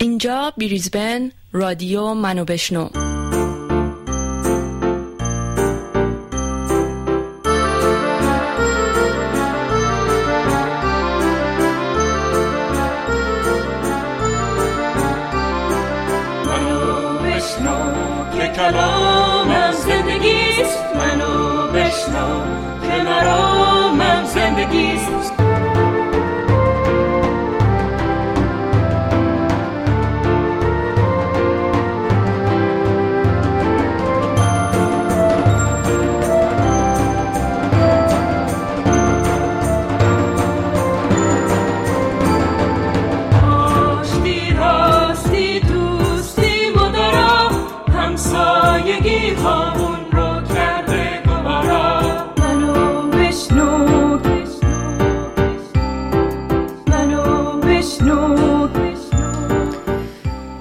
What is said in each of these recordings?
اینجا بریزبن، رادیو منو بشنو. کلام از زندگیست، منو بشنو که مرامم زندگیست.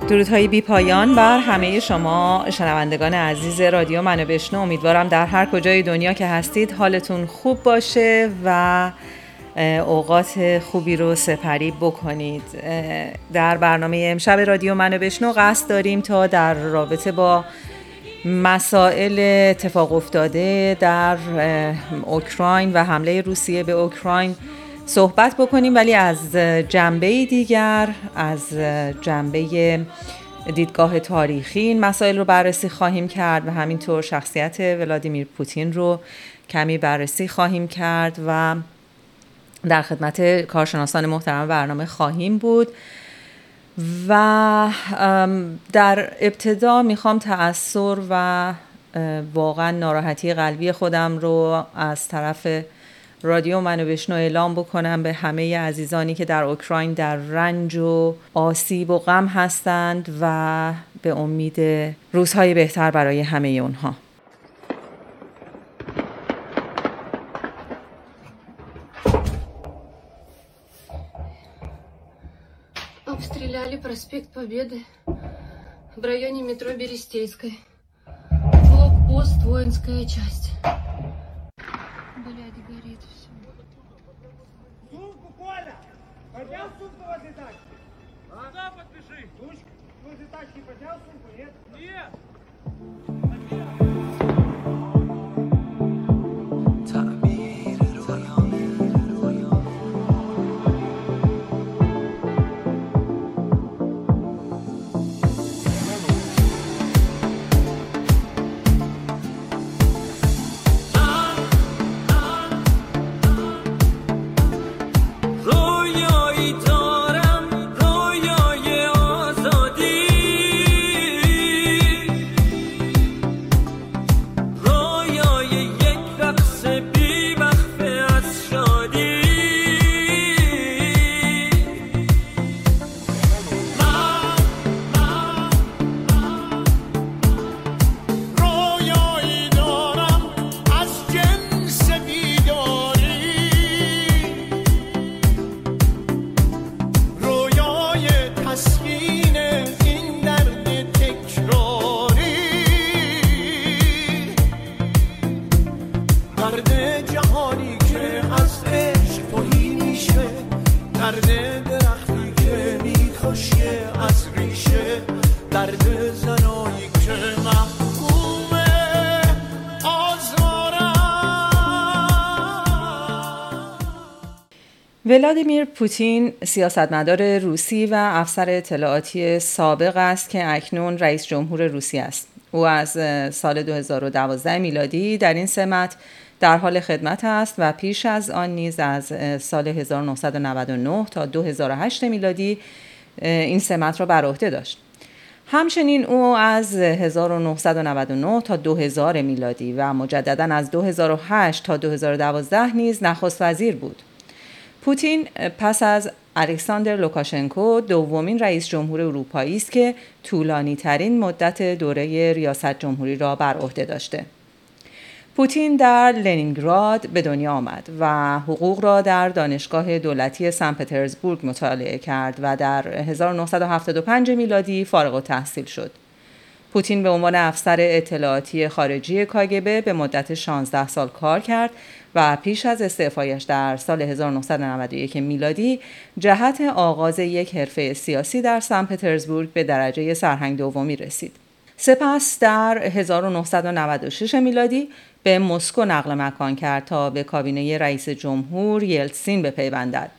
درودهای بی پایان بر همه شما شنوندگان عزیز رادیو منو بشنو. امیدوارم در هر کجای دنیا که هستید حالتون خوب باشه و اوقات خوبی رو سپری بکنید. در برنامه امشب رادیو منو بشنو قصد داریم تا در رابطه با مسائل اتفاق افتاده در اوکراین و حمله روسیه به اوکراین صحبت بکنیم، ولی از جنبه دیگر، از جنبه دیدگاه تاریخی این مسائل رو بررسی خواهیم کرد و همینطور شخصیت ولادیمیر پوتین رو کمی بررسی خواهیم کرد و در خدمت کارشناسان محترم برنامه خواهیم بود. و در ابتدا میخوام تأثیر و واقعا ناراحتی قلبی خودم رو از طرف رادیو منو بشنو اعلام بکنم به همه عزیزانی که در اوکراین در رنج و آسیب و غم هستند و به امید روزهای بهتر برای همه اونها. Обстреляли проспект Победы в районе метро Берестейской. Блокпост воинская часть. Поднял сумку возле тачки? А? Куда подпиши? Ручку возле тачки поднял сумку, нет? Нет! ولادیمیر پوتین سیاستمدار روسی و افسر اطلاعاتی سابق است که اکنون رئیس جمهور روسیه است. او از سال 2012 میلادی در این سمت در حال خدمت است و پیش از آن نیز از سال 1999 تا 2008 میلادی این سمت را بر عهده داشت. همچنین او از 1999 تا 2000 میلادی و مجدداً از 2008 تا 2012 نیز نخست وزیر بود. پوتین پس از الکساندر لوکاشنکو دومین رئیس جمهور اروپایی است که طولانی ترین مدت دوره ریاست جمهوری را بر عهده داشته. پوتین در لنینگراد به دنیا آمد و حقوق را در دانشگاه دولتی سن پترزبورگ مطالعه کرد و در 1975 میلادی فارغ التحصیل شد. پوتین به عنوان افسر اطلاعاتی خارجی کاگبه به مدت 16 سال کار کرد و پیش از استعفایش در سال 1991 میلادی جهت آغاز یک حرفه سیاسی در سن‌پترزبورگ به درجه سرهنگ دومی رسید. سپس در 1996 میلادی به مسکو نقل مکان کرد تا به کابینه رئیس جمهور یلتسین بپیوندد.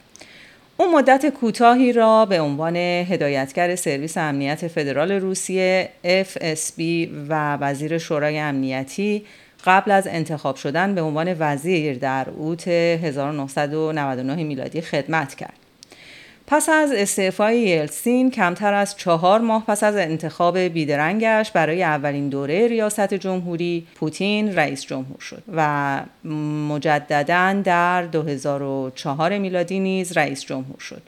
او مدت کوتاهی را به عنوان هدایتگر سرویس امنیت فدرال روسیه FSB و وزیر شورای امنیتی قبل از انتخاب شدن به عنوان وزیر در اوت 1999 میلادی خدمت کرد. پس از استعفای یلتسین کمتر از 4 ماه پس از انتخاب بیدرنگش برای اولین دوره ریاست جمهوری پوتین رئیس جمهور شد و مجدداً در 2004 میلادی نیز رئیس جمهور شد.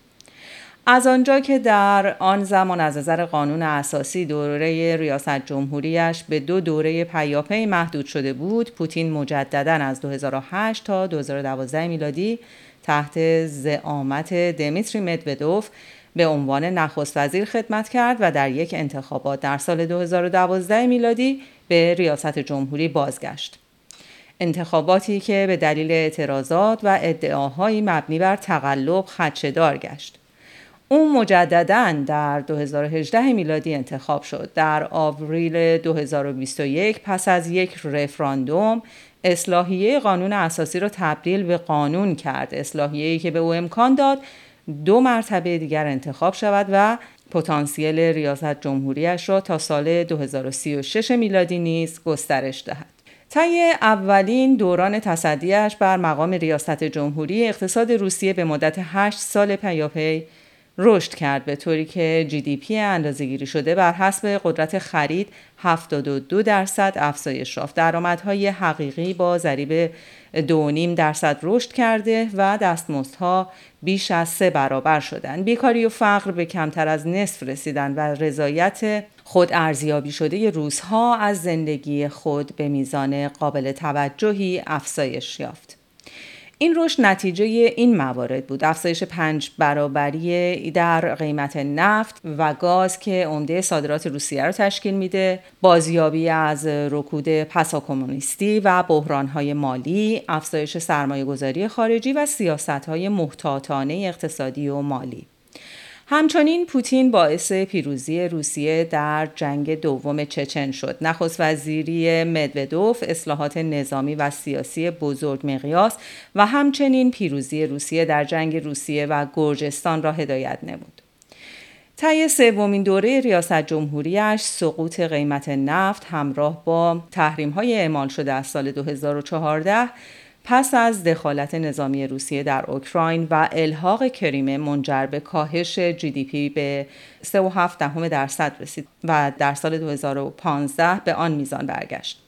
از آنجا که در آن زمان از نظر قانون اساسی دوره ریاست جمهوریش به 2 دوره پیاپی محدود شده بود، پوتین مجدداً از 2008 تا 2012 میلادی تحت زعامت دمیتری مدودوف به عنوان نخست وزیر خدمت کرد و در یک انتخابات در سال 2012 میلادی به ریاست جمهوری بازگشت. انتخاباتی که به دلیل اعتراضات و ادعاهایی مبنی بر تقلب خدشه‌دار گشت. او مجدداً در 2018 میلادی انتخاب شد. در آوریل 2021 پس از یک رفراندوم اصلاحیه قانون اساسی را تبدیل به قانون کرد، اصلاحیه‌ای که به او امکان داد 2 مرتبه دیگر انتخاب شود و پتانسیل ریاست جمهوریش را تا سال 2036 میلادی نیز گسترش دهد. طی اولین دوران تصدیش بر مقام ریاست جمهوری، اقتصاد روسیه به مدت 8 سال پیاپی رشد کرد، به طوری که GDP اندازه‌گیری شده بر حسب قدرت خرید 72% افزایش یافت. درآمدهای حقیقی با ضریب 2.5% رشد کرده و دستمزدها بیش از 3 برابر شدند. بیکاری و فقر به کمتر از نصف رسیدند و رضایت خود ارزیابی شده روس‌ها از زندگی خود به میزان قابل توجهی افزایش یافت. این رشد نتیجه این موارد بود: افزایش 5 برابری در قیمت نفت و گاز که عمده صادرات روسیه را تشکیل میده، بازیابی از رکود پساکمونیستی و بحران‌های مالی، افزایش سرمایه‌گذاری خارجی و سیاست‌های محتاطانه اقتصادی و مالی. همچنین پوتین باعث پیروزی روسیه در جنگ دوم چچن شد. نخست وزیری مدودوف، اصلاحات نظامی و سیاسی بزرگ مقیاس و همچنین پیروزی روسیه در جنگ روسیه و گرجستان را هدایت نمود. طی 3 دوره ریاست جمهوریش، سقوط قیمت نفت همراه با تحریم‌های اعمال شده از سال 2014 پس از دخالت نظامی روسیه در اوکراین و الحاق کریمه منجر به کاهش GDP به 3.7% رسید و در سال 2015 به آن میزان برگشت.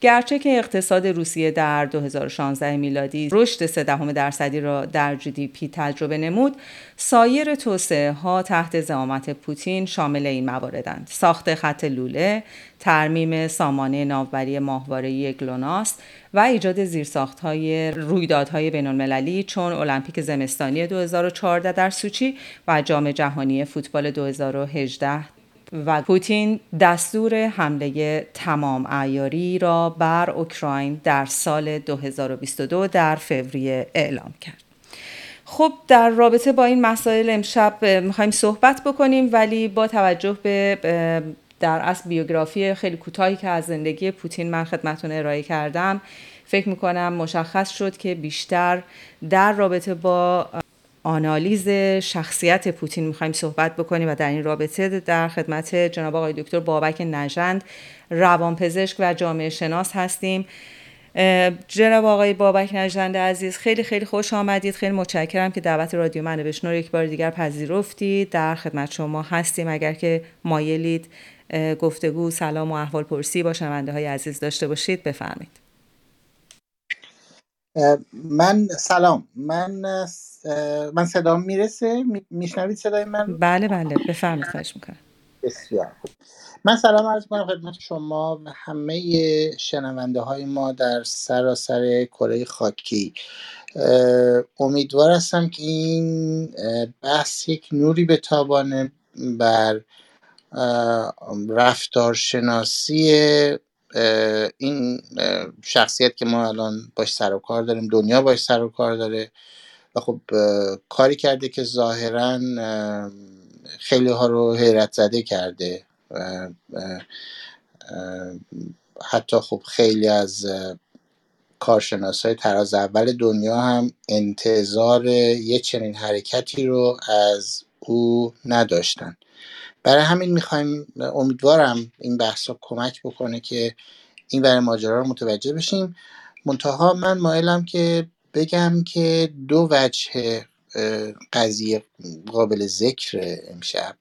گرچه که اقتصاد روسیه در 2016 میلادی رشد 0.3% را در GDP تجربه نمود، سایر توسعه ها تحت زعامت پوتین شامل این مواردند: ساخت خط لوله، ترمیم سامانه ناوبری ماهواره‌ای گلوناس و ایجاد زیرساخت‌های رویدادهای بین‌المللی چون المپیک زمستانی 2014 در سوچی و جام جهانی فوتبال 2018 و پوتین دستور حمله تمام عیاری را بر اوکراین در سال 2022 در فوریه اعلام کرد. خب، در رابطه با این مسائل امشب می‌خوایم صحبت بکنیم، ولی با توجه به در اصل بیوگرافی خیلی کوتاهی که از زندگی پوتین من خدمتتون ارائه کردم، فکر می‌کنم مشخص شد که بیشتر در رابطه با آنالیز شخصیت پوتین می‌خوایم صحبت بکنیم و در این رابطه در خدمت جناب آقای دکتر بابک نژند، روانپزشک و جامعه شناس هستیم. جناب آقای بابک نژند عزیز، خیلی خیلی خوش آمدید. خیلی متشکرم که دعوت رادیو منوشنو یک بار دیگر پذیرفتید. در خدمت شما هستیم اگر که مایلید گفتگو، سلام و احوال پرسی با شنونده‌های عزیز داشته باشید، بفرمایید. من صدام میرسه؟ میشنوید صدای من؟ بله بفرمایید. خواهش میکنم. بسیار خوب. من سلام عرض میکنم خدمت شما و همه شنونده های ما در سراسر کره خاکی. امیدوار هستم که این بحث یک نوری بتابانه بر رفتارشناسی این شخصیت که ما الان باش سر و کار داریم، دنیا باش سر و کار داره و خب کاری کرده که ظاهراً خیلی ها رو حیرت زده کرده و حتی خب خیلی از کارشناسای طراز اول دنیا هم انتظار یه چنین حرکتی رو از او نداشتن. برای همین میخوایم، امیدوارم این بحثا کمک ماجرا که این ور ماجرا رو متوجه بشیم. منتها من مایلم که بگم که دو وجه قضیه قابل ذکر امشب،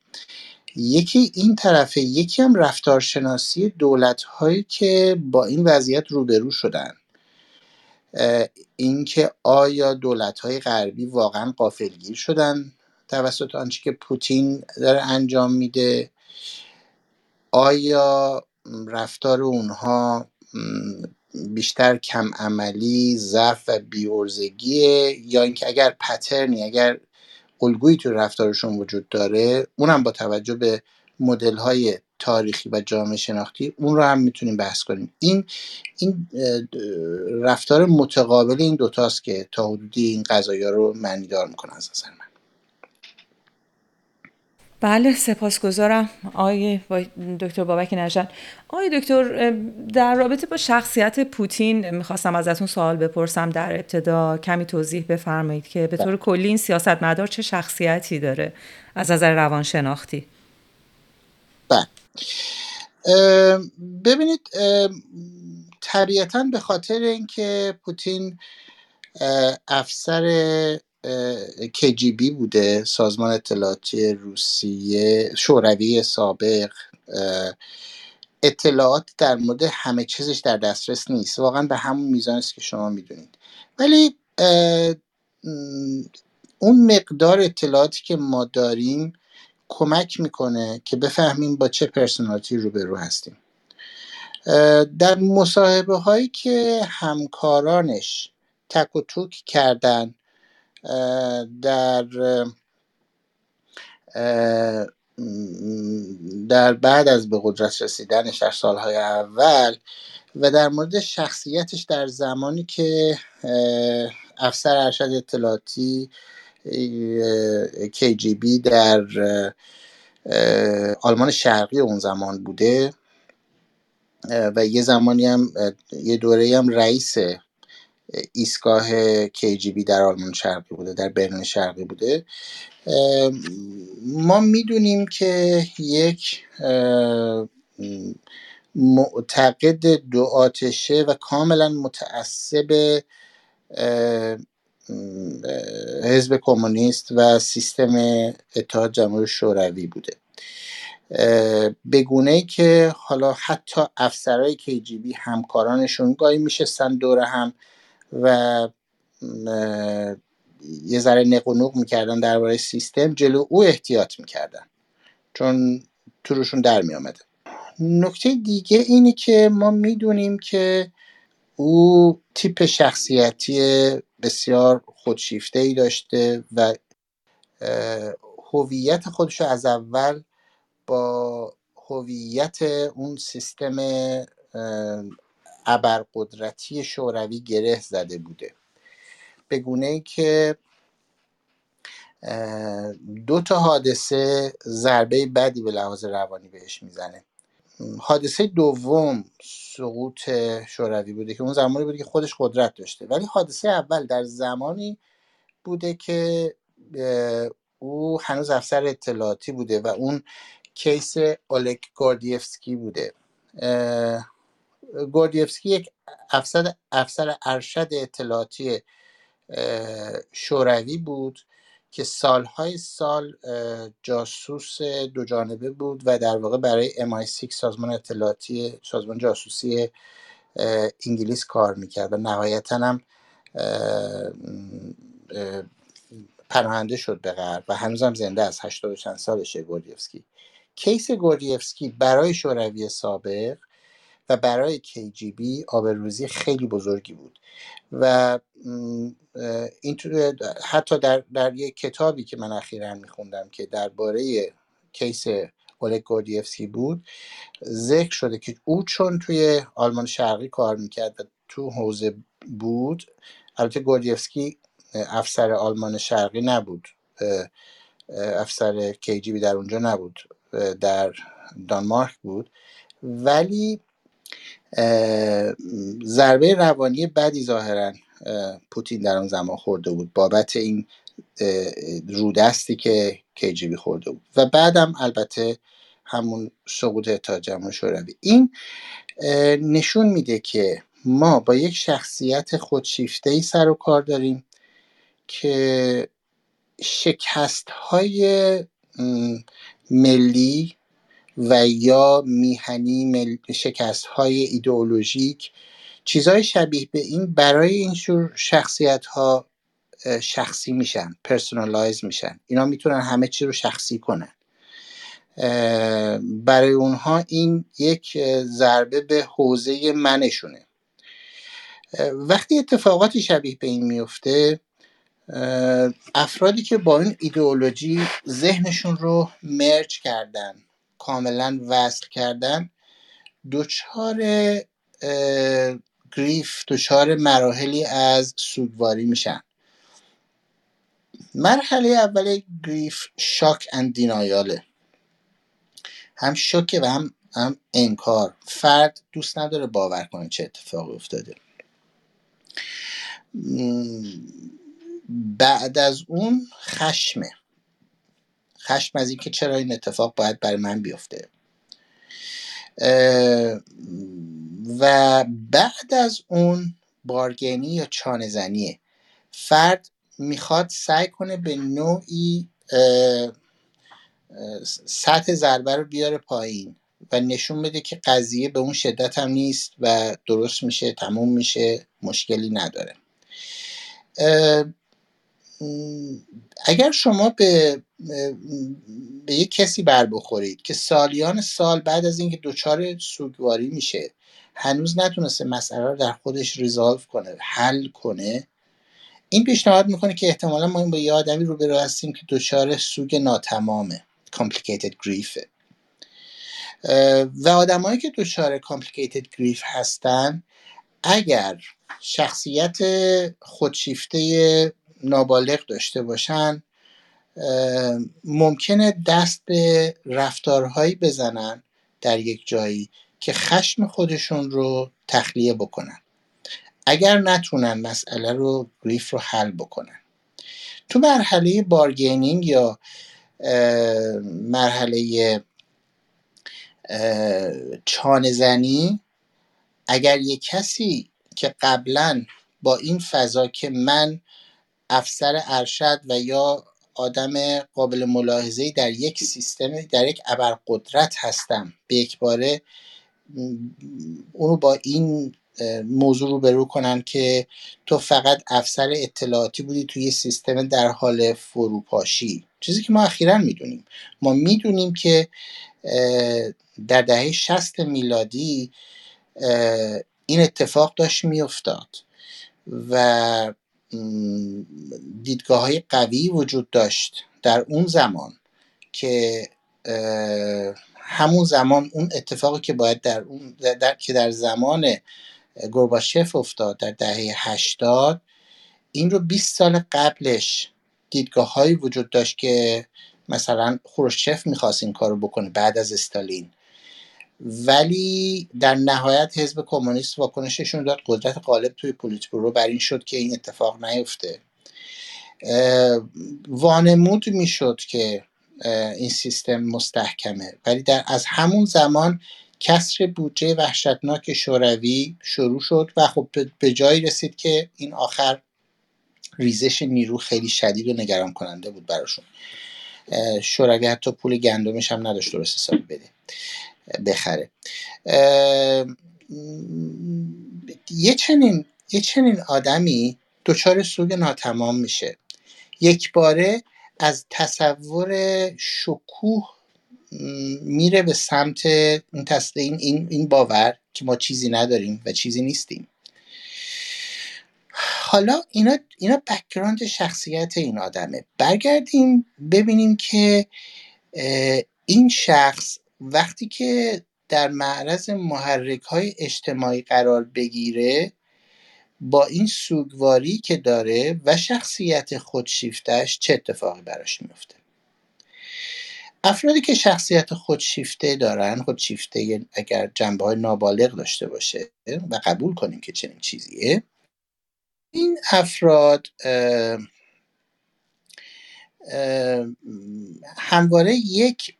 یکی این طرفه، یکی هم رفتارشناسی دولت‌هایی که با این وضعیت روبرو شدن. اینکه آیا دولت‌های غربی واقعا غافلگیر شدن توسط آنچه که پوتین داره انجام میده؟ آیا رفتار اونها بیشتر کم عملی، ضعف و بی‌عرضگیه، یا اینکه اگر پترنی، اگر الگویی تو رفتارشون وجود داره، اونم با توجه به مدل‌های تاریخی و جامعه شناختی اون رو هم میتونیم بحث کنیم. این رفتار متقابل این دوتاست که تا حدودی این قضایا رو معنیدار میکنه از نظر من. بله، سپاسگزارم آقای دکتر بابک نژاد. آقای دکتر، در رابطه با شخصیت پوتین میخواستم ازتون سوال بپرسم. در ابتدا کمی توضیح بفرمایید که به طور کلی این سیاستمدار چه شخصیتی داره از نظر روانشناختی؟ بله، ببینید، طبیعتاً به خاطر اینکه پوتین افسر KGB بوده، سازمان اطلاعاتی روسیه شوروی سابق، اطلاعات در مورد همه چیزش در دسترس نیست، واقعا به همون میزان است که شما میدونید. ولی اون مقدار اطلاعاتی که ما داریم کمک میکنه که بفهمیم با چه پرسونالیتی روبرو هستیم. در مصاحبه هایی که همکارانش تک و توک کردن در بعد از به قدرت رسیدنش در سالهای اول و در مورد شخصیتش در زمانی که افسر ارشد اطلاعاتی KGB در آلمان شرقی اون زمان بوده و یه زمانی هم یه دوره هم رئیس ایستگاه KGB در آلمان شرقی بوده، در برلین شرقی بوده. ما میدونیم که یک معتقد دو آتشه و کاملا متعصب حزب کمونیست و سیستم اتحاد جماهیر شوروی بوده، به گونه‌ای که حالا حتی افسرهای KGB همکارانشون گاهی میشستن دور هم و یه ذره نقونق میکردن درباره سیستم، جلو او احتیاط میکردن چون تورشون در میامده. نکته دیگه اینه که ما میدونیم که او تیپ شخصیتی بسیار خودشیفته‌ای داشته و هویت خودش رو از اول با هویت اون سیستم ابرقدرتی شوروی گره زده بوده، به گونه‌ای که دو تا حادثه ضربه بدی به لحاظ روانی بهش میزنه. حادثه دوم سقوط شوروی بوده که اون زمانی بوده که خودش قدرت داشته، ولی حادثه اول در زمانی بوده که او هنوز افسر اطلاعاتی بوده و اون کیس اولگ گوردیفسکی بوده. گوردیفسکی یک افسر ارشد اطلاعاتی شوروی بود که سالهای سال جاسوس دو جانبه بود و در واقع برای MI6 سازمان جاسوسی انگلیس کار میکرد و نهایتاً هم پناهنده شد به غرب و هنوز هم زنده از 80 سالشه گوردیفسکی. کیس گوردیفسکی برای شوروی سابق و برای KGB آبروریزی خیلی بزرگی بود و اینطور حتی در یک کتابی که من اخیراً میخوندم که درباره کیس اولگ گوردیفسکی بود ذکر شده که او چون توی آلمان شرقی کار میکرد و تو حوزه بود. البته گوردیفسکی افسر آلمان شرقی نبود، افسر KGB در اونجا نبود، در دانمارک بود، ولی ضربه روانی بدی ظاهراً پوتین در اون زمان خورده بود بابت این رودستی که KGB خورده بود و بعدم البته همون سقوط اتحاد جماهیر شوروی. این نشون میده که ما با یک شخصیت خودشیفته‌ای سر و کار داریم که شکست‌های ملی و یا میهنی، شکست‌های ایدئولوژیک، چیزهای شبیه به این برای اینجور شخصیت‌ها شخصی میشن، پرسونالایز میشن. اینا میتونن همه چی رو شخصی کنن. برای اونها این یک ضربه به حوزه منشونه. وقتی اتفاقاتی شبیه به این میفته، افرادی که با این ایدئولوژی ذهنشون رو مرج کردن، کاملا وصل کردن، دچار گریف، دچار مراحلی از سوگواری میشن. مرحله اول گریف شاک اند دینایاله، هم شوکه و هم انکار. فرد دوست نداره باور کنه چه اتفاقی افتاده. بعد از اون خشمه، خشم از این که چرا این اتفاق باید برای من بیفته. و بعد از اون بارگینی یا چانه زنیه. فرد میخواد سعی کنه به نوعی سطح ضربه رو بیاره پایین و نشون بده که قضیه به اون شدت هم نیست و درست میشه، تموم میشه، مشکلی نداره. اگر شما به یک کسی بر بخورید که سالیان سال بعد از اینکه دچار سوگواری میشه هنوز نتونسته مسئله رو در خودش ریزالو کنه، حل کنه، این پیشنهاد میکنه که احتمالا ما این با یه آدمی روبرو هستیم که دچار سوگ ناتمامه، complicated grief. و آدمایی که دچار complicated grief هستن اگر شخصیت خودشیفته نابالغ داشته باشن ممکنه دست به رفتارهایی بزنن در یک جایی که خشم خودشون رو تخلیه بکنن اگر نتونن مسئله رو، گریف رو حل بکنن. تو مرحله بارگینینگ یا مرحله چانه زنی، اگر یک کسی که قبلا با این فضا که من افسر ارشد و یا آدم قابل ملاحظه‌ای در یک سیستم، در یک ابرقدرت هستم، به یک باره اونو با این موضوع رو برو کنن که تو فقط افسر اطلاعاتی بودی توی سیستم در حال فروپاشی، چیزی که ما اخیراً میدونیم. ما میدونیم که در دهه 60 میلادی این اتفاق داشت میافتاد و دیدگاه‌های قوی وجود داشت در اون زمان که همون زمان اون اتفاقی که باید در زمان گورباچف افتاد در دهه 80، این رو 20 سال قبلش دیدگاه‌هایی وجود داشت که مثلا خروشچف می‌خواست این کارو بکنه بعد از استالین، ولی در نهایت حزب کمونیست واکنششون داد، قدرت غالب توی پلیتبورو بر این شد که این اتفاق نیفته. وانمود میشد که این سیستم مستحکمه، ولی از همون زمان کسر بودجه وحشتناک شوروی شروع شد و خب به جایی رسید که این آخر ریزش نیرو خیلی شدید و نگران کننده بود براشون. شوروی حتی پول گندمش هم نداشت درست حسابی بده، بخره. یه چنین آدمی دچار سوگ ناتمام میشه، یک باره از تصور شکوه میره به سمت این باور که ما چیزی نداریم و چیزی نیستیم. حالا اینا بک‌گراند شخصیت این آدمه. برگردیم ببینیم که این شخص وقتی که در معرض محرک‌های اجتماعی قرار بگیره، با این سوگواری که داره و شخصیت خودشیفتهش چه اتفاقی براش میفته؟ افرادی که شخصیت خودشیفته دارن، خودشیفته اگر جنبه‌های نابالغ داشته باشه و قبول کنیم که چنین چیزیه، این افراد همواره یک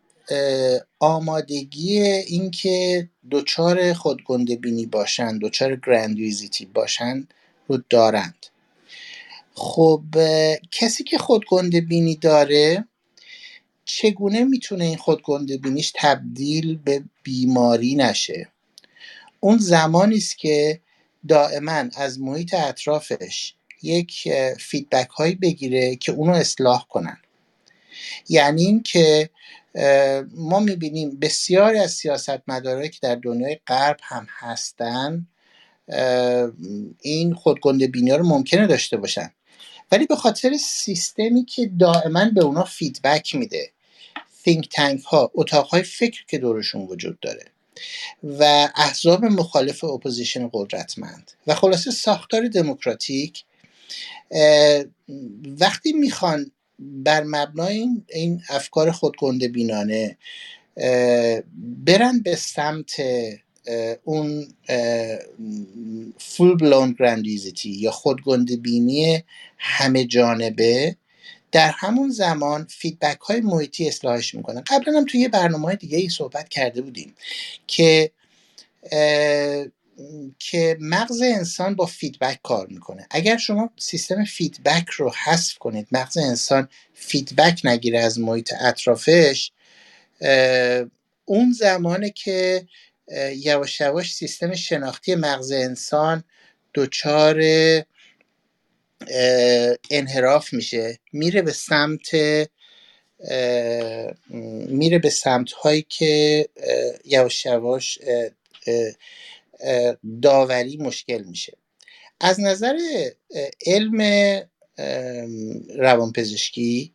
آمادگی این که دوچار خودگنده‌بینی باشن، دوچار گراندیوزیتی باشن رو دارند. خب کسی که خودگنده‌بینی داره چگونه میتونه این خودگنده‌بینیش تبدیل به بیماری نشه؟ اون زمانی است که دائما از محیط اطرافش یک فیدبک هایی بگیره که اونو اصلاح کنن. یعنی این که ما میبینیم بسیاری از سیاستمدارایی که در دنیای غرب هم هستن این خودگنده‌بینی‌ها رو ممکنه داشته باشن، ولی به خاطر سیستمی که دائما به اونا فیدبک میده، think tank ها، اتاق های فکر که دورشون وجود داره و احزاب مخالف اپوزیشن قدرتمند و خلاصه ساختار دموکراتیک، وقتی میخوان بر مبنای این افکار خودگنده‌بینانه برن به سمت اون فول بلون گراندیوزیتی یا خودگنده‌بینی همه جانبه، در همون زمان فیدبک های محیطی اصلاحش میکنن. قبلا هم توی یه برنامه دیگه ای صحبت کرده بودیم که مغز انسان با فیدبک کار میکنه. اگر شما سیستم فیدبک رو حذف کنید، مغز انسان فیدبک نگیره از محیط اطرافش، اون زمانه که یواش یواش سیستم شناختی مغز انسان دچار انحراف میشه، میره به سمت هایی که یواش یواش داوری مشکل میشه. از نظر علم روانپزشکی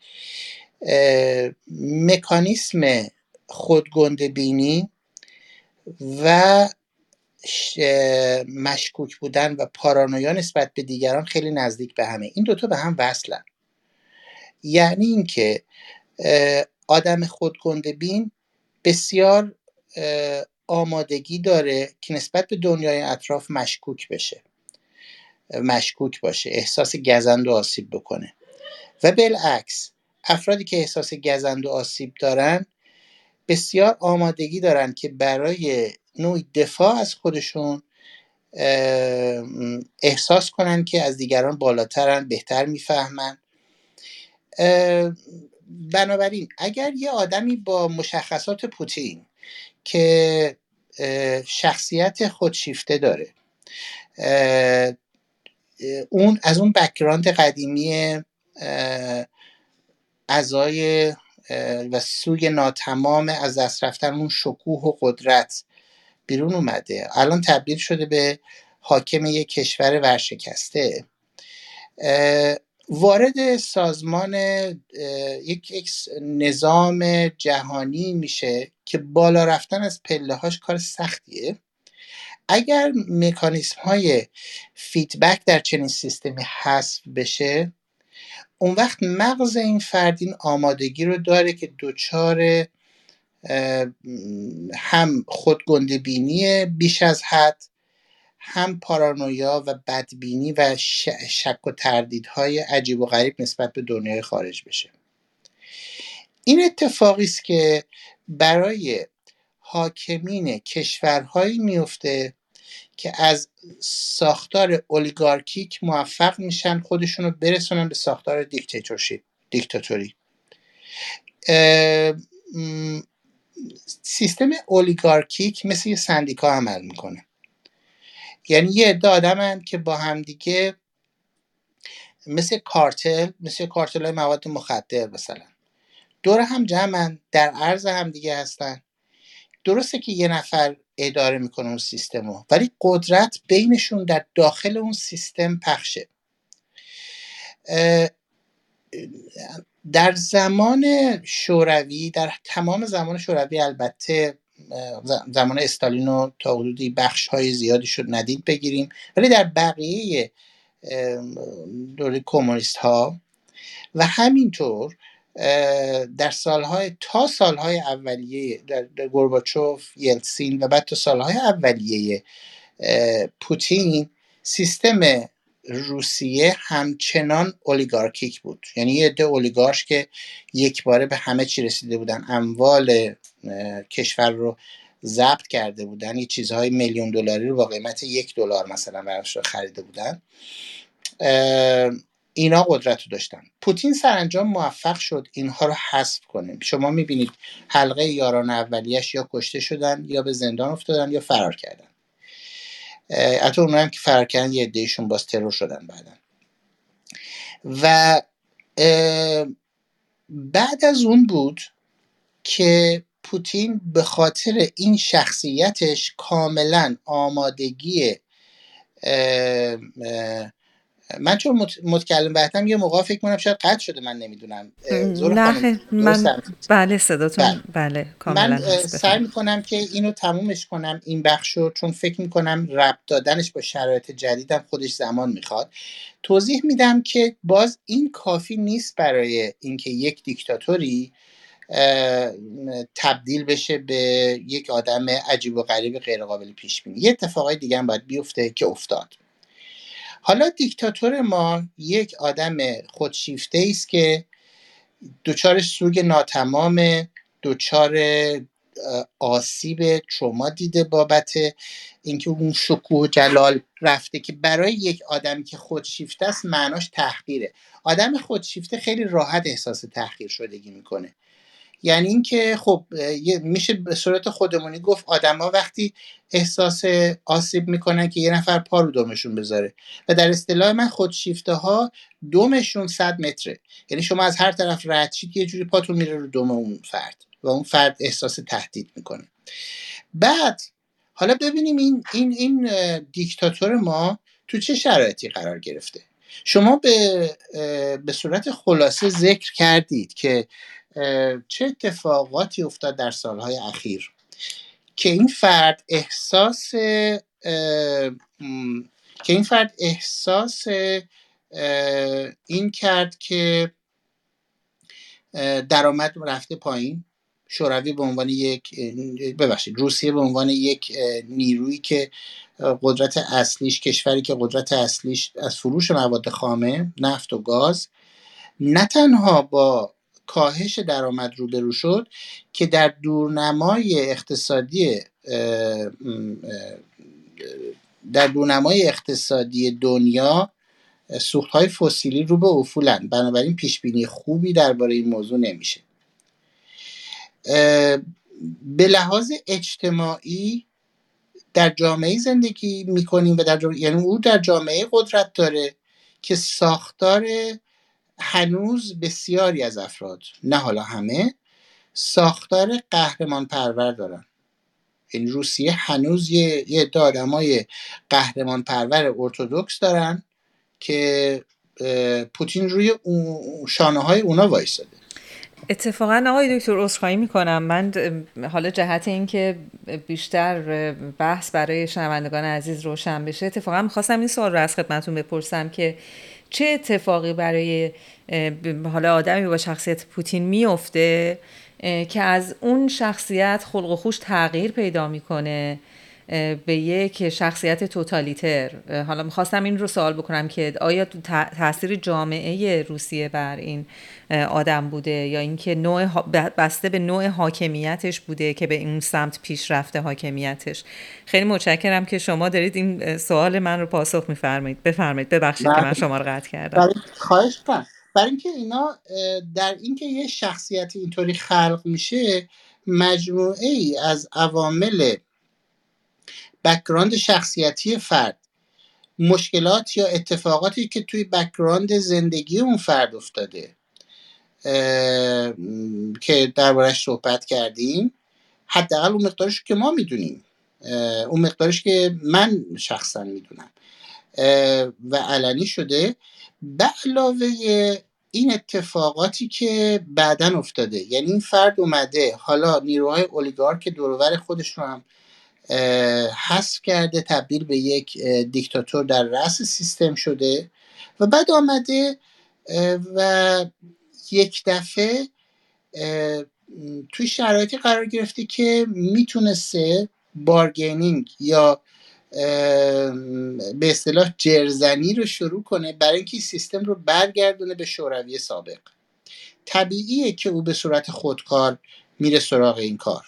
مکانیسم خودگنده‌بینی و مشکوک بودن و پارانویا نسبت به دیگران خیلی نزدیک به همه. این دوتا به هم وصلن. یعنی اینکه آدم خودگنده‌بین بسیار آمادگی داره که نسبت به دنیای اطراف مشکوک باشه، احساس گزند و آسیب بکنه. و بالعکس افرادی که احساس گزند و آسیب دارن بسیار آمادگی دارن که برای نوع دفاع از خودشون احساس کنن که از دیگران بالاترن، بهتر میفهمن. بنابراین اگر یه آدمی با مشخصات پوتین که شخصیت خودشیفته داره، اون از اون بک‌گراند قدیمی اعضای و سوی ناتمام از دست رفتن اون شکوه و قدرت بیرون اومده، الان تبدیل شده به حاکم یک کشور ورشکسته، وارد سازمان یک نظام جهانی میشه که بالا رفتن از پله‌هاش کار سختیه. اگر مکانیزم‌های فیدبک در چنین سیستمی حذف بشه، اون وقت مغز این فرد این آمادگی رو داره که دوچار هم خودگنده‌بینی بیش از حد، هم پارانویا و بدبینی و شک و تردیدهای عجیب و غریب نسبت به دنیای خارج بشه. این اتفاقی است که برای حاکمین کشورهایی میفته که از ساختار اولیگارکیک موفق میشن خودشون رو برسونن به ساختار دیکتاتوری. سیستم اولیگارکیک مثل یه سندیکا عمل میکنه. یعنی یه عده آدمن که با همدیگه مثل کارتل های مواد مخدر مثلا دور هم جمعن، در عرض هم دیگه هستن. درسته که یه نفر اداره میکنه اون سیستمو، ولی قدرت بینشون در داخل اون سیستم پخشه. در زمان شوروی، در تمام زمان شوروی، البته زمان استالین و تا حدودی بخش‌های زیادی شد ندید بگیریم، ولی در بقیه دوره کمونیست‌ها و همینطور در سالهای تا سالهای اولیه در گورباچوف، یلتسین و بعد تا سالهای اولیه پوتین، سیستم روسیه همچنان اولیگارکیک بود. یعنی یه عده اولیگارش که یک باره به همه چی رسیده بودن، اموال کشور رو ضبط کرده بودن، یه چیزهای میلیون دلاری رو با قیمت $1 مثلا براش خریده بودن. اینا قدرت رو داشتن. پوتین سرانجام موفق شد اینها رو حذف کنه. شما میبینید حلقه یاران اولیش یا کشته شدن یا به زندان افتادن یا فرار کردن. حتی اونها هم که فرار کردن یه عده‌شون باز ترور شدن بعدن. و بعد از اون بود که پوتین به خاطر این شخصیتش کاملا آمادگی من چون متکلم بحثم یه موقع فکر کنم شاید قطع شده، من نمیدونم. بله صداتون بله کاملا هست. من سعی میکنم که اینو تمومش کنم این بخشو، چون فکر میکنم ربط دادنش با شرایط جدیدم خودش زمان میخواد. توضیح میدم که باز این کافی نیست برای اینکه یک دیکتاتوری تبدیل بشه به یک آدم عجیب و غریب غیر قابل پیش بینی. یه اتفاقای دیگه هم باید بیفته که افتاد. حالا دیکتاتور ما یک آدم خودشیفته ایست که دوچار سوگ ناتمام، دوچار آسیب تروما دیده بابت اینکه اون شکوه و جلال رفته، که برای یک آدم که خودشیفته است معناش تحقیره. آدم خودشیفته خیلی راحت احساس تحقیر شدگی میکنه. یعنی اینکه خب میشه به صورت خودمونی گفت آدما وقتی احساس آسیب میکنن که یه نفر پا رو دومشون بذاره، و در اصطلاح من خودشیفته ها دومشون 100 متره، یعنی شما از هر طرف رد شید یه جوری پاتون میره رو دوم اون فرد و اون فرد احساس تهدید میکنه. بعد حالا ببینیم این دیکتاتور ما تو چه شرایطی قرار گرفته. شما به صورت خلاصه ذکر کردید که چه اتفاقاتی افتاد در سالهای اخیر که این فرد احساس این کرد که درآمد رفته پایین. شوروی به عنوان روسیه به عنوان یک نیرویی که قدرت اصلیش، کشوری که قدرت اصلیش از فروش مواد خامه، نفت و گاز، نه تنها با کاهش درآمد روبرو شد که در دورنمای اقتصادی دنیا سوخت‌های فسیلی رو به افولند. بنابراین پیشبینی خوبی درباره این موضوع نمیشه. به لحاظ اجتماعی در جامعه زندگی میکنیم و یعنی او در جامعه قدرت داره که ساختار هنوز بسیاری از افراد، نه حالا همه، ساختار قهرمان پرور دارن. این روسیه هنوز یه عده آدمای قهرمان پرور ارتدوکس دارن که پوتین روی شانه های اونا وایساده. اتفاقا آقای دکتر عذرخواهی میکنم، من حالا جهت این که بیشتر بحث برای شنوندگان عزیز روشن بشه، اتفاقا میخواستم این سوال رو از خدمتون بپرسم که چه اتفاقی برای حالا آدمی با شخصیت پوتین میفته که از اون شخصیت خلق و خوش تغییر پیدا میکنه به یک شخصیت توتالیتر. حالا میخواستم این رو سوال بکنم که آیا تاثیر جامعه روسیه بر این آدم بوده یا اینکه بسته به نوع حاکمیتش بوده که به این سمت پیش رفته حاکمیتش. خیلی متشکرم که شما دارید این سوال من رو پاسخ میفرمایید. بفرمایید، ببخشید که من شما رو قطع کردم. خواهش می‌کنم. برای اینکه اینا در اینکه یه شخصیت اینطوری خلق میشه، مجموعه ای از عوامل بک‌گراند شخصیتی فرد، مشکلات یا اتفاقاتی که توی بک‌گراند زندگی اون فرد افتاده که دربارش صحبت کردیم، حداقل اون مقدارش که ما میدونیم، اون مقدارش که من شخصا میدونم و علنی شده، به علاوه این اتفاقاتی که بعدن افتاده، یعنی این فرد اومده حالا نیروهای اولیگارک دورور خودش رو هم حذف کرده، تبدیل به یک دیکتاتور در رأس سیستم شده و بعد آمده و یک دفعه توی شرایطی قرار گرفته که میتونسته بارگینینگ یا به اصطلاح جرزنی رو شروع کنه برای اینکه سیستم رو برگردونه به شوروی سابق. طبیعیه که او به صورت خودکار میره سراغ این کار.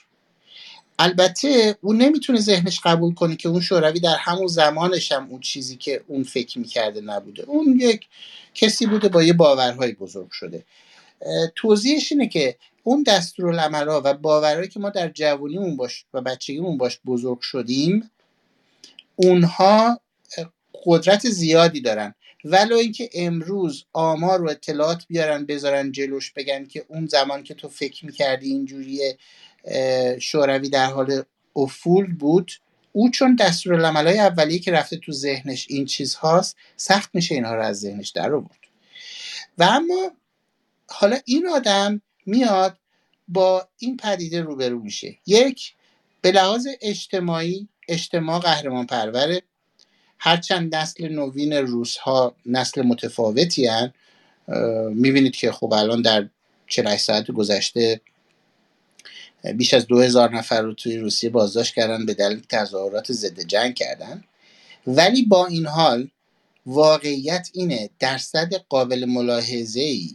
البته او نمیتونه ذهنش قبول کنه که اون شوروی در همون زمانش هم اون چیزی که اون فکر میکرده نبوده. اون یک کسی بوده با یه باورهای بزرگ شده. توضیحش اینه که اون دستورالعمل‌ها و باورهایی که ما در جوونیمون باش و بچگیمون باش بزرگ شدیم، اونها قدرت زیادی دارن، ولو اینکه امروز آمار و اطلاعات بیارن بذارن جلوش بگن که اون زمان که تو فکر میکردی اینجوریه شوروی در حال افول بود، او چون دستورالعمل‌های اولیه که رفته تو ذهنش این چیزهاست، سخت میشه اینها رو از ذهنش در آورد. و اما حالا این آدم میاد با این پدیده روبرو میشه. یک، به لحاظ اجتماعی اجتماع قهرمان پروره، هرچند نسل نوین روس ها نسل متفاوتی هن، میبینید که خب الان در 48 ساعت گذشته بیش از 2000 نفر رو توی روسیه بازداشت کردن به دلیل تظاهرات ضد جنگ کردن، ولی با این حال واقعیت اینه درصد قابل ملاحظه‌ای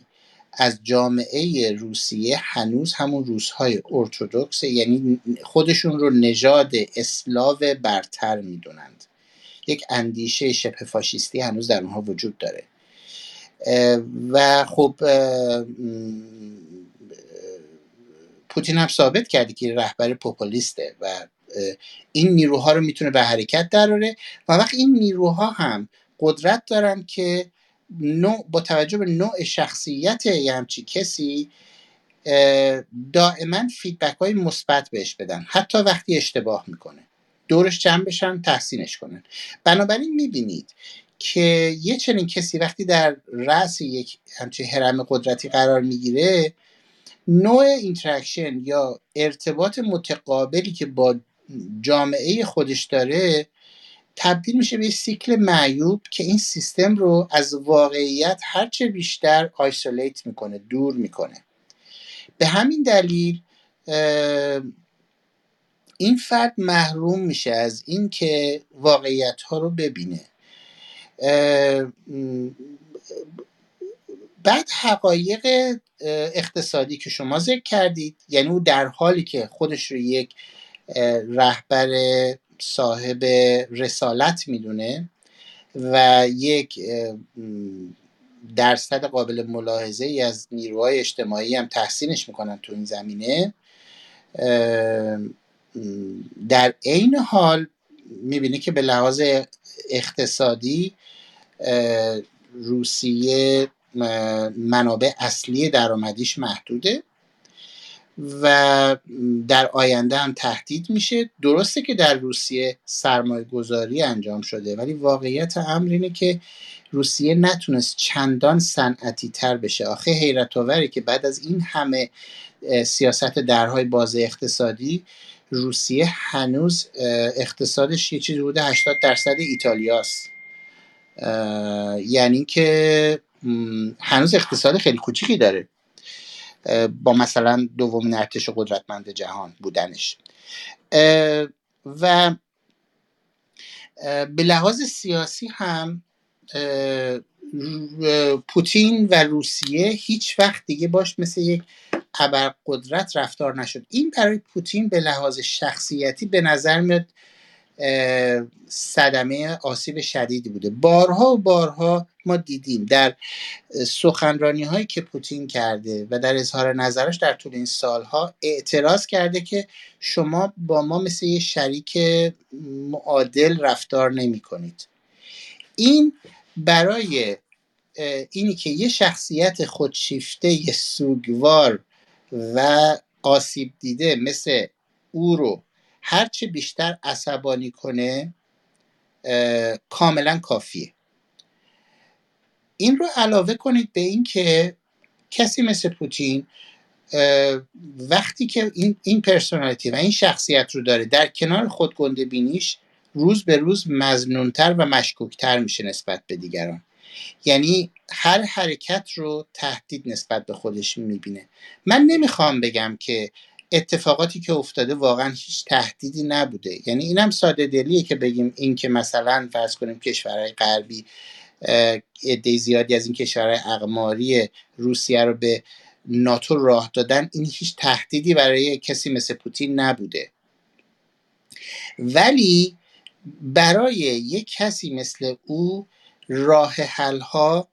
از جامعه روسیه هنوز همون روس‌های ارتدوکس، یعنی خودشون رو نژاد اسلاو برتر میدونند. یک اندیشه شبه فاشیستی هنوز در اونها وجود داره و خب پوتین هم ثابت کرده که رهبر پوپولیسته و این نیروها رو میتونه به حرکت دراره و وقتی این نیروها هم قدرت دارن که با توجه به نوع شخصیت یه همچی کسی دائما فیدبک های مثبت بهش بدن، حتی وقتی اشتباه میکنه دورش جمع بشن تحسینش کنن. بنابراین میبینید که یه چنین کسی وقتی در رأس یک همچی هرم قدرتی قرار میگیره، نوع اینتراکشن یا ارتباط متقابلی که با جامعه خودش داره تبدیل میشه به یه سیکل معیوب که این سیستم رو از واقعیت هرچه بیشتر آیسولیت میکنه، دور میکنه. به همین دلیل این فرد محروم میشه از این که واقعیت ها رو ببینه. بعد حقایق اقتصادی که شما ذکر کردید، یعنی او در حالی که خودش رو یک رهبر صاحب رسالت میدونه و یک درصد قابل ملاحظه ای از نیروهای اجتماعی هم تحسینش میکنن تو این زمینه، در عین حال میبینه که به لحاظ اقتصادی روسیه منابع اصلی درآمدیش محدوده و در آینده هم تهدید میشه. درسته که در روسیه سرمایه گذاری انجام شده، ولی واقعیت امر اینه که روسیه نتونست چندان صنعتی تر بشه. آخه حیرت آوره که بعد از این همه سیاست درهای باز اقتصادی، روسیه هنوز اقتصادش یه چیزی بوده 80% ایتالیاست، یعنی که هنوز اقتصاد خیلی کوچیکی داره با مثلا دومین ارتش قدرتمند جهان بودنش. و به لحاظ سیاسی هم پوتین و روسیه هیچ وقت دیگه باش مثل یک ابرقدرت رفتار نشد. این برای پوتین به لحاظ شخصیتی به نظر میاد صدمه آسیب شدیدی بوده. بارها و بارها ما دیدیم در سخنرانی هایی که پوتین کرده و در اظهار نظرش در طول این سالها اعتراض کرده که شما با ما مثل یه شریک معادل رفتار نمی کنید. این برای اینی که یه شخصیت خودشیفته، یه سوگوار و آسیب دیده مثل او رو هرچه بیشتر عصبانی کنه کاملا کافیه. این رو علاوه کنید به این که کسی مثل پوتین وقتی که این پرسونالیتی و این شخصیت رو داره در کنار خودگنده بینیش روز به روز مظنونتر و مشکوکتر میشه نسبت به دیگران، یعنی هر حرکت رو تهدید نسبت به خودش میبینه. من نمیخوام بگم که اتفاقاتی که افتاده واقعا هیچ تهدیدی نبوده، یعنی اینم ساده دلیه که بگیم این که مثلا فرض کنیم کشورهای غربی عده زیادی از این کشورهای اقماری روسیه رو به ناتو راه دادن، این هیچ تهدیدی برای کسی مثل پوتین نبوده. ولی برای یک کسی مثل او راه حل‌ها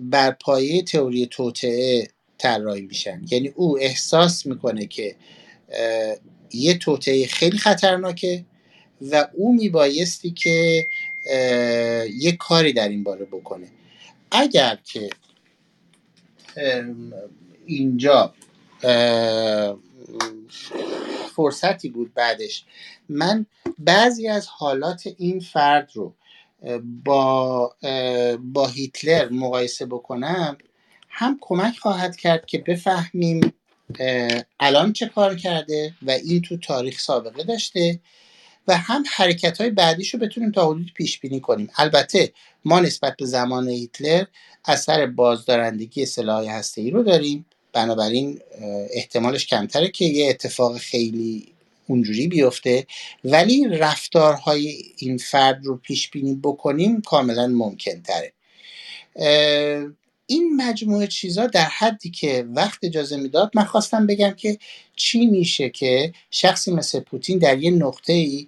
بر پایه تئوری توطئه طراحی میشن، یعنی او احساس میکنه که یه توطئه خیلی خطرناکه و او میبایستی که یه کاری در این باره بکنه. اگر که اینجا فرصتی بود بعدش من بعضی از حالات این فرد رو با هیتلر مقایسه بکنم، هم کمک خواهد کرد که بفهمیم الان چه کار کرده و این تو تاریخ سابقه داشته و هم حرکت‌های بعدیشو بتونیم تا حدودی پیش‌بینی کنیم. البته ما نسبت به زمان هیتلر اثر بازدارندگی سلاح هسته‌ای رو داریم، بنابراین احتمالش کمتره که یه اتفاق خیلی اونجوری بیفته، ولی رفتارهای این فرد رو پیش‌بینی بکنیم کاملا ممکن تره. این مجموعه چیزا در حدی که وقت اجازه میداد من خواستم بگم که چی میشه که شخصی مثل پوتین در یه نقطه‌ای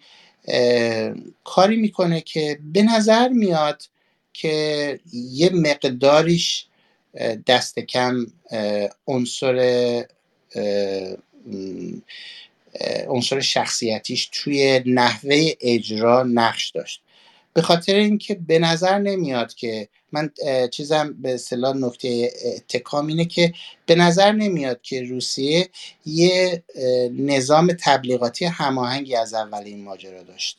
کاری میکنه که به نظر میاد که یه مقداریش دست کم عنصر شخصیتیش توی نحوه اجرا نقش داشت، به خاطر اینکه به نظر نمیاد که من چیزم به اصطلاح نقطه اتکام اینه که به نظر نمیاد که روسیه یه نظام تبلیغاتی هماهنگی از اول این ماجرا داشت.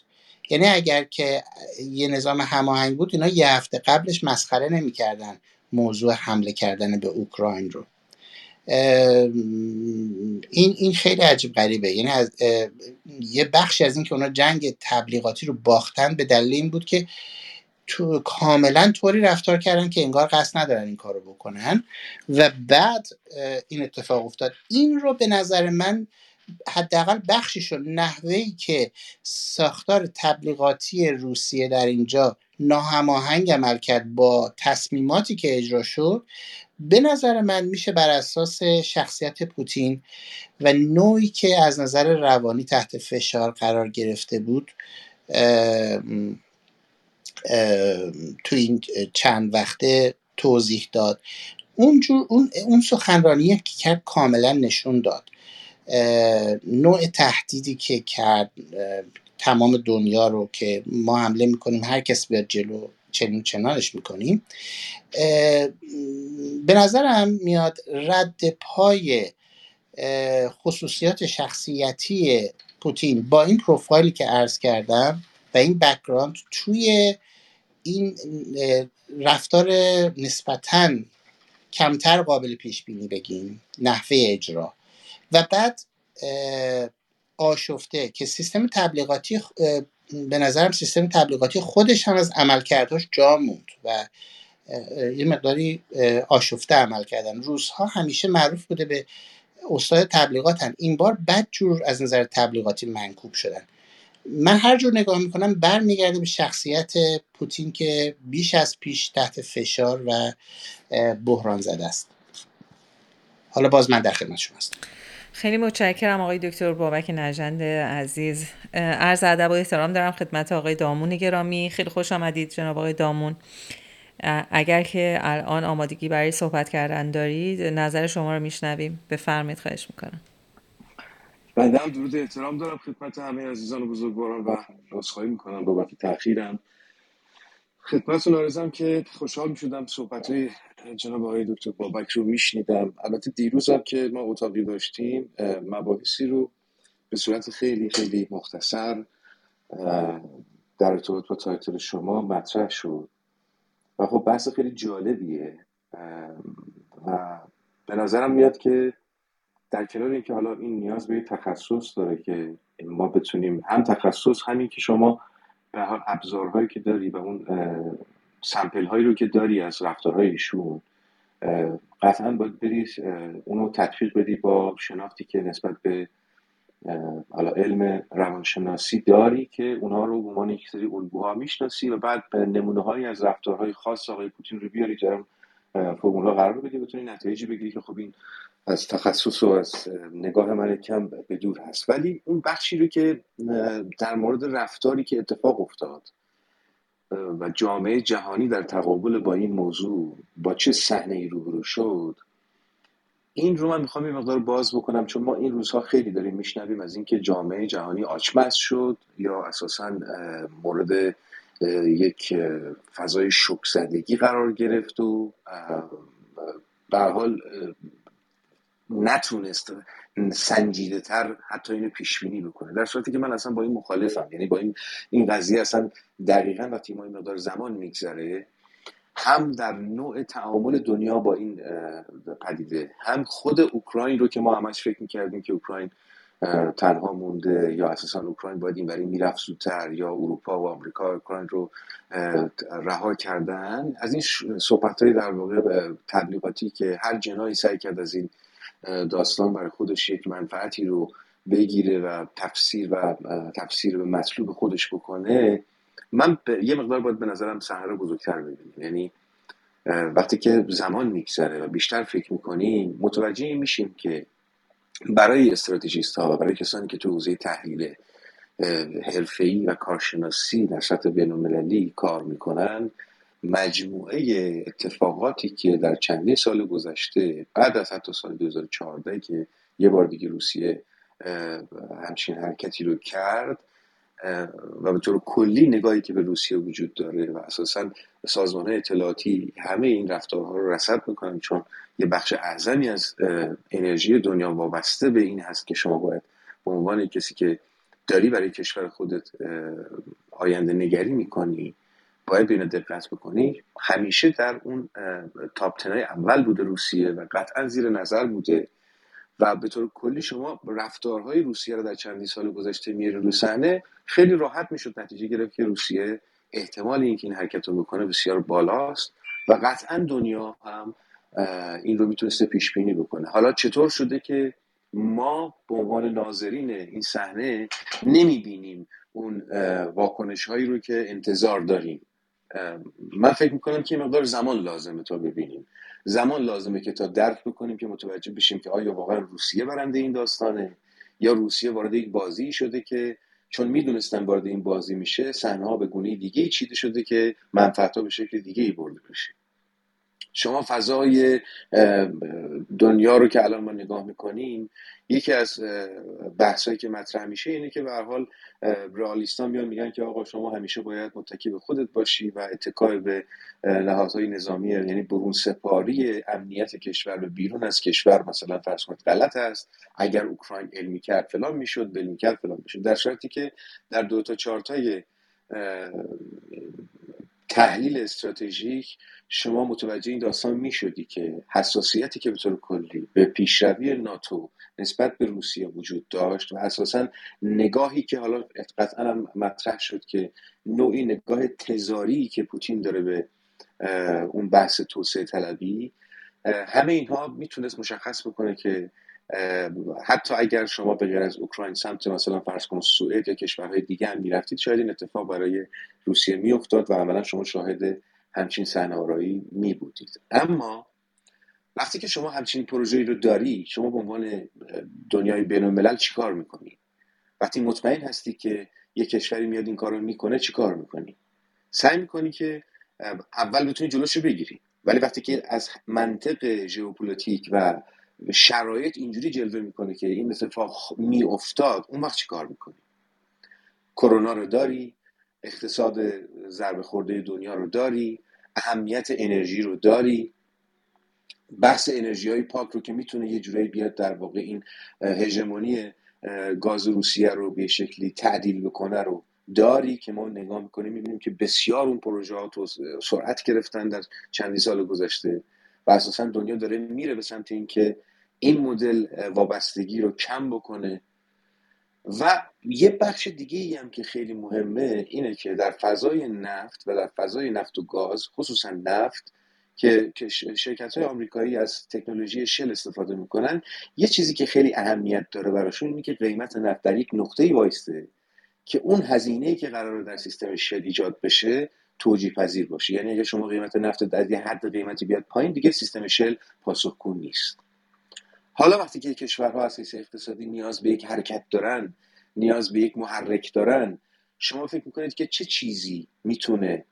یعنی اگر که یه نظام هماهنگ بود اینا یه هفته قبلش مسخره نمی‌کردن موضوع حمله کردن به اوکراین رو. این خیلی عجیب غریبه، یعنی از یه بخشی از این که اونا جنگ تبلیغاتی رو باختن به دلیل این بود که تو کاملا طوری رفتار کردن که انگار قصد ندارن این کارو بکنن و بعد این اتفاق افتاد. این رو به نظر من حداقل بخشش رو نحوهی که ساختار تبلیغاتی روسیه در اینجا ناهماهنگ عمل کرد با تصمیماتی که اجرا شد، به نظر من میشه بر اساس شخصیت پوتین و نوعی که از نظر روانی تحت فشار قرار گرفته بود تو این چند وقته توضیح داد. اون سخنرانی که کرد کاملا نشون داد نوع تهدیدی که کرد تمام دنیا رو که ما حمله میکنیم، هر کس بیاد جلو چنانش میکنیم. به نظرم میاد رد پای خصوصیات شخصیتی پوتین با این پروفایلی که عرض کردم و این بک‌گراند توی این رفتار نسبتاً کمتر قابل پیش بینی بگیم نحوه اجرا و بعد آشفته که سیستم تبلیغاتی به نظرم سیستم تبلیغاتی خودش هم از عملکرداش جا موند و یه مقداری آشفته عمل کردن. روس‌ها همیشه معروف بوده به استاد تبلیغاتن، این بار بدجور از نظر تبلیغاتی منکوب شدن. من هر جور نگاه میکنم برمیگرده به شخصیت پوتین که بیش از پیش تحت فشار و بحران زده است. حالا باز من در خدمت شما هستم. خیلی متشکرم آقای دکتر بابک نژند عزیز. عرض ادب و احترام دارم خدمت آقای دامون گرامی. خیلی خوش آمدید جناب آقای دامون. اگر که الان آمادگی برای صحبت کردن دارید نظر شما رو میشنویم، بفرمایید. خواهش میکنم. بنده هم درود و احترام دارم خدمت همه عزیزان و بزرگواران و عذرخواهی میکنم بابت تأخیرم. خدمتتون عرضم که خوشحال میشدم صحبت‌های جناب آقای دکتر بابک رو میشنیدم. البته دیروز هم که ما اتاقی داشتیم مباحثی رو به صورت خیلی خیلی مختصر در ارتباط با تایتل شما مطرح شد و خب بحث خیلی جالبیه و به نظرم میاد که در کنار اینکه حالا این نیاز به تخصص داره که ما بتونیم هم تخصص، همین که شما به حال ابزارهایی که داری و اون سمپل هایی رو که داری از رفتارهایشون قطعا باید بری اونو تطبیق بدی با شناختی که نسبت به حالا علم روانشناسی داری که اونها رو به عنوان یک سری الگوها میشناسی و بعد به نمونه‌هایی از رفتارهای خاص آقای پوتین رو بیاری در فرمولا قرار بدی، بتونی نتایجی بگیری که خب این از تخصص و از نگاه من کم به دور هست. ولی اون بخشی رو که در مورد رفتاری که اتفاق افتاد و جامعه جهانی در تقابل با این موضوع با چه صحنه‌ای روبرو شد، این رو من میخوام یه مقدار باز بکنم، چون ما این روزها خیلی داریم میشنویم از اینکه جامعه جهانی آچمز شد یا اساساً مورد یک فضای شوک‌زدگی قرار گرفت و به هر حال نتونست سنجیده تر حتی اینو پیشبینی بکنه، در صورتی که من اصلا با این مخالفم. یعنی با این قضیه اصلا دقیقاً وقتی ما این مقدار زمان میگذره، هم در نوع تعامل دنیا با این پدیده، هم خود اوکراین رو که ما همش فکر میکردیم که اوکراین تنها مونده یا اساسا اوکراین باید این برای میرفت زودتر یا اروپا و آمریکا اوکراین رو رها کردن، از این صحبت‌های در واقع تبلیغاتی که هر جناحی سعی کرد از این داستان برای خودش یک منفعتی رو بگیره و تفسیر به مطلوب خودش بکنه، من یه مقدار باید به نظرم صحنه رو بزرگتر ببینیم. یعنی وقتی که زمان میگذره و بیشتر فکر میکنیم، متوجه میشیم که برای استراتژیست ها و برای کسانی که تو حوزه تحلیل حرفه‌ای و کارشناسی در سطح بین‌المللی کار میکنن، مجموعه اتفاقاتی که در چندین سال گذشته بعد از حتی سال 2014 که یه بار دیگه روسیه همچین حرکتی رو کرد و به طور کلی نگاهی که به روسیه وجود داره و اساساً سازمان‌های اطلاعاتی همه این رفتارها رو رصد میکنن، چون یه بخش اعظمی از انرژی دنیا وابسته به این هست که شما باید به عنوان کسی که داری برای کشور خودت آینده نگری میکنی باید اینو دقت بکنی. همیشه در اون تاپ 10 اول بوده روسیه و قطعا زیر نظر بوده و به طور کلی شما رفتارهای روسیه رو در چندین سال گذشته میارید رو صحنه، خیلی راحت میشد نتیجه گرفت که روسیه احتمال اینکه این حرکت رو بکنه بسیار بالاست و قطعا دنیا هم این رو میتونسته پیش بینی بکنه. حالا چطور شده که ما به عنوان ناظرین این صحنه نمیبینیم اون واکنش هایی رو که انتظار داریم؟ من فکر میکنم که مقدار زمان لازمه تا ببینیم، زمان لازمه که تا درک بکنیم، که متوجه بشیم که آیا واقعا روسیه برنده این داستانه یا روسیه وارد یک بازی شده که چون میدونستن وارد این بازی میشه، صحنه‌ها به گونه دیگه‌ای چیده شده که منفعت‌ها به شکل دیگه‌ای برده بشه. شما فضای دنیا رو که الان ما نگاه میکنیم، یکی از بحثایی که مطرح میشه اینه که به هر حال رئالیستان بیان میگن که آقا شما همیشه باید متکی به خودت باشی و اتکای به نهادهای نظامی، یعنی برون سپاری امنیت کشور به بیرون از کشور مثلا فرض کنید غلط است، اگر اوکراین علمی کرد فلان میشد، بلمی کرد فلان میشد، در شرطی که در دو تا چهار تای تحلیل استراتژیک شما متوجه این داستان میشدی که حساسیتی که به طور کلی به پیشروی ناتو نسبت به روسیه وجود داشت و اساساً نگاهی که حالا قطعاً مطرح شد که نوعی نگاه تزاری که پوتین داره به اون بحث توسعه طلبی، همه اینها میتونست مشخص بکنه که حتی اگر شما به غیر از اوکراین سمت مثلا فرض کن سوئد یا کشورهای دیگه هم میرفتید، شاید این اتفاق برای روسیه میافتاد و عملا شما شاهد همچین صحنه آرایی می بودید. اما وقتی که شما همچین پروژه‌ای رو داری، شما به عنوان دنیای بین‌الملل چیکار میکنی؟ وقتی مطمئن هستی که یک کشوری میاد این کارو میکنه، چیکار میکنی؟ سعی میکنی که اول بتونی جلوشو بگیری، ولی وقتی که از منطق ژئوپلیتیک و شرایط اینجوری جلوه میکنه که این اتفاق میافتاد، اون وقت چیکار میکنی؟ کرونا رو داری، اقتصاد ضربه خورده دنیا رو داری، اهمیت انرژی رو داری، بحث انرژی‌های پاک رو که میتونه یه جورایی بیاد در واقع این هژمونی گاز روسیه رو به شکلی تعدیل بکنه رو داری که ما نگاه میکنیم میبینیم که بسیار اون پروژه ها سرعت گرفتن در چندی سال گذشته و اساسا دنیا داره میره به سمت این که این مدل وابستگی رو کم بکنه. و یه بخش دیگه‌ای هم که خیلی مهمه اینه که در فضای نفت و در فضای نفت و گاز، خصوصا نفت، که شرکت‌های آمریکایی از تکنولوژی شل استفاده می‌کنن، یه چیزی که خیلی اهمیت داره براشون اینه که قیمت نفت در یک نقطه‌ای وایسته که اون هزینه‌ای که قراره در سیستم شل ایجاد بشه توجیه پذیر باشه. یعنی اگه شما قیمت نفت در یه حد قیمتی بیاد پایین، دیگه سیستم شل پاسخگو نیست. حالا وقتی که کشورها از حیث اقتصادی نیاز به یک حرکت دارن، نیاز به یک محرک دارن، شما فکر میکنید که چه چیزی میتونه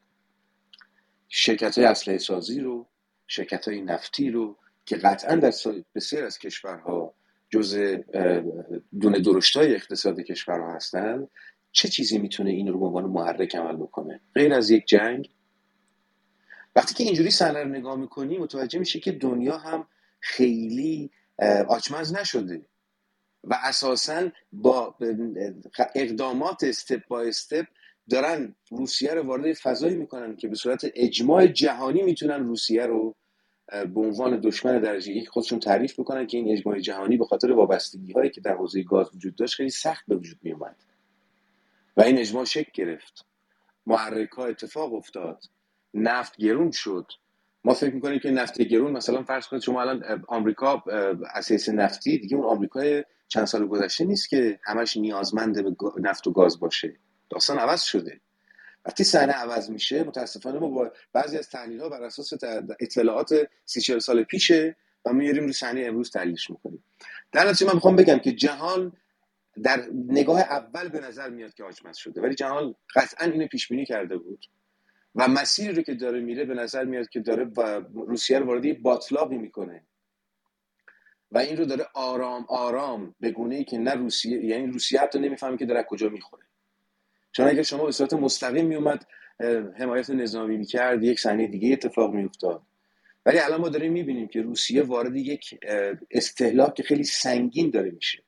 شرکت‌های اسلحه سازی رو، شرکت‌های نفتی رو که قطعاً در بسیار از کشورها جزء دونه درشت‌های اقتصاد کشورها هستن، چه چیزی میتونه این رو به عنوان محرک عمل بکنه غیر از یک جنگ؟ وقتی که اینجوری صحنه رو نگاه می‌کنی متوجه میشه که دنیا هم خیلی آچمز نشده و اساساً با اقدامات استپ بای استپ دارن روسیه رو وارد فضایی میکنن که به صورت اجماع جهانی میتونن روسیه رو به عنوان دشمن درجه یک خودشون تعریف بکنن، که این اجماع جهانی به خاطر وابستگی هایی که در حوزه گاز وجود داشت خیلی سخت به وجود میومد و این اجماع شکل گرفت. محرک ها اتفاق افتاد، نفت گرون شد. ما فکر میکنیم که نفت گرون، مثلا فرض کنید شما الان آمریکا از حیث نفتی دیگه اون آمریکای چند سال گذشته نیست که همش نیازمند به نفت و گاز باشه. داستان عوض شده. وقتی صحنه عوض میشه متاسفانه ما با بعضی از تحلیل‌ها بر اساس اطلاعات 30-40 سال پیشه و میاریم رو صحنه امروز تحلیلش میکنیم. در نتیجه من میخوام بگم که جهان در نگاه اول به نظر میاد که آجمز شده، ولی جهان قطعاً اینو پیش بینی کرده بود و مسیری رو که داره میره به نظر میاد که داره روسیه رو وارد باطلاقی میکنه و این رو داره آرام آرام به گونه‌ای که نه روسیه، یعنی روسیه حتی نمیفهمه که داره کجا میخوره. چون اگه شما به صورت مستقیم میومد حمایت نظامی میکرد یک صحنه دیگه اتفاق میافتاد، ولی الان ما داریم میبینیم که روسیه وارد یک استهلاک خیلی سنگین داره میشه.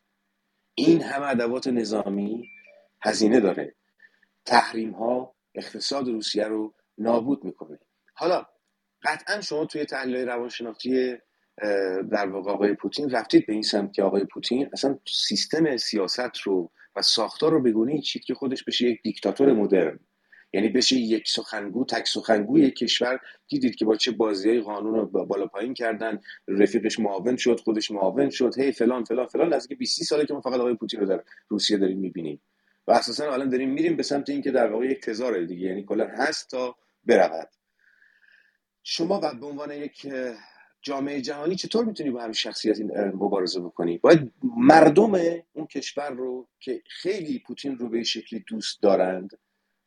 این همه ادوات نظامی هزینه داره، تحریم ها اقتصاد روسیه رو نابود میکنه. حالا قطعا شما توی تحلیل روانشناختی در واقع آقای پوتین رفتید به این سمت که آقای پوتین اصلا سیستم سیاست رو و ساختار رو بگونه چید که خودش بشه یک دیکتاتور مدرن، یعنی بشه یک سخنگو، تک سخنگوی یک کشور. دیدید که با چه بازیای قانون رو بالا پایین کردن، رفیقش معاون شد، خودش معاون ششد، هی فلان فلان فلان. از اینکه 20 ساله که ما فقط آقای پوتین رو در روسیه داریم می‌بینیم و اساساً الان داریم میریم به سمت اینکه در واقع یک تزار دیگه، یعنی کلا هست تا برود. شما بعد به عنوان یک جامعه جهانی چطور میتونی با همین شخصیت مبارزه بکنی؟ باید مردم اون کشور رو که خیلی پوتین رو به شکلی دوست دارند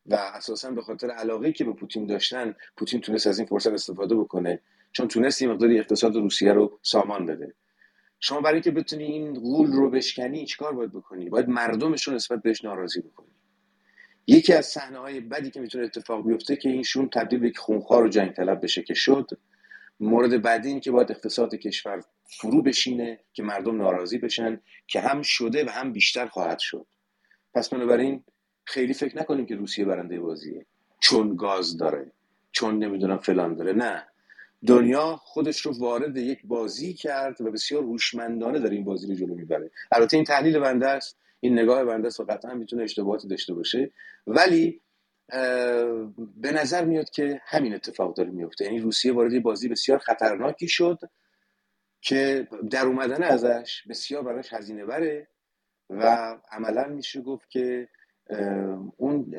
و اساساً به خاطر علاقه‌ای که به پوتین داشتن، پوتین تونست از این فرصت استفاده بکنه، چون تونست یه مقداری اقتصاد روسیه رو سامان بده. شما برای اینکه بتونی این غول رو بشکنی چیکار باید بکنی؟ باید مردمشون نسبت بهش ناراضی بکنی. یکی از صحنه‌های بدی که میتونه اتفاق بیفته که اینشون تبدیل به یک خونخوار و جنگ طلب بشه که شد. مورد بعدی این که باید اقتصاد کشور فرو بشینه که مردم ناراضی بشن، که هم شده و هم بیشتر خواهد شد. پس بنابراین خیلی فکر نکنیم که روسیه برنده بازیه چون گاز داره، چون نمیدونم فلان داره. نه، دنیا خودش رو وارد یک بازی کرد و بسیار هوشمندانه داره این بازی رو جلو میبره. البته این تحلیل بنده است، این نگاه بنده است و قطعا میتونه اشتباهاتی داشته باشه، ولی به نظر میاد که همین اتفاق داره میفته. یعنی روسیه وارد بازی بسیار خطرناکی شد که در اومدن ازش بسیار براش هزینه بره و عملا میشه گفت که اون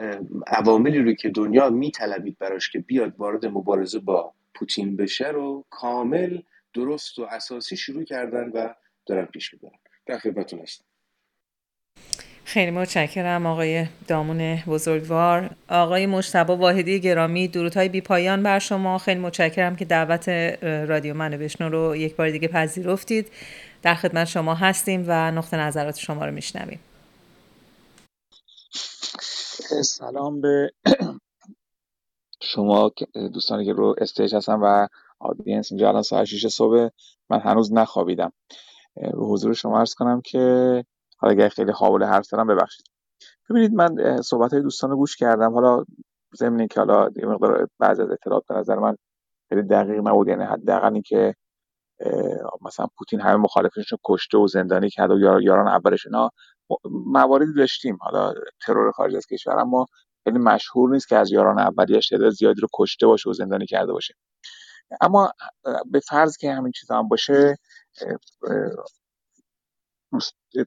عواملی رو که دنیا میطلبید براش که بیاد وارد مبارزه با پوتین بشه رو کامل درست و اساسی شروع کردن و دارن پیش میبرن. در خدمتتون هستم. خیلی متشکرم آقای دامون بزرگوار. آقای مجتبی واحدی گرامی، درودهای بی‌پایان بر شما. خیلی متشکرم که دعوت رادیو منو بشنو رو یک بار دیگه پذیرفتید. در خدمت شما هستیم و نقطه نظرات شما رو میشنویم. سلام به شما دوستانی که رو استیج هستن و آدینس. اینجا الان ساعت 6 صبح، من هنوز نخوابیدم. به حضور شما عرض کنم که حالا اگه خیلی حاوله حرف زدم ببخشید. ببینید من صحبت‌های دوستان رو گوش کردم، حالا ضمن اینکه حالا یه مقدار بعضی از اطلاعات به نظر من خیلی دقیق نبود، یعنی حداقل اینکه مثلا پوتین همه مخالفینش رو کشته و زندانی کرد و یاران اولش، اینا مواردی داشتیم، حالا ترور خارج از کشور، اما خیلی مشهور نیست که از یاران اولیش تعداد زیادی رو کشته باشه و زندانی کرده باشه. اما به فرض که همین چیزا هم باشه،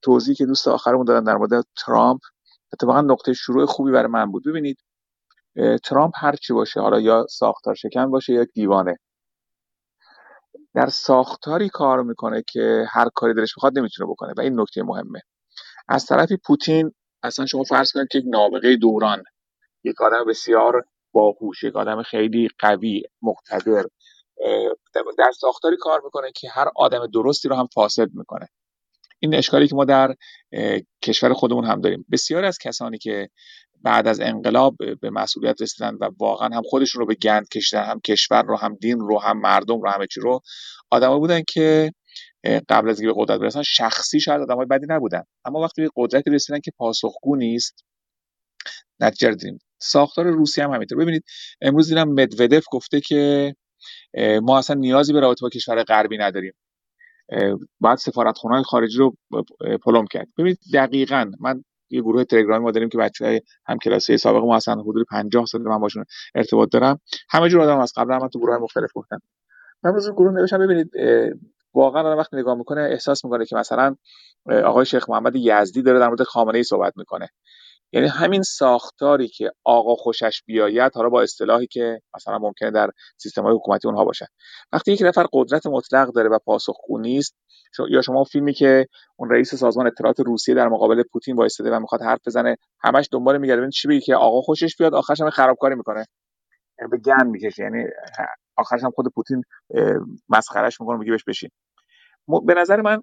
توضیحی که دوست آخرمون دادن در مورد ترامپ اتفاقا نقطه شروع خوبی برای من بود. ببینید ترامپ هر چی باشه، حالا یا ساختار شکن باشه یا دیوانه، در ساختاری کار میکنه که هر کاری دلش بخواد نمیتونه بکنه و این نکته مهمه. از طرفی پوتین اصلا شما فرض کنید که یک نابغه دوران، یک آدم بسیار باهوش، یک آدم خیلی قوی، مقتدر، در ساختاری کار میکنه که هر آدم درستی رو هم فاسد میکنه. این اشکالی که ما در کشور خودمون هم داریم، بسیاری از کسانی که بعد از انقلاب به مسئولیت رسیدن و واقعا هم خودشون رو به گند کشیدن، هم کشور رو، هم دین رو، هم مردم رو، همه چی رو، آدمایی بودن که قبل از اینکه به قدرت برسن شخصی شاید آدمای بدی نبودن، اما وقتی به قدرت رسیدن که پاسخگو نیست نتیجه دیدیم. ساختار روسیه هم همینطور. ببینید امروز دیدم مدودف گفته که ما اصلا نیازی به رابطه با کشور غربی نداریم، بعد سفارتخونه‌های خارجی رو پلم کرد. ببینید دقیقاً من یه گروه تلگرامی ما داریم که بچه‌های همکلاسی سابق ما هستن، حدود 50 سال من باشون ارتباط دارم، همه جور آدم از قبل هم تو گروه‌های مختلف گفتن. من روز گروه نوشتم ببینید واقعاً آدم وقتی نگاه می‌کنه احساس می‌کنه که مثلا آقای شیخ محمد یزدی داره در مورد خامنه‌ای صحبت می‌کنه. یعنی همین ساختاری که آقا خوشش بیاید، حالا با اصطلاحی که مثلا ممکنه در سیستم‌های حکومتی اونها باشه، وقتی یک نفر قدرت مطلق داره و پاسخگو نیست، یا شما فیلمی که اون رئیس سازمان اطلاعات روسیه در مقابل پوتین وایساده و میخواد حرف بزنه، همش دنبال میگرده چی بگه که آقا خوشش بیاد، آخرش هم خرابکاری میکنه، به گند میکشه، یعنی آخرش هم خود پوتین مسخرهش میکنه، میگه بهش بشین. به نظر من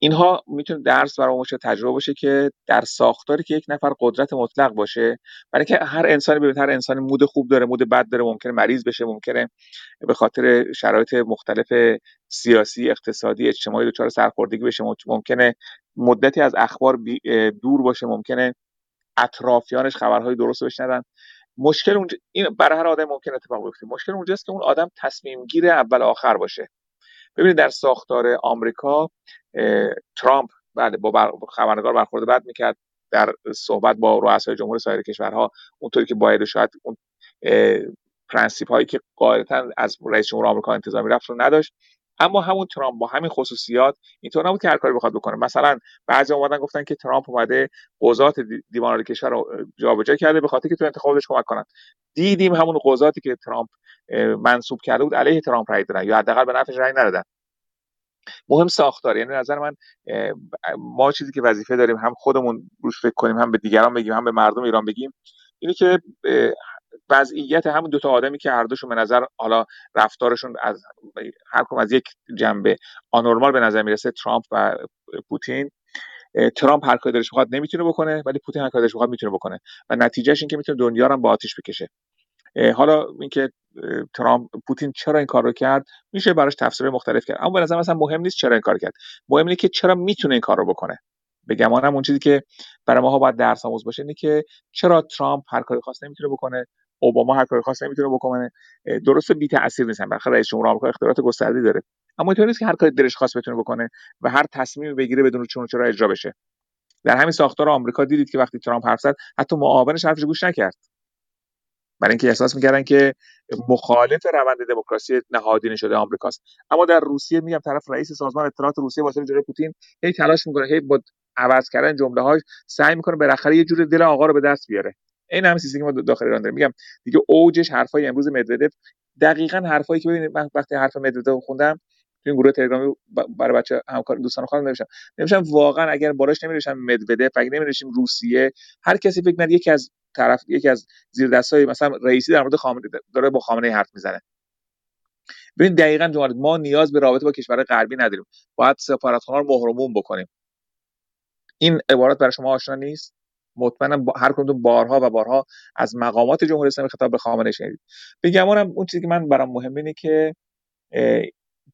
اینها میتونه درس برای ما باشه، تجربه باشه که در ساختاری که یک نفر قدرت مطلق باشه، برای که هر انسانی به هر انسانی مود خوب داره، مود بد داره، ممکنه مریض بشه، ممکنه به خاطر شرایط مختلف سیاسی، اقتصادی، اجتماعی دچار سرخوردگی بشه، ممکنه مدتی از اخبار دور باشه، ممکنه اطرافیانش خبرهای درست بشنوند. مشکل اونجا، این برای هر آدم ممکن اتفاق بیفته، مشکل اونجاست که اون آدم تصمیم گیر اول آخر باشه. ببینید در ساختار آمریکا ترامپ بله با خبرنگار برخورد بد میکرد، در صحبت با رؤسای جمهور سایر کشورها اونطوری که باید شاید اون پرنسیپ هایی که قاعدتا از رئیس جمهور آمریکا انتظار میرفت رو نداشت، اما همون ترامپ با همین خصوصیات اینطور نبود که هر کاری بخواد بکنه. مثلا بعضی اومدن گفتن که ترامپ اومده قضات دیوان کشور رو جابجا کرده به خاطر که تو انتخاباتش کمک کنن. دیدیم همون قضاتی که ترامپ منصوب کرده بود علیه ترامپ رای دادن یا حداقل به نفعش رای ندادن. مهم ساختار، یعنی نظر من ما چیزی که وظیفه داریم هم خودمون روش فکر کنیم، هم به دیگران بگیم، هم به مردم ایران بگیم، اینه که وضعیت همون دوتا آدمی که هر دوشون به نظر حالا رفتارشون از هر کدوم از یک جنبه آنورمال به نظر میرسه، ترامپ و پوتین، ترامپ هر کاری دلش بخواد نمیتونه بکنه ولی پوتین هر کاری دلش بخواد میتونه بکنه و نتیجهش این که میتونه دنیا رو هم با آتش بکشه. حالا اینکه ترامپ پوتین چرا این کار رو کرد میشه براش تفسیرهای مختلف کرد، اما به نظر من اصلا مهم نیست چرا این کار کرد، مهم اینه که چرا میتونه این کار رو بکنه. به گمانم اون چیزی که برای ماها باید درس آموز باشه اینه که چرا ترامپ هر کاری خواست نمیتونه بکنه، اوباما هر کاری خواست نمیتونه بکنه. درسته بی تاثیر نیستن، بالاخره رئیس جمهور آمریکا اختیارات گسترده‌ای داره، اما اینطوری نیست که هر کاری دلش خواست بتونه بکنه و هر تصمیمی بگیره بدون چون چرا اجرا بشه. در همین ساختار آمریکا دیدید که وقتی ترامپ حرف زد حتی معاونش حرفش گوش نکرد، برای اینکه احساس می‌کردن که مخالف روند دموکراسی نهادینه شده آمریکاست. اما در روسیه میگم طرف رئیس سازمان اطلاعات روسیه واسه جلوی پوتین هی تلاش می‌کنه، هی با عوض کردن جمله‌هاش سعی می‌کنه بالاخره یه جور دل آقا رو به دست بیاره. این هم چیزی که ما داخل ایران داریم. میگم دیگه اوجش حرفای امروز مدودف، دقیقاً حرفایی که ببینید من وقتی حرف مدودف رو خوندم تو این گروه تلگرامی برای بچه همکار دوستان خودم نوشتم واقعاً اگر باراش نمی‌رسیم مدودف، اگه نمی‌رسیم روسیه، هر کسی فکر می‌کنه یکی از طرف یکی از زیردستای مثلا رئیسی در مورد خامنه‌ای داره با خامنه‌ای حرف میزنه. ببین دقیقاً جمهوریت ما نیاز به رابطه با کشور غربی نداریم، باید سفارتخونا رو مهرمون بکنیم. این عبارات برای شما آشنا نیست؟ مطمئنم هر کدومتون بارها و بارها از مقامات جمهوری اسلامی خطاب به خامنه‌ای شنیدید. بگمونم اون چیزی که من برام مهمه اینه که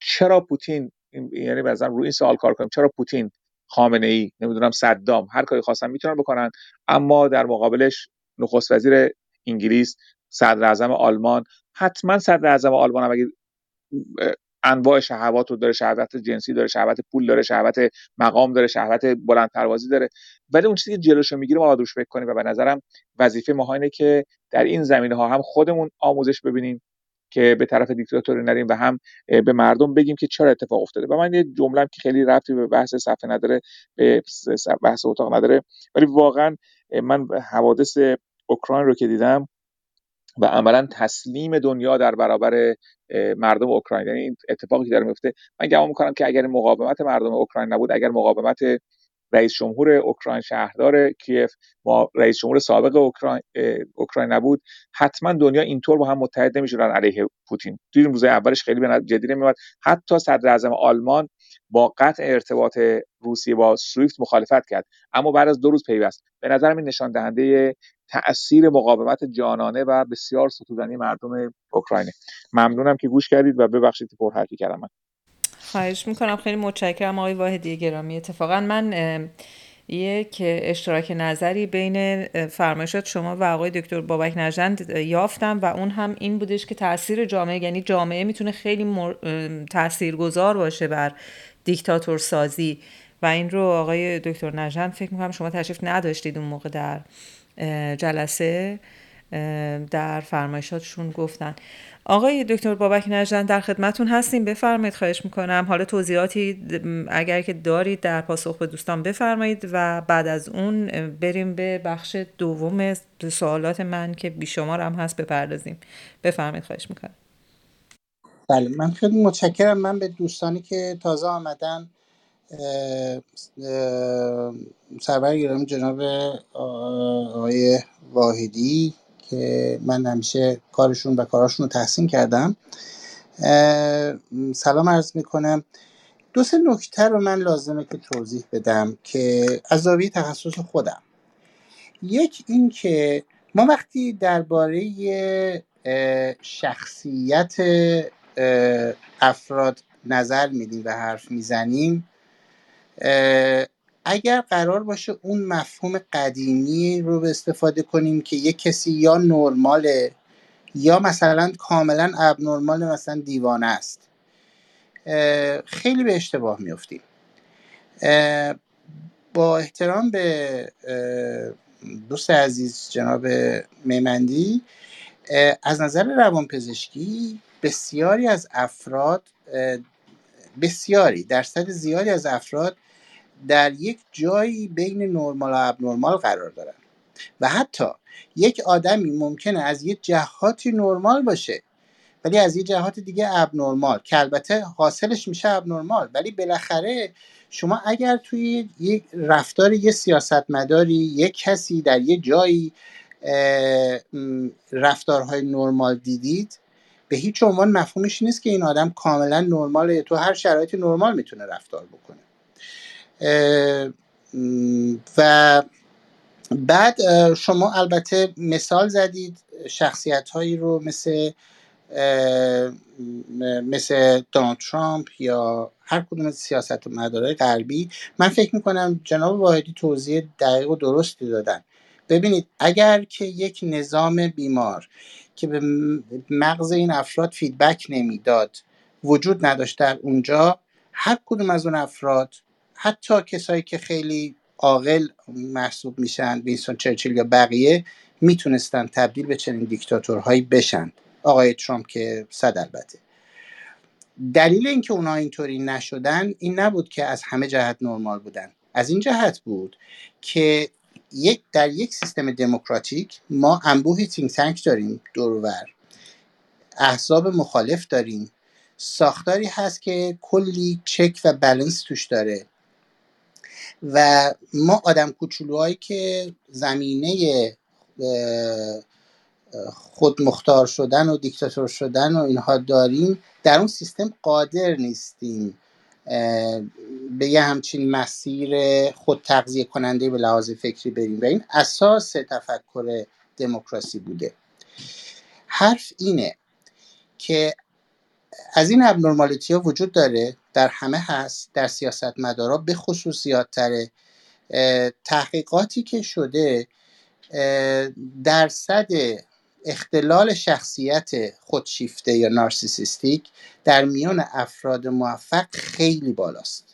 چرا پوتین، یعنی مثلا روی این سوال کار کنیم، چرا پوتین خامنه‌ای، نمیدونم صدام، هر کاری خواستن میتونن بکنن، اما در مقابلش نخست وزیر انگلیس، صدراعظم آلمان، حتما صدراعظم آلمان هم اگه انواع شهوات رو داره، شهوت جنسی داره، شهوت پول داره، شهوت مقام داره، شهوت بلندپروازی داره، ولی اون چیزی که جلوشو میگیره ما باید روش فکر کنیم و به نظرم وظیفه ما اینه که در این زمینه ها هم خودمون آموزش ببینیم که به طرف دیکتاتوری نریم و هم به مردم بگیم که چرا اتفاق افتاده. و من یه جمله‌ام که خیلی ربطی به بحث صفحه نداره، به بحث اتاق نداره، ولی واقعا من حوادث اوکراین رو که دیدم و عملا تسلیم دنیا در برابر مردم اوکراین، یعنی این اتفاقی که داره میفته، من گمان میکنم که اگر مقاومت مردم اوکراین نبود، اگر مقاومت رئیس جمهور اوکراین شهردار کیف با رئیس جمهور سابق اوکراین نبود، حتما دنیا اینطور با هم متحد نمیشدن علیه پوتین. تو این روزهای اولش خیلی به جدی نمیومد، حتی صدراعظم آلمان با قطع ارتباط روسیه با سویفت مخالفت کرد، اما بعد از 2 روز پیوست. به نظرم این نشان دهنده تأثیر مقاومت جانانه و بسیار ستودنی مردم اوکراینه. ممنونم که گوش کردید و ببخشید که پرحرفی کردم. من خواهش میکنم، خیلی متشکرم آقای واحدی گرامی. اتفاقا من یک اشتراک نظری بین فرمایشات شما و آقای دکتر بابک نژند یافتم و اون هم این بودش که تأثیر جامعه، یعنی جامعه میتونه خیلی تأثیرگذار باشه بر دیکتاتور سازی و این رو آقای دکتر نژند فکر میکنم شما تشریف نداشتید اون موقع در جلسه در فرمایشاتشون گفتن. آقای دکتر بابک نژند در خدمتون هستیم، بفرمایید. خواهش میکنم حالا توضیحاتی اگر که دارید در پاسخ به دوستان بفرمایید و بعد از اون بریم به بخش دوم سوالات من که بیشمار هم هست بپردازیم. بفرمایید، خواهش میکنم. بله، من خیلی متشکرم. من به دوستانی که تازه آمدن سرور گرامی جناب آقای واحدی که من همیشه کارشون و کاراشون رو تحسین کردم سلام عرض میکنم. 2-3 نکته رو من لازمه که توضیح بدم که از زاویه تخصص خودم. یک این که ما وقتی درباره شخصیت افراد نظر میدیم و حرف میزنیم، اگر قرار باشه اون مفهوم قدیمی رو به استفاده کنیم که یک کسی یا نرماله یا مثلا کاملا ابنرمال، مثلا دیوانه است، خیلی به اشتباه میفتیم. با احترام به دوست عزیز جناب میمندی، از نظر روانپزشکی درصد زیادی از افراد در یک جایی بین نرمال و ابنرمال قرار دارن و حتی یک آدمی ممکنه از یه جهاتی نرمال باشه ولی از یه جهات دیگه ابنرمال، که البته حاصلش میشه ابنرمال، ولی بالاخره شما اگر توی یک رفتار یه سیاستمداری، یک کسی در یه جایی رفتارهای نرمال دیدید، به هیچ عنوان مفهومش نیست که این آدم کاملا نرماله، تو هر شرایطی نرمال میتونه رفتار بکنه. و بعد شما البته مثال زدید شخصیت هایی رو مثل دونالد ترامپ یا هر کدوم از سیاستمدارهای غربی. من فکر میکنم جناب واحدی توضیح دقیق و درستی دادن. ببینید، اگر که یک نظام بیمار که به مغز این افراد فیدبک نمیداد وجود نداشت در اونجا، هر کدوم از اون افراد، حتی کسایی که خیلی عاقل محسوب میشن، وینستون چرچیل یا بقیه، میتونستن تبدیل به چنین دیکتاتورهایی بشن، آقای ترامپ که صد البته. دلیل اینکه اونها اینطوری نشدن این نبود که از همه جهت نرمال بودن، از این جهت بود که در یک سیستم دموکراتیک ما انبوهی تینک تانک داریم، دورور احزاب مخالف داریم، ساختاری هست که کلی چک و بالانس توش داره و ما آدم کوچولوهایی که زمینه خودمختار شدن و دیکتاتور شدن و اینها داریم، در اون سیستم قادر نیستیم به یه همچین مسیر خود تغذیه کننده به لحاظ فکری بریم و این اساس تفکر دموکراسی بوده. حرف اینه که از این ابنرمالیتی‌ها وجود داره، در همه هست، در سیاستمدارا به خصوص زیادتره. تحقیقاتی که شده درصد اختلال شخصیت خودشیفته یا نارسیسیستیک در میان افراد موفق خیلی بالاست،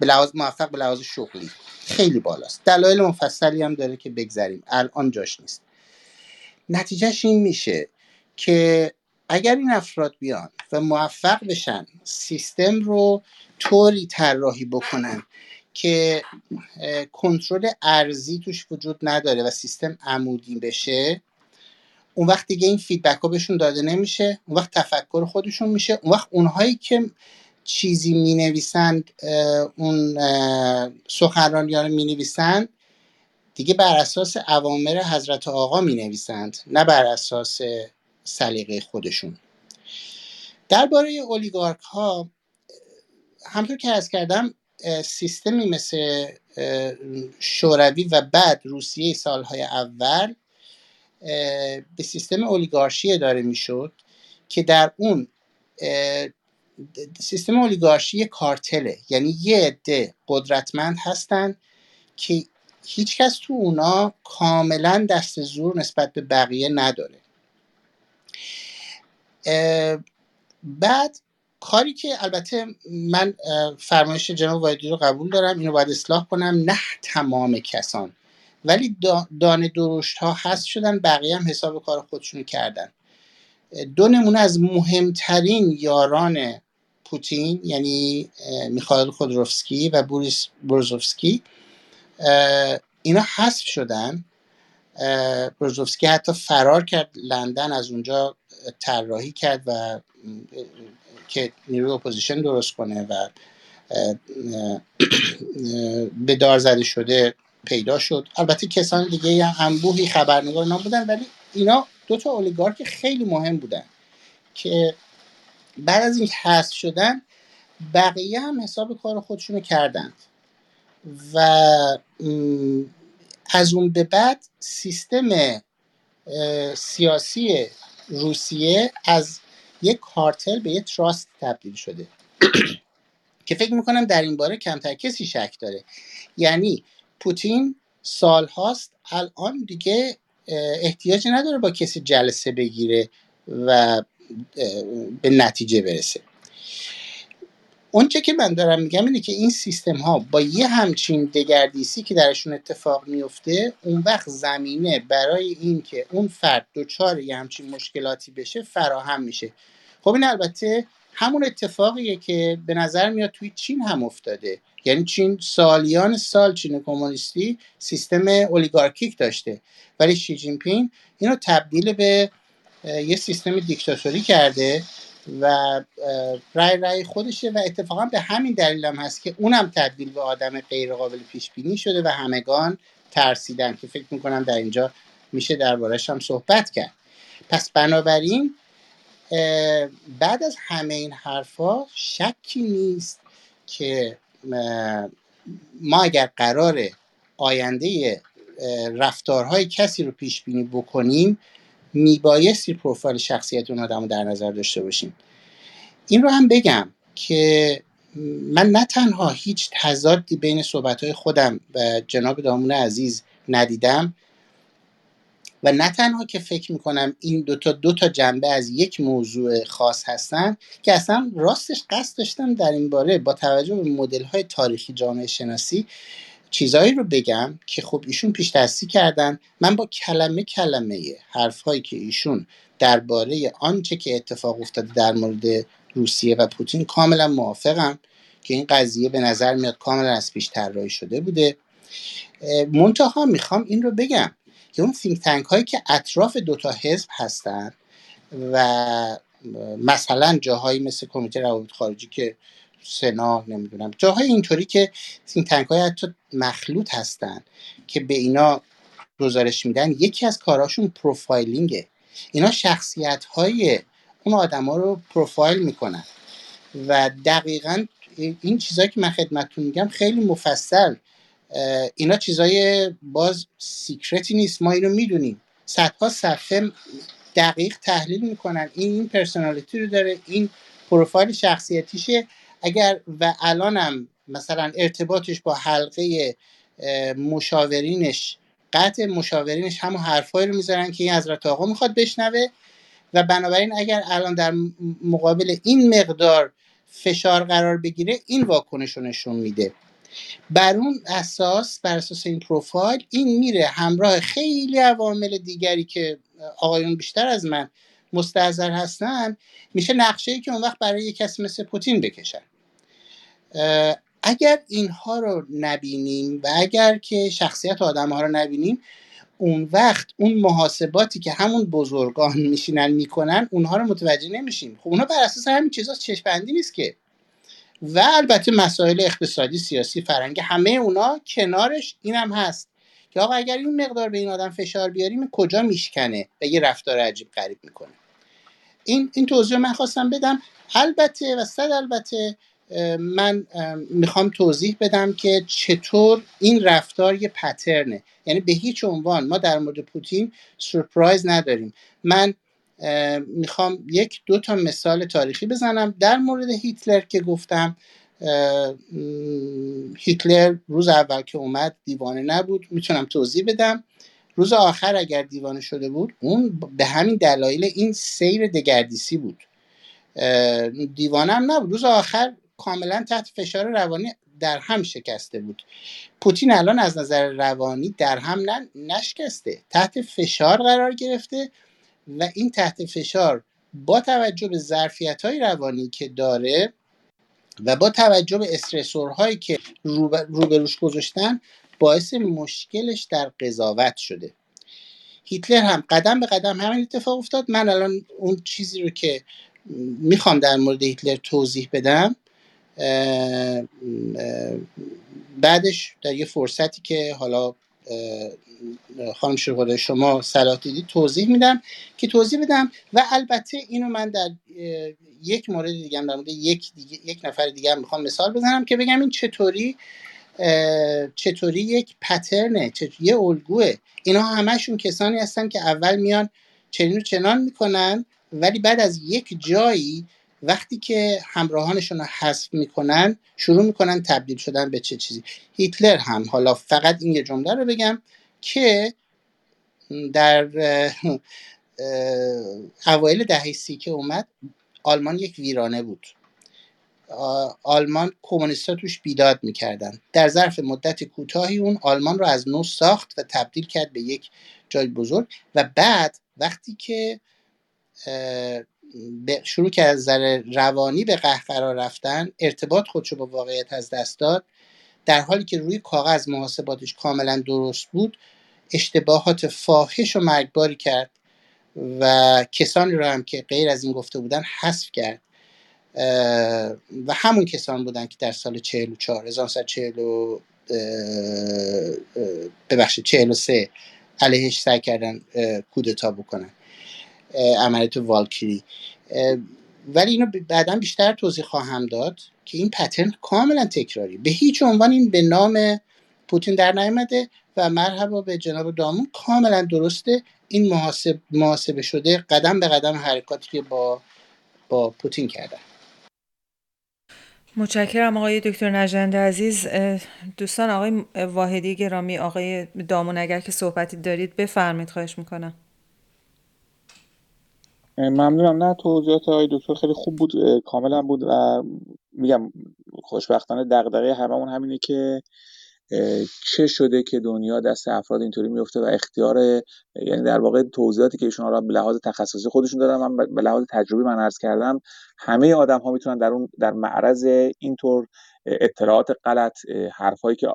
به لحاظ موفق به لحاظ شغلی خیلی بالاست. دلایل مفصلی هم داره که بگذریم، الان جاش نیست. نتیجهش این میشه که اگر این افراد بیان و موفق بشن سیستم رو طوری طراحی بکنن که کنترل ارزی توش وجود نداره و سیستم عمودی بشه، اون وقت دیگه این فیدبک ها بهشون داده نمیشه، اون وقت تفکر خودشون میشه، اون وقت اونهایی که چیزی مینویسند، اون سخنرانی ها رو مینویسند دیگه بر اساس اوامر حضرت آقا مینویسند، نه بر اساس سلیقه خودشون. درباره اولیگارک ها همطور که عرض کردم، سیستمی مثل شوروی و بعد روسیه سالهای اول به سیستم اولیگارشی اداره میشد که در اون سیستم اولیگارشی کارتله، یعنی یه عده قدرتمند هستن که هیچکس تو اونا کاملا دست زور نسبت به بقیه نداره. بعد کاری که البته من فرمایش جناب وایدی رو قبول دارم، اینو باید اصلاح کنم، نه تمام کسان، ولی دانه درشت ها حذف شدن، بقیه هم حساب کار خودشونو کردن. دو نمونه از مهمترین یاران پوتین، یعنی میخائیل خودروفسکی و بوریس برزوفسکی، اینا حذف شدن. برزوفسکی حتی فرار کرد لندن، از اونجا طراحی کرد و که نیروی اپوزیشن درست کنه و به دار زده شده پیدا شد. البته کسان دیگه هم انبوهی خبرنگار اینا بودن، ولی اینا دو تا اولیگارک خیلی مهم بودن که بعد از این حذف شدن بقیه هم حساب کار خودشونو کردند و از اون به بعد سیستم سیاسی روسیه از یک کارتل به یک تراست تبدیل شده که فکر میکنم در این باره کمتر کسی شک داره. یعنی پوتین سال هاست الان دیگه احتیاج نداره با کسی جلسه بگیره و به نتیجه برسه. اون چه که من دارم میگم اینه که این سیستم ها با یه همچین دگردیسی که درشون اتفاق میفته، اون وقت زمینه برای این که اون فرد دوچار یه همچین مشکلاتی بشه فراهم میشه. خب این البته همون اتفاقیه که به نظر میاد توی چین هم افتاده. یعنی چین سالیان سال، چین کمونیستی سیستم اولیگارکیک داشته، ولی شی جین پینگ اینو تبدیل به یه سیستم دیکتاتوری کرده و رای خودشه و اتفاقا به همین دلیل هم هست که اونم تبدیل به آدم غیر قابل پیش بینی شده و همگان ترسیدن که فکر میکنم در اینجا میشه درباره‌اش هم صحبت کرد. پس بنابراین بعد از همه این حرفا شکی نیست که ما اگر قراره آینده رفتارهای کسی رو پیش بینی بکنیم، میبایستی پروفایل شخصیت اون آدم رو در نظر داشته باشیم. این رو هم بگم که من نه تنها هیچ تضادی بین صحبتهای خودم و جناب دامون عزیز ندیدم و نه تنها که فکر میکنم این دو تا جنبه از یک موضوع خاص هستن، که اصلا راستش قصد داشتم در این باره با توجه به مدل‌های تاریخی جامعه شناسی چیزایی رو بگم که خب ایشون پیش دستی کردن. من با کلمه کلمه حرف‌هایی که ایشون درباره آنچه که اتفاق افتاده در مورد روسیه و پوتین کاملا موافقم که این قضیه به نظر میاد کاملا از پیش طراحی شده بوده. منتها میخوام این رو بگم که اون think tank هایی که اطراف دوتا حزب هستن و مثلا جاهایی مثل کمیته روابط خارجی که سنا، نمیدونم، جاهای اینطوری که think tank های حتی مخلوط هستن که به اینا گزارش میدن، یکی از کاراشون پروفایلینگه. اینا شخصیت های اون آدم ها رو پروفایل میکنن و دقیقاً این چیزایی که من خدمتتون میگم خیلی مفصل، اینا چیزای باز سیکرتی نیست، ما اینو میدونیم. صدها صفحه دقیق تحلیل میکنن، این پرسونالیتی رو داره، این پروفایل شخصیتیشه، اگر و الانم مثلا ارتباطش با حلقه مشاورینش، قطع مشاورینش همون حرفایی رو میذارن که این حضرت آقا میخواد بشنوه و بنابراین اگر الان در مقابل این مقدار فشار قرار بگیره این واکنش رو نشون میده. بر اون اساس، بر اساس این پروفایل، این میره همراه خیلی عوامل دیگری که آقایون بیشتر از من مستحضر هستن، میشه نقشه‌ای که اون وقت برای یک کسی مثل پوتین بکشن. اگر اینها رو نبینیم و اگر که شخصیت آدم‌ها رو نبینیم، اون وقت اون محاسباتی که همون بزرگان میشینن میکنن اونها رو متوجه نمیشیم. خب اونها بر اساس همین چیزا چشم‌بندی نیست که، و البته مسائل اقتصادی، سیاسی، فرهنگی، همه اونا کنارش اینم هست که آقا اگر این مقدار به این آدم فشار بیاریم کجا میشکنه و یه رفتار عجیب غریب میکنه. این توضیح من خواستم بدم. البته و صد البته من میخوام توضیح بدم که چطور این رفتار یه پترنه، یعنی به هیچ عنوان ما در مورد پوتین سورپرایز نداریم. من میخوام یک دو تا مثال تاریخی بزنم در مورد هیتلر که گفتم هیتلر روز اول که اومد دیوانه نبود، میتونم توضیح بدم. روز آخر اگر دیوانه شده بود، اون به همین دلایل این سیر دگردیسی بود. دیوانه هم نبود، روز آخر کاملا تحت فشار روانی در هم شکسته بود. پوتین الان از نظر روانی در هم نشکسته، تحت فشار قرار گرفته و این تحت فشار با توجه به ظرفیت‌های روانی که داره و با توجه به استرسورهایی که روبروش گذاشتن باعث مشکلش در قضاوت شده. هیتلر هم قدم به قدم همین اتفاق افتاد. من الان اون چیزی رو که میخوام در مورد هیتلر توضیح بدم بعدش در یه فرصتی که حالا خانم شغل شما صلاح دیدید توضیح میدم که توضیح بدم. و البته اینو من در یک مورد دیگه هم در مورد یک نفر دیگه هم میخوام مثال بزنم که بگم این چطوری یک پترنه، چطوری یه الگوه. اینا همشون کسانی هستن که اول میان چنین و چنان میکنن ولی بعد از یک جایی وقتی که همراهانشون رو حذف میکنن شروع میکنن تبدیل شدن به چه چیزی. هیتلر هم، حالا فقط این یه جمله رو بگم که در اوایل دهه 30 که اومد آلمان یک ویرانه بود. آلمان کمونیست‌ها توش بیداد میکردن. در ظرف مدت کوتاهی اون آلمان رو از نو ساخت و تبدیل کرد به یک جای بزرگ و بعد وقتی که شروع که از نظر روانی به قهقرا رفتن، ارتباط خودشو با واقعیت از دست داد، در حالی که روی کاغذ محاسباتش کاملا درست بود، اشتباهات فاحش و مرگباری کرد و کسانی رو هم که غیر از این گفته بودن حذف کرد و همون کسان بودن که در سال 43 علیهش سعی کردن کودتا بکنن، عملیات والکیری. ولی اینو بعداً بیشتر توضیح خواهم داد که این پترن کاملا تکراری، به هیچ عنوان این به نام پوتین در نیامده و مرحبا به جناب دامون، کاملا درسته. این محاسبه شده قدم به قدم حرکاتی که با پوتین کردن. متشکرم آقای دکتر نژند عزیز. دوستان، آقای واحدی گرامی، آقای دامون اگر که صحبتی دارید بفرمایید، خواهش میکنم. ممنونم. نه، توضیحات آقای دکتر خیلی خوب بود، کاملا بود و میگم خوشبختانه دغدغه هممون همینه که چه شده که دنیا دست افراد اینطوری میفته و اختیار، یعنی در واقع توضیحاتی که ایشون را به لحاظ تخصصی خودشون دادن، من به لحاظ تجربی من عرض کردم، همه آدم ها میتونن در معرض اینطور اطلاعات غلط، حرفایی که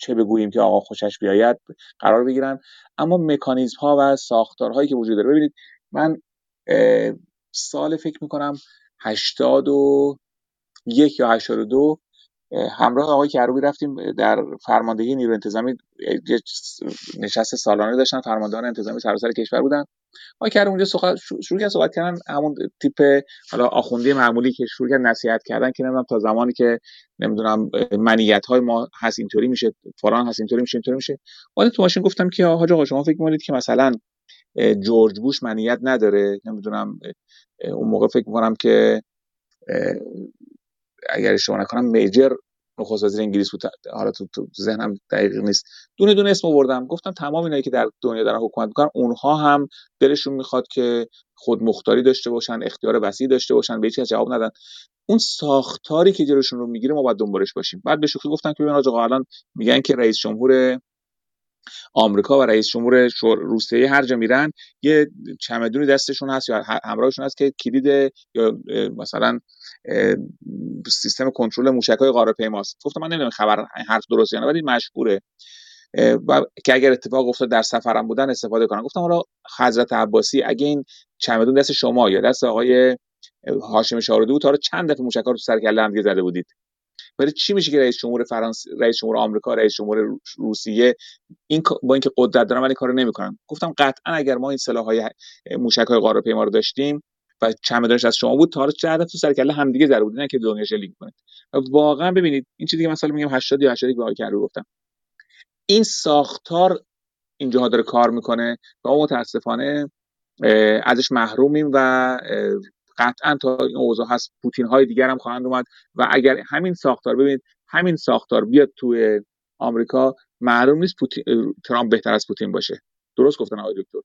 چه بگوییم که آقا خوشش بیاید قرار بگیرن، اما مکانیزم ها و ساختارهایی که وجود داره. ببینید من سال فکر میکنم 81 یا 82 همراه آقای کروبی رفتیم در فرماندهی نیروی انتظامی، نشست سالانه داشتن، فرماندهان انتظامی سراسر کشور بودن. آقای کروبی اونجا شروع کردن صحبت کردن، همون تیپ حالا آخوندی معمولی که شروع کردن نصیحت کردن که نمیدونم تا زمانی که نمیدونم منیت های ما هست اینطوری میشه، فلان هست اینطوری میشه، اینطوری میشه. وقتی تو ماشین گفتم که حاج آقا شما فکر میکنید که مثلا جورج بوش معنیت نداره، نمیدونم اون موقع فکر میکنم که اگر اشتباه نکنم میجر نخست وزیر انگلیس بود، حالا تو ذهنم دقیق نیست، دونه دونه اسم آوردم، گفتم تمام اینایی که در دنیا دارن حکومت میکنن اونها هم دلشون میخواد که خودمختاری داشته باشن، اختیار وسیع داشته باشن، به هیچ کس جواب ندن. اون ساختاری که جلوشون رو میگیره ما باید دنبالش باشیم. بعد به شوخی گفتن که ببین آقا الان میگن که رئیس جمهور آمریکا و رئیس جمهور روسیه هر جا میرن یه چمدونی دستشون هست یا همراهشون هست که کلید یا مثلا سیستم کنترل موشک‌های غاره‌پیماست. گفتم من نمیدونم خبر حرف درست یا نه، ولی مشهوره و که اگر اتفاق افتاد در سفرم بودن استفاده کنن. گفتم حالا حضرت عباسی اگه این چمدون دست شما یا دست آقای هاشم شاردی بود، حالا چند دفعه موشک‌ها رو سر کله هم دیگه زده بودید. برای چی میشه که رئیس جمهور فرانسه، رئیس جمهور آمریکا، رئیس جمهور روسیه این با اینکه قدرت دارن ولی کارو نمیکنن؟ گفتم قطعا اگر ما این سلاح‌های موشک‌های غاره‌پیما رو داشتیم و چمدونش از شما بود، تا حالا چه هدف تو سر کله همدیگه زده بودن که دنیا شلیک کنه. واقعا ببینید این چیزی که مثلا میگم 80 یا 81 واقعا کرده گفتم این ساختار اینجاها داره کار میکنه و ما متاسفانه ازش محرومیم و قطعا تا این اوضاع هست پوتین های دیگر هم خواهند اومد و اگر همین ساختار ببینید همین ساختار بیاد توی آمریکا معلوم نیست ترامپ بهتر از پوتین باشه. درست گفتن آقای دکتر،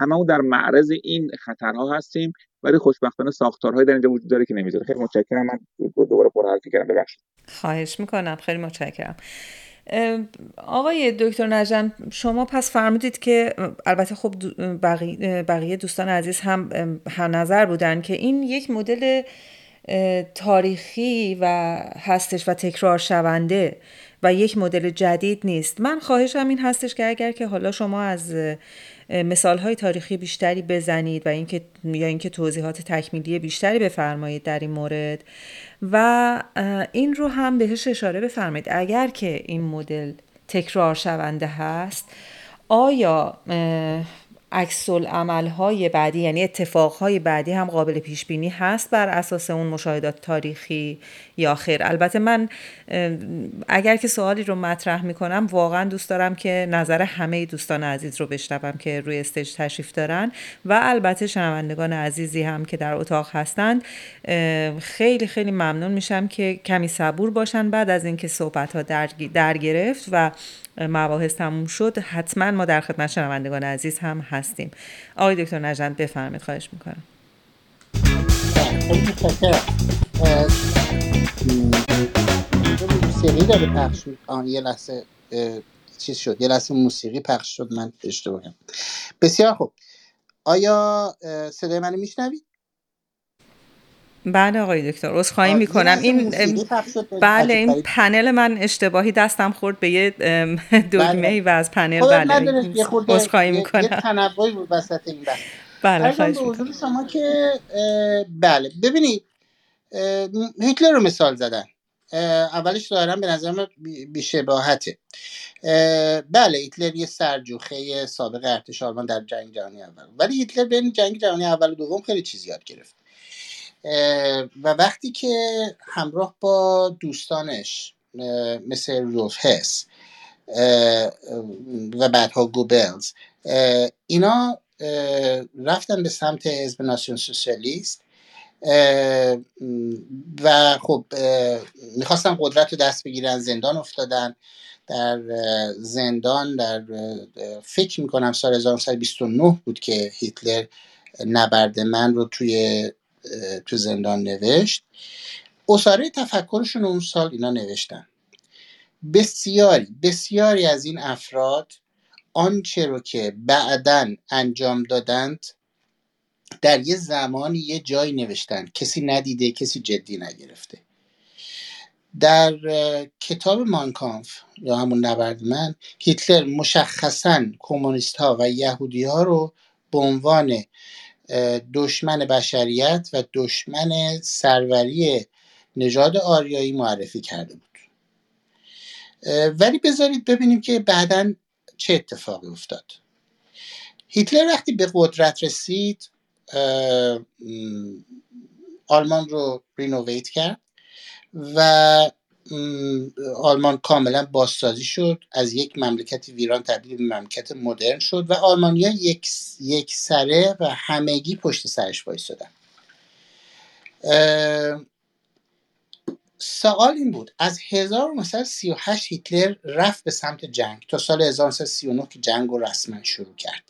هممون در معرض این خطرها هستیم ولی خوشبختانه ساختارهای در اینجا وجود داره که نمیذاره. خیلی متشکرم، من دوباره پرحرفی کردم، ببخشید. خواهش میکنم، خیلی متشکرم. آقای دکتر نجم، شما پس فرمودید که البته خب بقیه دوستان عزیز هم نظر بودن که این یک مدل تاریخی و هستش و تکرار شونده و یک مدل جدید نیست. من خواهشم این هستش که اگر که حالا شما از مثال‌های تاریخی بیشتری بزنید و اینکه یا اینکه توضیحات تکمیلی بیشتری بفرمایید در این مورد و این رو هم بهش اشاره بفرمایید. اگر که این مدل تکرار شونده هست، آیا عکس‌العمل‌های بعدی یعنی اتفاق‌های بعدی هم قابل پیش‌بینی هست بر اساس اون مشاهدات تاریخی یا خیر؟ البته من اگر که سوالی رو مطرح می‌کنم واقعا دوست دارم که نظر همه دوستان عزیز رو بشنوم که روی استیج تشریف دارن و البته شنوندگان عزیزی هم که در اتاق هستند. خیلی خیلی ممنون میشم که کمی صبور باشن. بعد از اینکه صحبت‌ها در گرفت و مباحث تموم شد حتما ما در خدمت شنوندگان عزیز هم هستیم. آقای دکتر نجم بفرمایید، خواهش میکنم. موسیقی داره پخش شد. یه لحظه چیز شد، یه لحظه موسیقی پخش شد، من اشتباهم. بسیار خوب، آیا صدای منو میشنوید؟ بله آقای دکتر، عذرخواهی میکنم. این بله این پنل من اشتباهی دستم خورد به یه دکمه‌ای و از پنل بله عذرخواهی میکنم. یه تنوعی بود وسط این بحث. بله خواهش میکنم. شما که بله ببینید هیتلر رو مثال زدن، اولش ظاهرا به نظر من بی‌شباهته. بله هیتلر یه سرجوخه سابق ارتش آلمان در جنگ جهانی اول، ولی هیتلر بین جنگ جهانی اول و دوم خیلی چیز یاد گرفت و وقتی که همراه با دوستانش مثل رولف هس و بعدها گوبلز اینا رفتن به سمت حزب ناسیون سوسیالیست و خب میخواستن قدرت رو دست بگیرن، زندان افتادن. در زندان در فکر میکنم سال 1929 بود که هیتلر نبرد من رو تو زندان نوشت. اساره تفکرشون اون سال اینا نوشتن. بسیاری از این افراد آنچه رو که بعداً انجام دادند در یه زمانی یه جایی نوشتن، کسی ندیده، کسی جدی نگرفته. در کتاب مانکامف یا همون نبرد من، هیتلر مشخصاً کمونیست ها و یهودی ها رو به عنوان دشمن بشریت و دشمن سروری نژاد آریایی معرفی کرده بود. ولی بذارید ببینیم که بعداً چه اتفاقی افتاد. هیتلر وقتی به قدرت رسید آلمان رو رینوویت کرد و آلمان کاملا بازسازی شد، از یک مملکت ویران تبدیل به مملکت مدرن شد و آلمانی‌ها یک سره و همگی پشت سرش وایسادن. سوال این بود، از 1938 هیتلر رفت به سمت جنگ تا سال 1939 که جنگ رو رسما شروع کرد.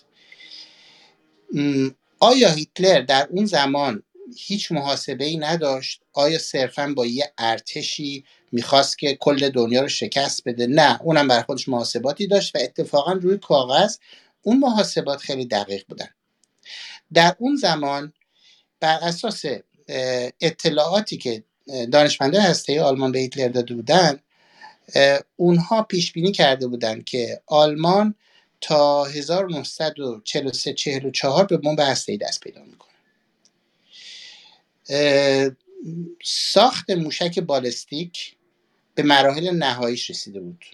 آیا هیتلر در اون زمان هیچ محاسبه‌ای نداشت؟ آیا صرفاً با یه ارتشی میخواست که کل دنیا رو شکست بده؟ نه، اونم برای خودش محاسباتی داشت و اتفاقاً روی کاغذ اون محاسبات خیلی دقیق بودن. در اون زمان بر اساس اطلاعاتی که دانشمندان هسته‌ای آلمان به هیتلر داده بودن، اونها پیش بینی کرده بودن که آلمان تا 1943 44 به بمب هسته‌ای دست پیدا میکنه. ساخت موشک بالستیک به مراحل نهاییش رسیده بود.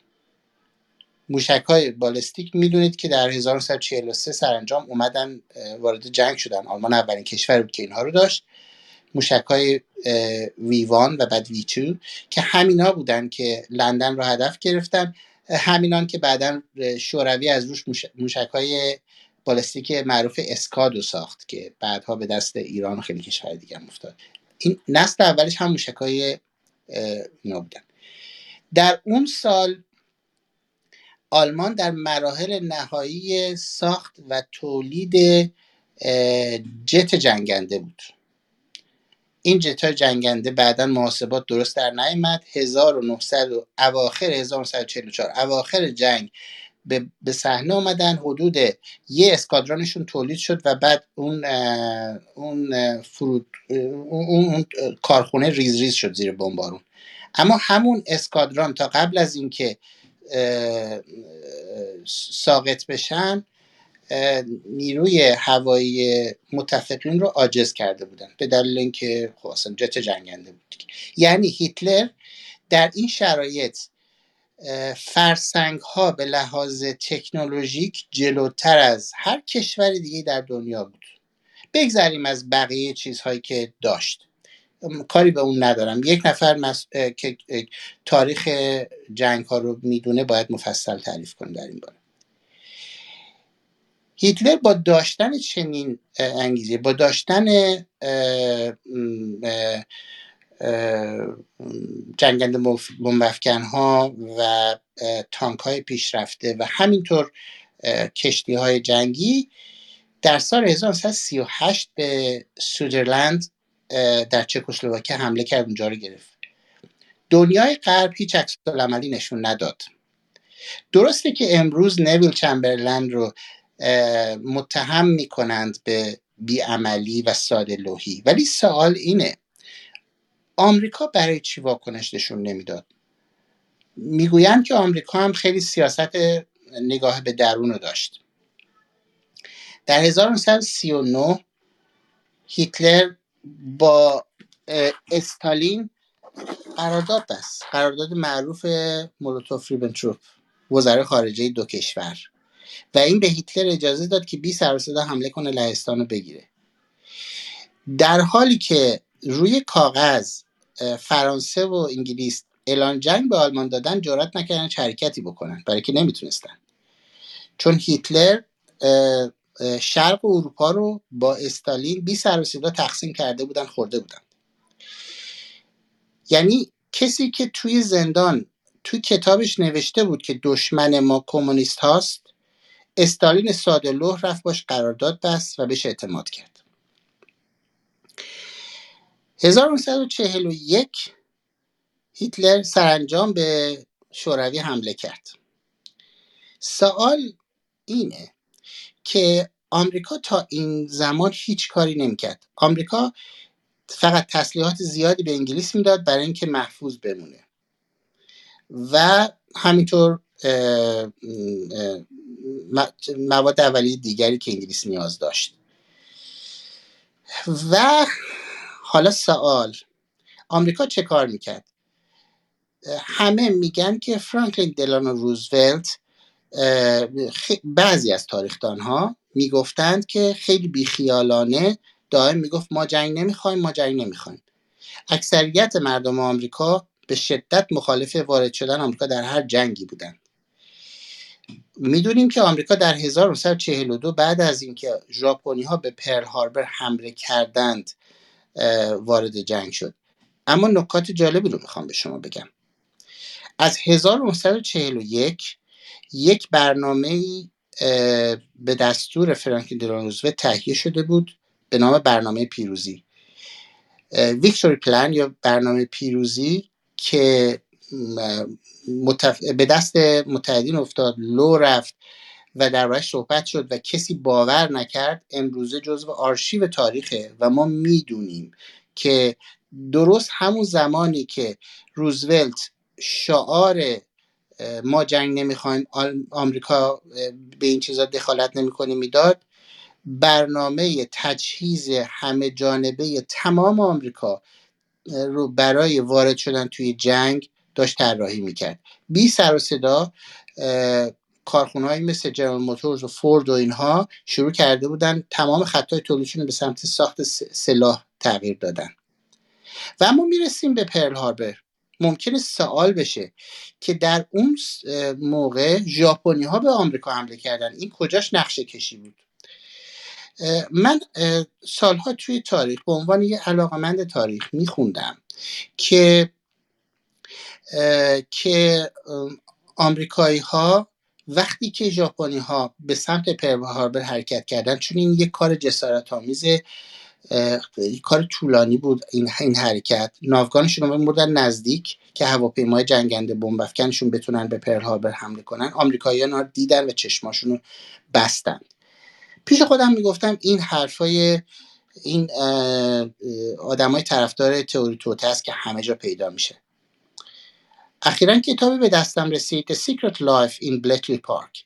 موشک‌های بالستیک میدونید که در 1943 سرانجام اومدن وارد جنگ شدن. آلمان اولین کشور بود که اینها رو داشت. موشک‌های وی1 و بعد وی2 که همینا بودن که لندن رو هدف گرفتن، همینان که بعداً شوروی از روش موشک‌های بالستیک معروف اسکادو ساخت که بعدها به دست ایران و خیلی کشور دیگه هم افتاد. این نسل اولش هم موشک‌های اینا بودن. در اون سال آلمان در مراحل نهایی ساخت و تولید جت جنگنده بود. این جت‌های جنگنده بعداً محاسبات درست در نیامد. 1900 اواخر 1944 اواخر جنگ به صحنه آمدن. حدود یه اسکادرانشون تولید شد و بعد اون کارخونه ریز ریز شد زیر بمبارون. اما همون اسکادران تا قبل از اینکه ساقط بشن نیروی هوایی متفقین رو عاجز کرده بودن به دلیل اینکه خب اصلا جت جنگنده بود. یعنی هیتلر در این شرایط فرسنگ ها به لحاظ تکنولوژیک جلوتر از هر کشور دیگه در دنیا بود. بگذاریم از بقیه چیزهایی که داشت، کاری به اون ندارم. یک نفر که تاریخ جنگ ها رو میدونه باید مفصل تعریف کنه در این باره. هیتلر با داشتن چنین انگیزه، با داشتن جنگنده بمب‌افکن ها و تانک های پیشرفته و همینطور کشتی های جنگی، در سال 1938 به سودرلند در چکسلواکی حمله کرد، اونجا رو گرفت. دنیای غرب هیچ عکس‌العملی نشون نداد. درسته که امروز نویل چمبرلند رو متهم میکنند به بیعملی و ساده لوحی، ولی سوال اینه آمریکا برای چی واکنش نشون نمیداد؟ میگویند که آمریکا هم خیلی سیاست نگاه به درون رو داشت. در 1939 هیتلر با استالین قرارداد بست، قرارداد معروف مولوتوف ریبنتروپ، وزرای خارجه دو کشور، و این به هیتلر اجازه داد که بی سر و صدا حمله کنه لهستان رو بگیره. در حالی که روی کاغذ فرانسه و انگلیس اعلان جنگ به آلمان دادن، جرئت نکردن چه حرکتی بکنن، برای که نمیتونستن، چون هیتلر شرق اروپا رو با استالین بی سر و صدا تقسیم کرده بودن، خورده بودن. یعنی کسی که توی زندان توی کتابش نوشته بود که دشمن ما کمونیست هاست، استالین ساده لوح رفت باش قرارداد بست و بهش اعتماد کرد. 1941 هیتلر سرانجام به شوروی حمله کرد. سوال اینه که آمریکا تا این زمان هیچ کاری نمی‌کرد. آمریکا فقط تسلیحات زیادی به انگلیس میداد برای اینکه محفوظ بمونه و همینطور مواد اولیه دیگری که انگلیس نیاز داشت. و حالا سوال، آمریکا چه کار میکرد؟ همه میگن که فرانکلین دلانو روزولت، بعضی از تاریخدانها میگفتند که خیلی بیخیالانه دائم میگفت ما جنگ نمیخوایم، ما جنگ نمیخوایم. اکثریت مردم آمریکا به شدت مخالف وارد شدن آمریکا در هر جنگی بودند. میدونیم که آمریکا در 1942 بعد از اینکه ژاپنی‌ها به پرل هاربر حمله کردند وارد جنگ شد. اما نکات جالبی رو میخوام به شما بگم. از 1941 یک برنامه‌ای به دستور فرانکلین دلانو روزولت تهیه شده بود به نام برنامه پیروزی، ویکتوری پلان یا برنامه پیروزی، که به دست متحدین افتاد، لو رفت و درباره‌اش صحبت شد و کسی باور نکرد. امروزه جزو آرشیو تاریخه و ما میدونیم که درست همون زمانی که روزولت شعار ما جنگ نمیخوایم، آمریکا به این چیزا دخالت نمیکنه میداد، برنامه تجهیز همه جانبه تمام آمریکا رو برای وارد شدن توی جنگ داشت طراحی میکرد. بی سر و صدا کارخونه‌هایی مثل جنرال موتورز و فورد و اینها شروع کرده بودن تمام خطای تولیدشون به سمت ساخت سلاح تغییر دادن. و اما میرسیم به پرل هاربر. ممکنه سوال بشه که در اون موقع ژاپنی‌ها به آمریکا حمله کردن، این کجاش نقشه کشی بود؟ من سالها توی تاریخ به عنوان یه علاقه‌مند تاریخ میخوندم که آمریکایی‌ها وقتی که ژاپنی‌ها به سمت پرل هاربر حرکت کردن، چون این یک کار جسارت‌آمیز، کار طولانی بود، این حرکت، ناوگانشون رو بردن نزدیک که هواپیمای جنگنده بمب افکنشون بتونن به پرل هاربر حمله کنن. آمریکایی‌ها دیدن و چشماشون رو بستن. پیش خودم میگفتم این حرفای این آدمای طرفدار تئوری توطئه است که همه جا پیدا میشه. اخیراً کتابی به دستم رسید، The Secret Life in Bletchley Park.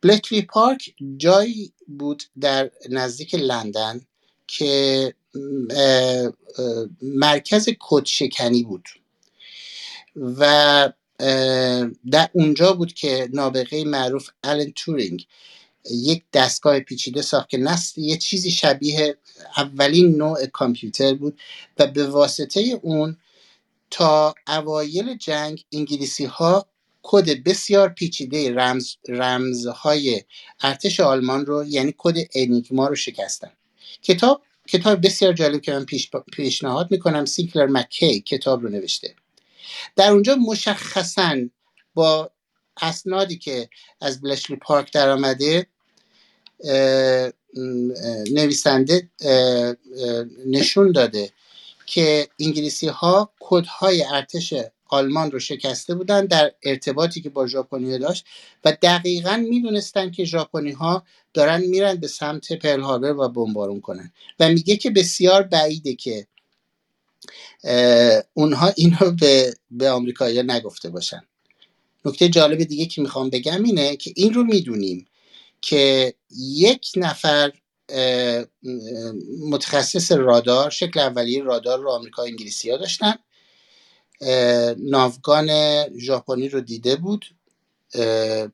بلتلی پارک جایی بود در نزدیک لندن که مرکز کدشکنی بود و در اونجا بود که نابغه معروف آلن تورینگ یک دستگاه پیچیده ساخت که یه چیزی شبیه اولین نوع کامپیوتر بود و به واسطه اون تا اوایل جنگ انگلیسی ها کد بسیار پیچیده رمزهای ارتش آلمان رو، یعنی کد انیگما رو شکستن. کتاب بسیار جالب که من پیشنهاد میکنم، سینکلر مکی کتاب رو نوشته. در اونجا مشخصاً با اسنادی که از بلتشلی پارک در آمده نویسنده نشون داده که انگلیسی ها کدهای ارتش آلمان رو شکسته بودن در ارتباطی که با ژاپنی داشت و دقیقاً میدونستن که ژاپنی ها دارن میرن به سمت پرل هاربر و بمبارون کنن و میگه که بسیار بعیده که اونها این رو به آمریکایی‌ها نگفته باشن. نکته جالب دیگه که میخوام بگم اینه که این رو میدونیم که یک نفر متخصص رادار، شکل اولیه رادار رو آمریکا و انگلیسی‌ها داشتن، ناوگان ژاپنی رو دیده بود،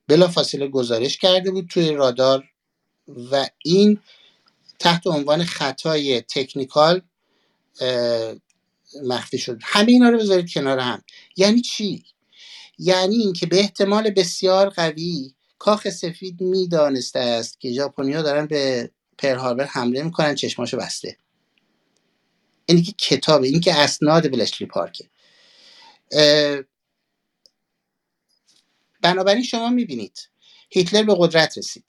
بلافاصله گزارش کرده بود توی رادار و این تحت عنوان خطای تکنیکال مخفی شد. همه اینا رو بذارید کنار هم. یعنی چی؟ یعنی اینکه به احتمال بسیار قوی کاخ سفید میدانسته است که ژاپنی‌ها دارن به پرل هاربر حمله میکنن، چشماشو بسته. این که کتابه، این که اسناد بلتشلی پارکه. بنابراین شما میبینید هیتلر به قدرت رسید،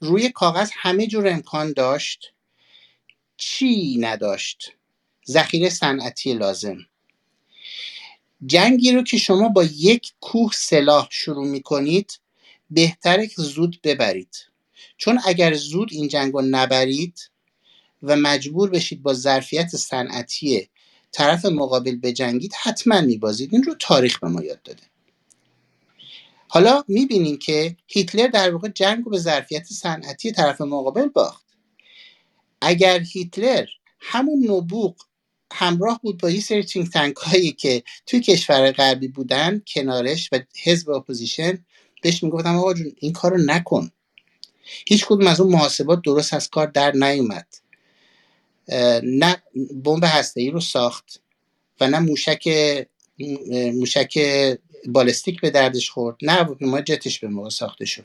روی کاغذ همه جور امکان داشت، چی نداشت؟ ذخیره صنعتی لازم. جنگی رو که شما با یک کوه سلاح شروع میکنید بهتره که زود ببرید، چون اگر زود این جنگ رو نبرید و مجبور بشید با ظرفیت صنعتی طرف مقابل بجنگید، حتما میبازید. این رو تاریخ به ما یاد داده. حالا میبینیم که هیتلر در واقع جنگ رو به ظرفیت صنعتی طرف مقابل باخت. اگر هیتلر همون نبوغ همراه بود با یه سری تینک تنک هایی که توی کشور غربی بودن کنارش و حزب اپوزیشن، بهش میگفتم آقا جون این کارو نکن. هیچ کدوم از اون محاسبات درست از کار در نیومد. نه بمب هسته‌ای رو ساخت و نه موشک موشک بالستیک به دردش خورد، نه هواپیمای جتش به موقع ساخته شد.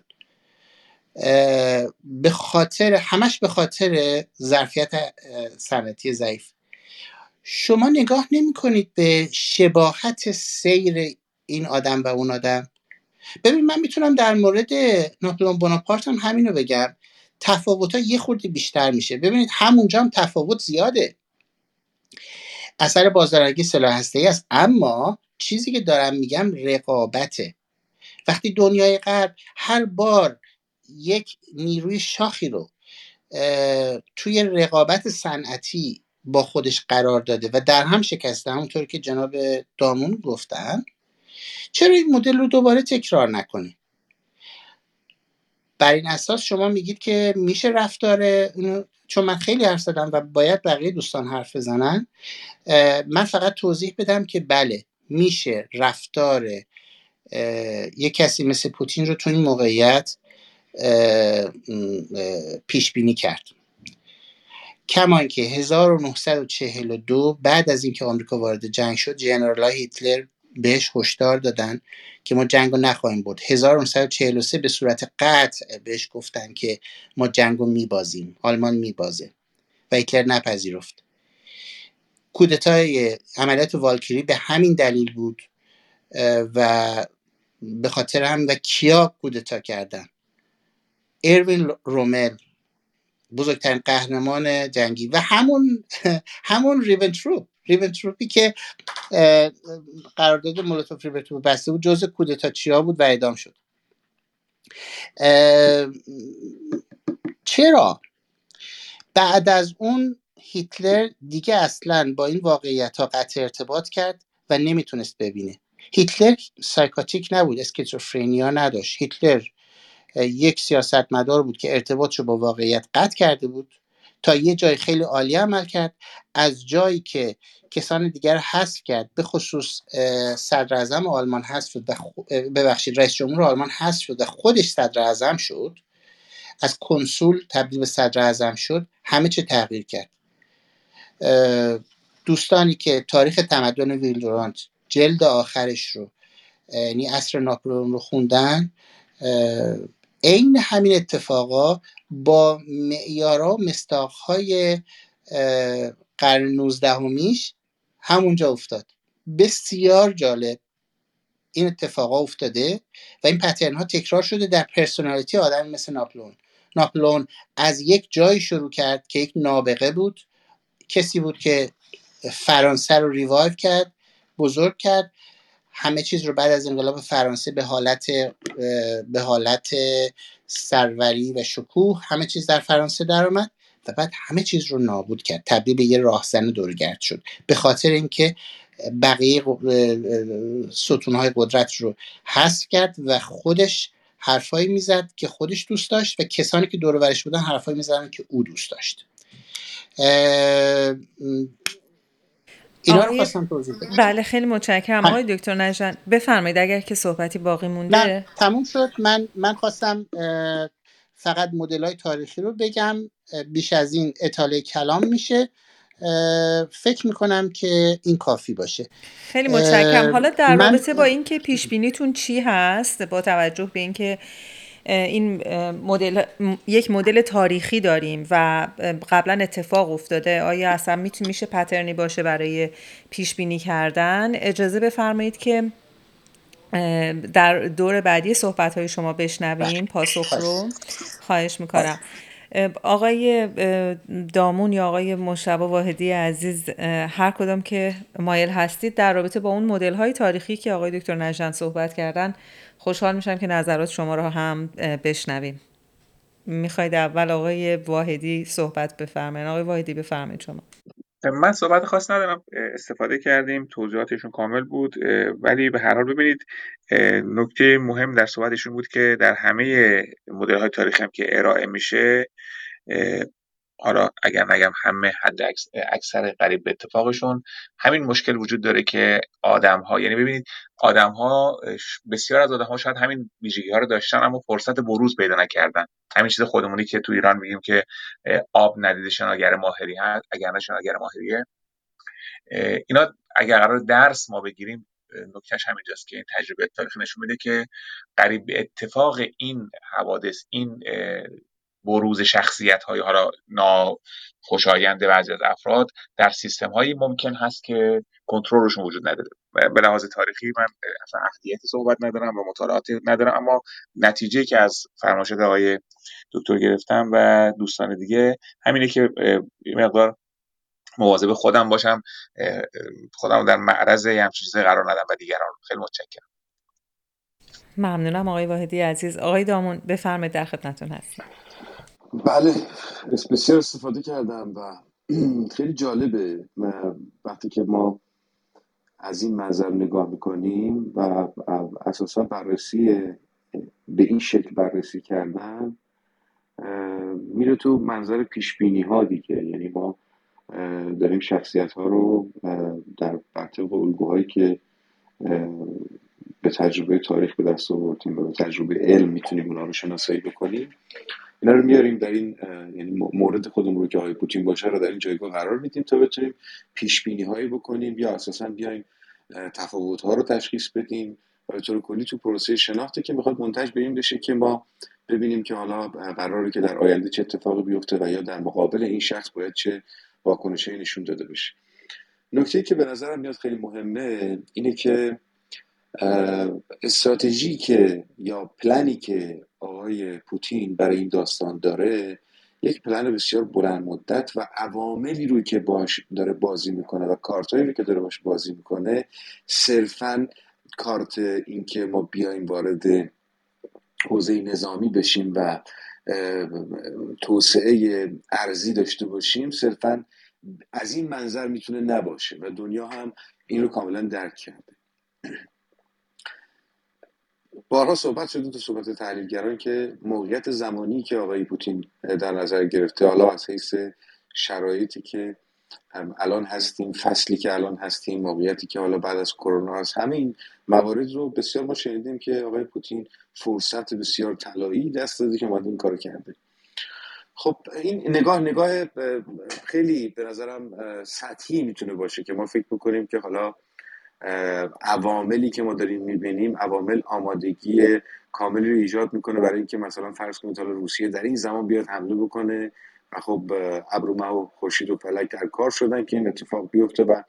به خاطر همش به خاطر ظرفیت صنعتی ضعیف. شما نگاه نمی کنید به شباهت سیر این آدم و اون آدم؟ ببین من میتونم در مورد ناپلئون بوناپارت هم همینو بگم، تفاوت‌ها یه خورده بیشتر میشه. ببینید همونجا هم تفاوت زیاده، اثر بازدارندگی سلاح هسته‌ای است، اما چیزی که دارم میگم رقابته. وقتی دنیای غرب هر بار یک نیروی شاخی رو توی رقابت صنعتی با خودش قرار داده و در هم شکسته، همونطور که جناب دامون گفتن، چرا این مدل رو دوباره تکرار نکنیم؟ بر این اساس شما میگید که میشه رفتار، چون من خیلی حرف زدم و باید بقیه دوستان حرف بزنن، من فقط توضیح بدم که بله میشه رفتار یک کسی مثل پوتین رو تو این موقعیت پیش بینی کرد. کمان که 1942 بعد از اینکه آمریکا وارد جنگ شد، جنرال‌های هیتلر بهش هشدار دادن که ما جنگ رو نخواهیم برد. 1943 به صورت قطع بهش گفتن که ما جنگ رو میبازیم، آلمان میبازه، و هیتلر نپذیرفت. کودتای عملیات والکیری به همین دلیل بود و به خاطر هم و کیا کودتا کردن؟ اروین رومل، بزرگترین قهرمان جنگی، و همون ریبنتروپی که قرارداد مولوتوف ریبنتروپ بسته بود، جزء کودتاچی‌ها بود و اعدام شد. چرا؟ بعد از اون هیتلر دیگه اصلاً با این واقعیت‌ها قطع ارتباط کرد و نمیتونست ببینه. هیتلر سایکاتیک نبود، اسکیزوفرنیا نداشت. هیتلر یک سیاستمدار بود که ارتباطش با واقعیت قطع کرده بود، تا یه جای خیلی عالی عمل کرد، از جایی که کسان دیگر حذف کرد، به خصوص صدر اعظم آلمان حذف شد، ببخشید رئیس جمهور آلمان حذف شد و خودش صدر اعظم شد، از کنسول تبدیل به صدر اعظم شد، همه چه تغییر کرد. دوستانی که تاریخ تمدن ویلدورانت جلد آخرش رو، یعنی عصر ناپلئون رو خوندن، این همین اتفاقا با معیارها و مصداقهای قرن 19میش همونجا افتاد. بسیار جالب این اتفاقا افتاده و این پترن ها تکرار شده در پرسونالیتی آدم مثل ناپلئون. ناپلئون از یک جایی شروع کرد که یک نابغه بود، کسی بود که فرانسه رو ریوایو کرد، بزرگ کرد، همه چیز رو بعد از انقلاب فرانسه به حالت سروری و شکوه همه چیز در فرانسه درآمد و بعد همه چیز رو نابود کرد، تبدیل به یه راهزن دورگرد شد، به خاطر اینکه بقیه ستونهای قدرت رو حذف کرد و خودش حرفایی میزد که خودش دوست داشت و کسانی که دور و برش بودن حرفایی میزدن که او دوست داشت. اینا رو خواستم توضیح بدم. بله خیلی متشکرم آقای دکتر نژند. بفرمایید اگر که صحبتی باقی مونده. تموم شد. من خواستم فقط مدل‌های تاریخی رو بگم، بیش از این اطاله کلام میشه، فکر میکنم که این کافی باشه. خیلی متشکرم. حالا در رابطه با این که پیش بینیتون چی هست، با توجه به اینکه این مدل یک مدل تاریخی داریم و قبلا اتفاق افتاده، آیا اصلا میشه پترنی باشه برای پیش بینی کردن؟ اجازه بفرمایید که در دور بعدی صحبت های شما بشنویم پاسخ رو. خواهش میکنم. آقای دامون یا آقای مشتبه واحدی عزیز، هر کدام که مایل هستید در رابطه با اون مدل های تاریخی که آقای دکتر نژند صحبت کردن، خوشحال میشم که نظرات شما رو هم بشنویم. میخواید اول آقای واحدی صحبت بفرمایید؟ آقای واحدی بفرمایید شما. من صحبت خاص ندارم، استفاده کردیم، توضیحاتشون کامل بود، ولی به هر حال ببینید نکته مهم در صحبتشون بود که در همه مدل‌های تاریخی هم که ارائه میشه، حالا اگر نگم همه، حد اکثر قریب به اتفاقشون همین مشکل وجود داره که آدم‌ها، یعنی ببینید آدم‌ها، بسیار از آدم‌ها شاید همین ویژگی‌ها رو داشتن اما فرصت بروز پیدا نکردن. همین چیز خودمونی که تو ایران میگیم که آب ندیده شناگر ماهری هست، اگر نه شناگر ماهریه. اینا اگر قرار درس ما بگیریم نکتهش همینجاست که این تجربه تاریخی نشون میده که قریب به اتفاق این حوادث، این بروز شخصیت‌های حالا ناخوشایند بعضی از افراد در سیستم‌هایی ممکن هست که کنترلشون وجود نداره. به لحاظ تاریخی من اصلا اهمیت صحبت ندارم و مطالعات ندارم، اما نتیجه‌ای که از فرمایشات آقای دکتر گرفتم و دوستان دیگه همینه که مقدار مواظب خودم باشم، خودم در معرض همین چیزا قرار ندم و دیگران. خیلی متشکرم. ممنونم آقای واحدی عزیز. آقای دامون بفرمایید، در خدمتتون هستم. بله، اسپسیال استفاده کردم و خیلی جالبه وقتی که ما از این منظر نگاه میکنیم و اساسا بررسی به این شکل بررسی کردن میره تو منظر پیشبینی ها دیگه. یعنی ما داریم شخصیت ها رو در طبق الگوهایی که به تجربه تاریخ به دست آوردیم و به تجربه علم میتونیم اونا رو شناسایی بکنیم، اینا رو میاریم در این، یعنی مورد خودمون رو که آقای پوتین باشه رو در این جایگاه قرار میدیم تا بتونیم پیش بینی هایی بکنیم یا اساسا بیایم تفاوت ها رو تشخیص بدیم و به طور کلی تو پروسه شناخته که میخواد منتج به این بشه که ما ببینیم که حالا قراره که در آینده چه اتفاقی بیفته و یا در مقابل این شخص باید چه واکنشی نشون داده بشه. نکته‌ای که به نظرم میاد خیلی مهمه اینه که استراتژی که یا پلنی که آقای پوتین برای این داستان داره یک پلن بسیار بلند مدت و عواملی روی که باش داره بازی میکنه و کارتایی روی که داره باش بازی میکنه صرفاً کارت این که ما بیایم وارد حوزه نظامی بشیم و توسعه ارضی داشته باشیم صرفاً از این منظر میتونه نباشه و دنیا هم این رو کاملاً درک کرده. بارها صحبت شده تو صحبت تحلیلگران که موقعیت زمانی که آقای پوتین در نظر گرفته، حالا از حیث شرایطی که الان هستیم، فصلی که الان هستیم، موقعیتی که حالا بعد از کرونا هست، همه این موارد رو بسیار ما شنیدیم که آقای پوتین فرصت بسیار طلایی دست داده که اومد این کارو کرده. خب این نگاه خیلی به نظرم سطحی میتونه باشه که ما فکر بکنیم که حالا عواملی که ما داریم میبینیم عوامل آمادگی کاملی رو ایجاد میکنه برای اینکه مثلا فرض کنید حالا روسیه در این زمان بیاد حمله بکنه و خب ابرومه و خورشید و فلک در کار شدن که این اتفاق بیفته و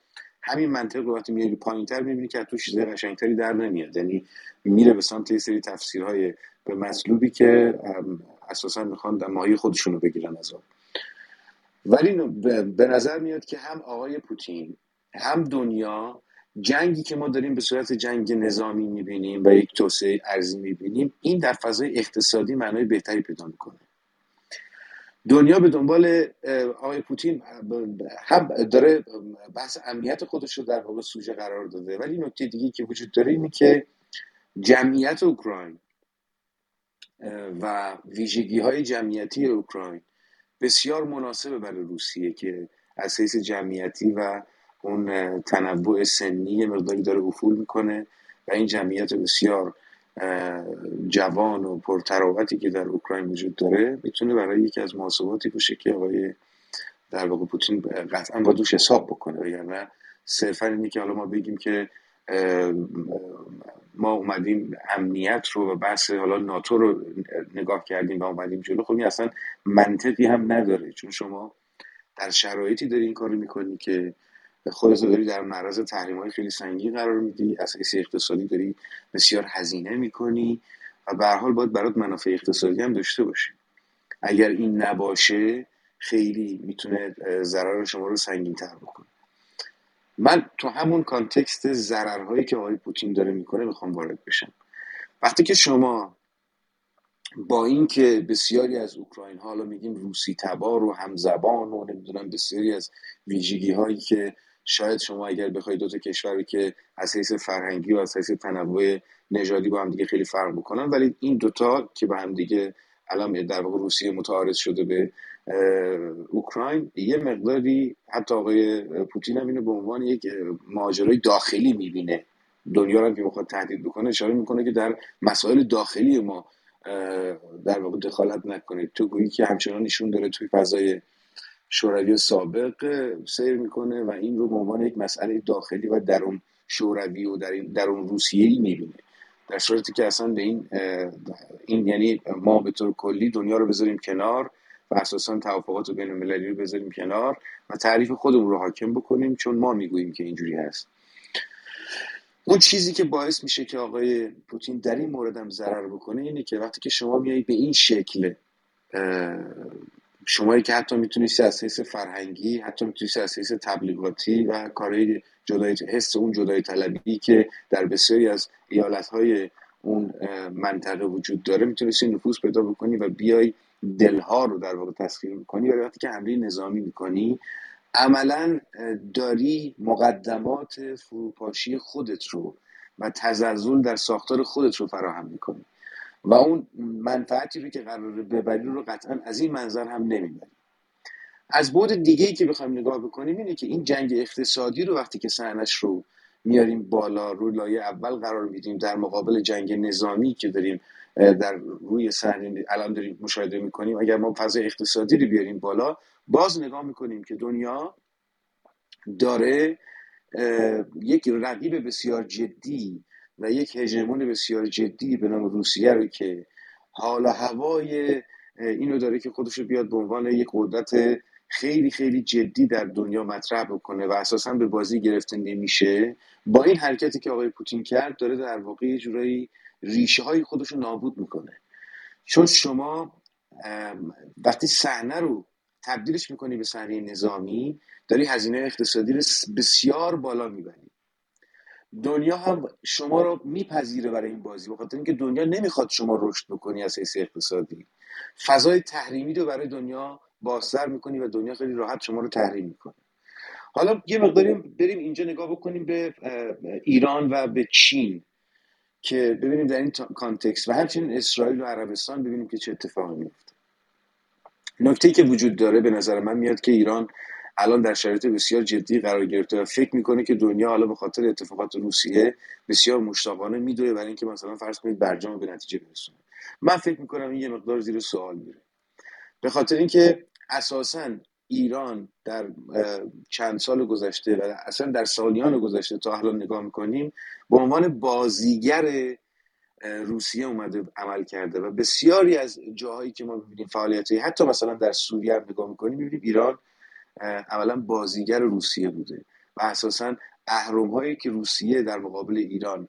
همین منطق رو وقتی میاد پایینتر میبینی که تو چیزای قشنگتری در نمیاد، یعنی میره به سمت یه سری تفسیرهای به مطلوبی که اساسا میخوان دماغی خودشونو بگیرن از اون. ولی به نظر میاد که هم آقای پوتین هم دنیا جنگی که ما داریم به صورت جنگ نظامی میبینیم و یک توسعه ارضی میبینیم، این در فضای اقتصادی معنای بهتری پیدا میکنه. دنیا به دنبال آقای پوتین هم داره بحث امنیت خودش رو در واقع سوژه قرار داده، ولی نکته دیگه که وجود داره اینه که جمعیت اوکراین و ویژگی های جمعیتی اوکراین بسیار مناسبه برای روسیه که از حیث جمعیتی و اون تنوع سنی مقداری داره افول میکنه و این جمعیت بسیار جوان و پرتراوتی که در اوکراین وجود داره میتونه برای یکی از محاسباتی باشه که آقای در واقع پوتین قطعا با دوش حساب بکنه، وگرنه صرفا اینه که حالا ما بگیم که ما اومدیم امنیت رو و بحث حالا ناتو رو نگاه کردیم و اومدیم جلو، خب این اصلا منطقی هم نداره، چون شما در شرایطی داری این کارو میکنی که خودت داری در معرض تحریم‌های خیلی سنگین قرار میدی، از حیث اقتصادی داری بسیار هزینه میکنی و به هر حال باید برات منافع اقتصادی هم داشته باشی. اگر این نباشه خیلی میتونه ضرر شما رو سنگین‌تر بکنه. من تو همون کانتکست ضررهایی که آقای پوتین داره میکنه میخوام وارد بشم. وقتی که شما با این که بسیاری از اوکراین ها حالا میگیم روسی تبار و همزبان و نمیدونم بسیاری از ویژگی هایی که شاید شما اگر بخواید دو تا کشوری که از حیث فرهنگی و از حیث تنوع نژادی با هم دیگه خیلی فرق میکنن، ولی این دوتا که با هم دیگه الان در واقع روسیه متعارض شده به اوکراین، یه مقداری حتی آقای پوتین هم اینو به عنوان یک ماجرای داخلی میبینه، دنیا رو که میخواد تهدید بکنه اشاره میکنه که در مسائل داخلی ما در واقع دخالت نکنید. تو گویی که همچنان ایشون داره توی فضای شوروی سابق سیر میکنه و این رو به عنوان یک مسئله داخلی و درون شوروی و در اون روسیه ای میبینه، در صورتی که اصلا به این یعنی ما به طور کلی دنیا رو بذاریم کنار و اساساً توافقات بین المللی رو بذاریم کنار و تعریف خودمون رو حاکم بکنیم چون ما میگوییم که اینجوری هست. اون چیزی که باعث میشه که آقای پوتین در این مورد هم ضرر بکنه اینه که وقتی که شما میایید به این شکل، شمایی که حتی میتونید از حیث فرهنگی، حتی میتونید از حیث تبلیغاتی و کارهای جدایی، حس اون جدایی طلبی که در بسیاری از ایالت‌های اون منطقه وجود داره، میتونید نفوذ پیدا بکنی و بیای دلها رو در واقع تسخیر میکنی. برای وقتی که حمله نظامی میکنی عملاً داری مقدمات فروپاشی خودت رو و تزلزل در ساختار خودت رو فراهم میکنی و اون منفعتی رو که قراره ببری رو قطعاً از این منظر هم نمیبری. از بعد دیگه‌ای که بخوایم نگاه بکنیم اینه که این جنگ اقتصادی رو وقتی که صحنش رو میاریم بالا، رو لایه اول قرار میدیم در مقابل جنگ نظامی که داریم در روی صحنه الان داریم مشاهده میکنیم، اگر ما فضای اقتصادی رو بیاریم بالا، باز نگاه میکنیم که دنیا داره یک رقیب بسیار جدی و یک هژمون بسیار جدی به نام روسیه رو که حال و هوای اینو داره که خودش رو بیاد به عنوان یک قدرت خیلی خیلی جدی در دنیا مطرح بکنه و اساساً به بازی گرفته نمیشه. با این حرکتی که آقای پوتین کرد داره در واقع یه جورایی ریشه های خودش رو نابود میکنه، چون شما وقتی صحنه رو تبدیلش میکنی به صحنه نظامی داری هزینه اقتصادی رو بسیار بالا میبری. دنیا هم شما رو میپذیره برای این بازی، بخاطر اینکه دنیا نمیخواد شما رشد بکنی از حیث اقتصادی. فضای تحریمی رو برای دنیا بازتر میکنی و دنیا خیلی راحت شما رو تحریم میکنه. حالا یه مقداری بریم اینجا نگاه بکنیم به ایران و به چین که ببینیم در این کانتکست و همچنین اسرائیل و عربستان ببینیم که چه اتفاقی میفته. نکته‌ای که وجود داره به نظر من میاد که ایران الان در شرایط بسیار جدی قرار گرفته و فکر میکنه که دنیا حالا به خاطر اتفاقات روسیه بسیار مشتاقانه میدوه برای اینکه مثلا فرض کنید برجام به نتیجه برسونه. من فکر میکنم این یه مقدار زیر سوال میره، به خاطر اینکه اساساً ایران در چند سال گذشته و اصلا در سالیان گذشته تا الان نگاه میکنیم به عنوان بازیگر روسیه اومده عمل کرده و بسیاری از جاهایی که ما میبینیم فعالیت‌های حتی مثلا در سوریه هم نگاه میکنیم میبینیم ایران اولا بازیگر روسیه بوده و اساساً اهرم‌هایی که روسیه در مقابل ایران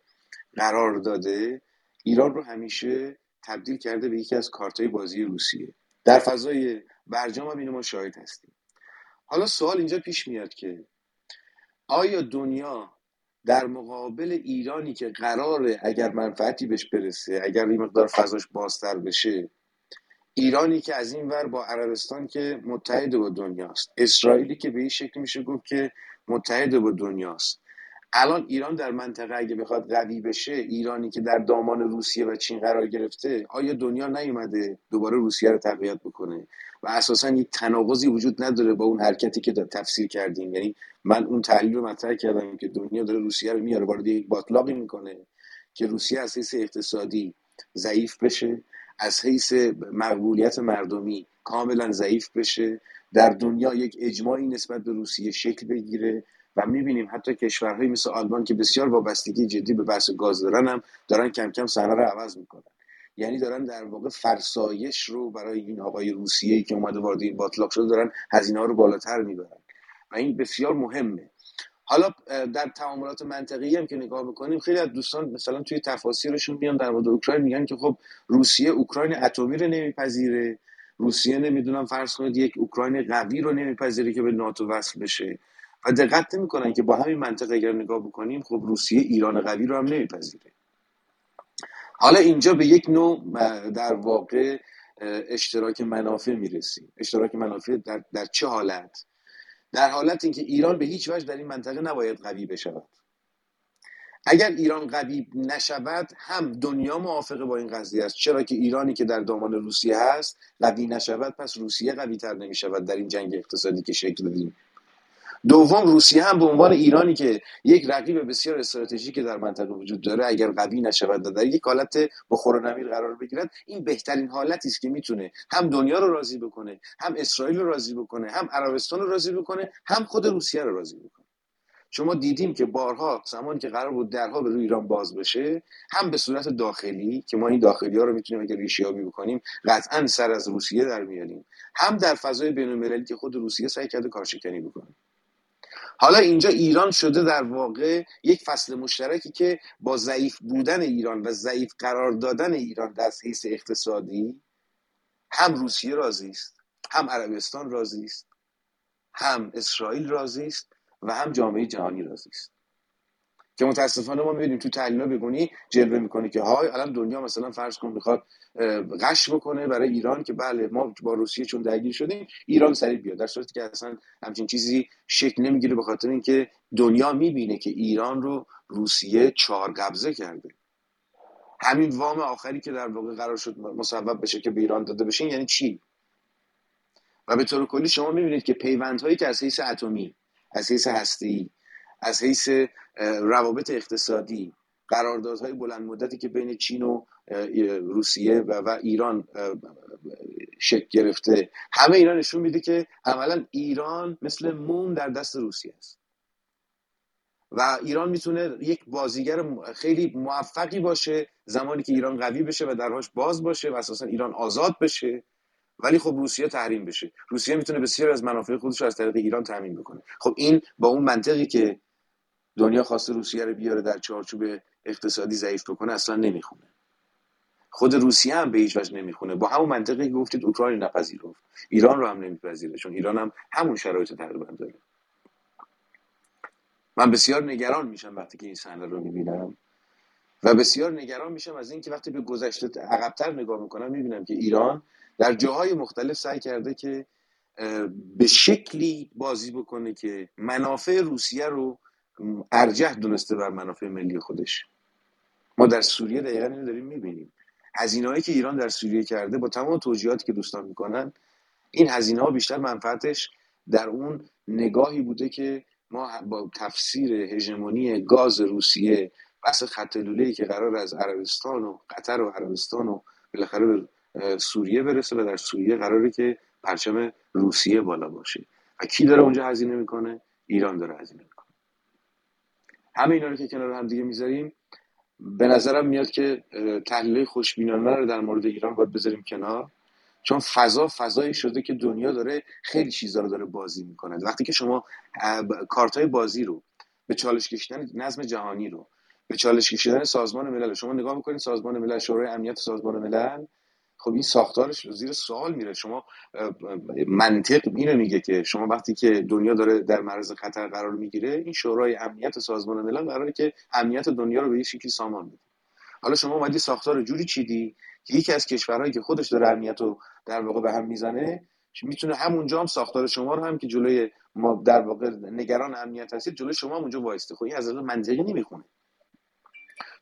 قرار داده ایران رو همیشه تبدیل کرده به یکی از کارت‌های بازی روسیه. در فضای برجام هم اینو ما شاهد هستیم. حالا سوال اینجا پیش میاد که آیا دنیا در مقابل ایرانی که قراره اگر منفعتی بهش برسه، اگر این مقدار فضاش بازتر بشه، ایرانی که از این ور با عربستان که متحد با دنیاست، اسرائیلی که به این شکل میشه گفت که متحد با دنیاست، الان ایران در منطقه اگه بخواد قوی بشه، ایرانی که در دامان روسیه و چین قرار گرفته، آیا دنیا نیومده دوباره روسیه رو تقویت بکنه و اساساً یک تناقضی وجود نداره با اون حرکتی که تفسیر کردیم؟ یعنی من اون تحلیل رو مطرح کردم که دنیا داره روسیه رو میاره وارد یک باطلاقی میکنه که روسیه از حیث اقتصادی ضعیف بشه، از حیث مقبولیت مردمی کاملا ضعیف بشه، در دنیا یک اجماعی نسبت به روسیه شکل بگیره و میبینیم حتی کشورهایی مثل آلمان که بسیار وابستگی جدی به بحث گاز دارن هم دارن کم کم صحنه رو عوض میکنن. یعنی دارن در واقع فرسایش رو برای این آقای روسیه‌ای که اومده وارد این باطلاق شده دارن هزینه‌ها رو بالاتر میبرن و این بسیار مهمه. حالا در تعاملات منطقه‌ای هم که نگاه می‌کنیم خیلی از دوستان مثلا توی تفاسیرشون میان در مورد اوکراین میگن که خب روسیه اوکراین اتمی رو نمیپذیره، روسیه نمیدونم فرض کنید یک اوکراین قوی رو نمیپذیره که به ناتو وصل بشه و دقت نمی‌کنن که با همین منطقه اگر نگاه بکنیم خب روسیه ایران قوی رو هم نمیپذیره. حالا اینجا به یک نوع در واقع اشتراک منافع میرسیم. اشتراک منافع در چه حالت؟ در حالت اینکه ایران به هیچ وجه در این منطقه نباید قوی بشود. اگر ایران قوی نشود هم دنیا موافقه با این قضیه است، چرا که ایرانی که در دامان روسیه هست قوی نشود پس روسیه قوی تر نمی شود در این جنگ اقتصادی که شکل داریم. دوم، روسیه هم به عنوان ایرانی که یک رقیب بسیار استراتژیکی در منطقه وجود داره اگر قوی نشود و در یک حالت بخورنمیر قرار بگیرد، این بهترین حالتی است که میتونه هم دنیا رو راضی بکنه، هم اسرائیل رو راضی بکنه، هم عربستان رو راضی بکنه، هم خود روسیه رو راضی بکنه. شما دیدیم که بارها زمانی که قرار بود درها به روی ایران باز بشه، هم به صورت داخلی که ما این داخلی‌ها رو میتونیم اگه ریشه‌یابی بکنیم قطعاً سر از روسیه در میاریم، هم در فضای بین‌المللی که خود روسیه سعی کرده کارشکنی بکنه. حالا اینجا ایران شده در واقع یک فصل مشترکی که با ضعیف بودن ایران و ضعیف قرار دادن ایران در حیث اقتصادی هم روسیه راضی است، هم عربستان راضی است، هم اسرائیل راضی است و هم جامعه جهانی راضی است، که متاسفانه ما می‌بینیم تو تحلیل‌ها بگونی جلوه می‌کنه که های الان دنیا مثلا فرض کن می‌خواد غش بکنه برای ایران که بله ما با روسیه چون درگیر شدیم ایران سریع بیاد، در صورتی که اصلا همچین چیزی شکل نمی‌گیره، به خاطر اینکه دنیا می‌بینه که ایران رو روسیه چهار قبضه کرده. همین وام آخری که در واقع قرار شد مسبب بشه که به ایران داده بشه یعنی چی؟ و به طور کلی شما می‌بینید که پیوندهایی که از حیث اتمی، از حیث هسته‌ای، از حیث روابط اقتصادی، قراردادهای بلند مدتی که بین چین و روسیه و ایران شکل گرفته، همه اینا نشون میده که عملاً ایران مثل موم در دست روسیه است و ایران میتونه یک بازیگر خیلی موفقی باشه زمانی که ایران قوی بشه و درهاش باز باشه و اساساً ایران آزاد بشه، ولی خب روسیه تحریم بشه. روسیه میتونه بسیار از منافع خودش رو از طریق ایران تامین بکنه. خب این با اون منطقی که دنیا خواسته روسیه رو بیاره در چارچوب اقتصادی ضعیف بکنه اصلا نمیخونه. خود روسیه هم به هیچ وجه نمیخونه. با همون منطقی که گفتید اوکراین نپذیرفت، ایران رو هم نمیپذیره، چون ایران هم همون شرایط تقریبا داره. من بسیار نگران میشم وقتی که این صحنه رو میبینم و بسیار نگران میشم از اینکه وقتی به گذشته عقب‌تر نگاه میکنم میبینم که ایران در جاهای مختلف سعی کرده که به شکلی بازی بکنه که منافع روسیه رو ارجح دونسته بر منافع ملی خودش. ما در سوریه دقیقاً اینو داریم می‌بینیم. هزینه‌هایی که ایران در سوریه کرده با تمام توجیهاتی که دوستان می‌کنن، این هزینه‌ها بیشتر منفعتش در اون نگاهی بوده که ما با تفسیر هژمونی گاز روسیه واسه خط لوله‌ای که قرار از عربستان و قطر و عربستان و بالاخره به سوریه برسه و در سوریه قراره که پرچم روسیه بالا باشه. و کی داره اونجا هزینه میکنه؟ ایران داره هزینه میکنه. همه اینا رو که کنار هم دیگه میذاریم، به نظرم میاد که تحلیل خوشبینانه رو در مورد ایران باید بذاریم کنار، چون فضایی شده که دنیا داره خیلی چیزا رو داره بازی میکنه. وقتی که شما کارتای بازی رو به چالش کشیدن نظم جهانی رو، به چالش کشیدن سازمان ملل شما نگاه میکنید، سازمان ملل، شورای امنیت سازمان ملل، خب این ساختارش زیر سوال میره. شما منطق اینو میگه که شما وقتی که دنیا داره در معرض خطر قرار میگیره، این شورای امنیت سازمان ملل قراره که امنیت دنیا رو به یه شکلی سامان بده. حالا شما اومدی ساختار جوری چیدی که یکی از کشورهایی که خودش داره امنیت رو در واقع به هم میزنه میتونه همونجا هم ساختار شما رو هم که جلوی ما در واقع نگران امنیت هستید، جلوی شما هم اونجا وایسته. خب این از منطقی نمیخونه.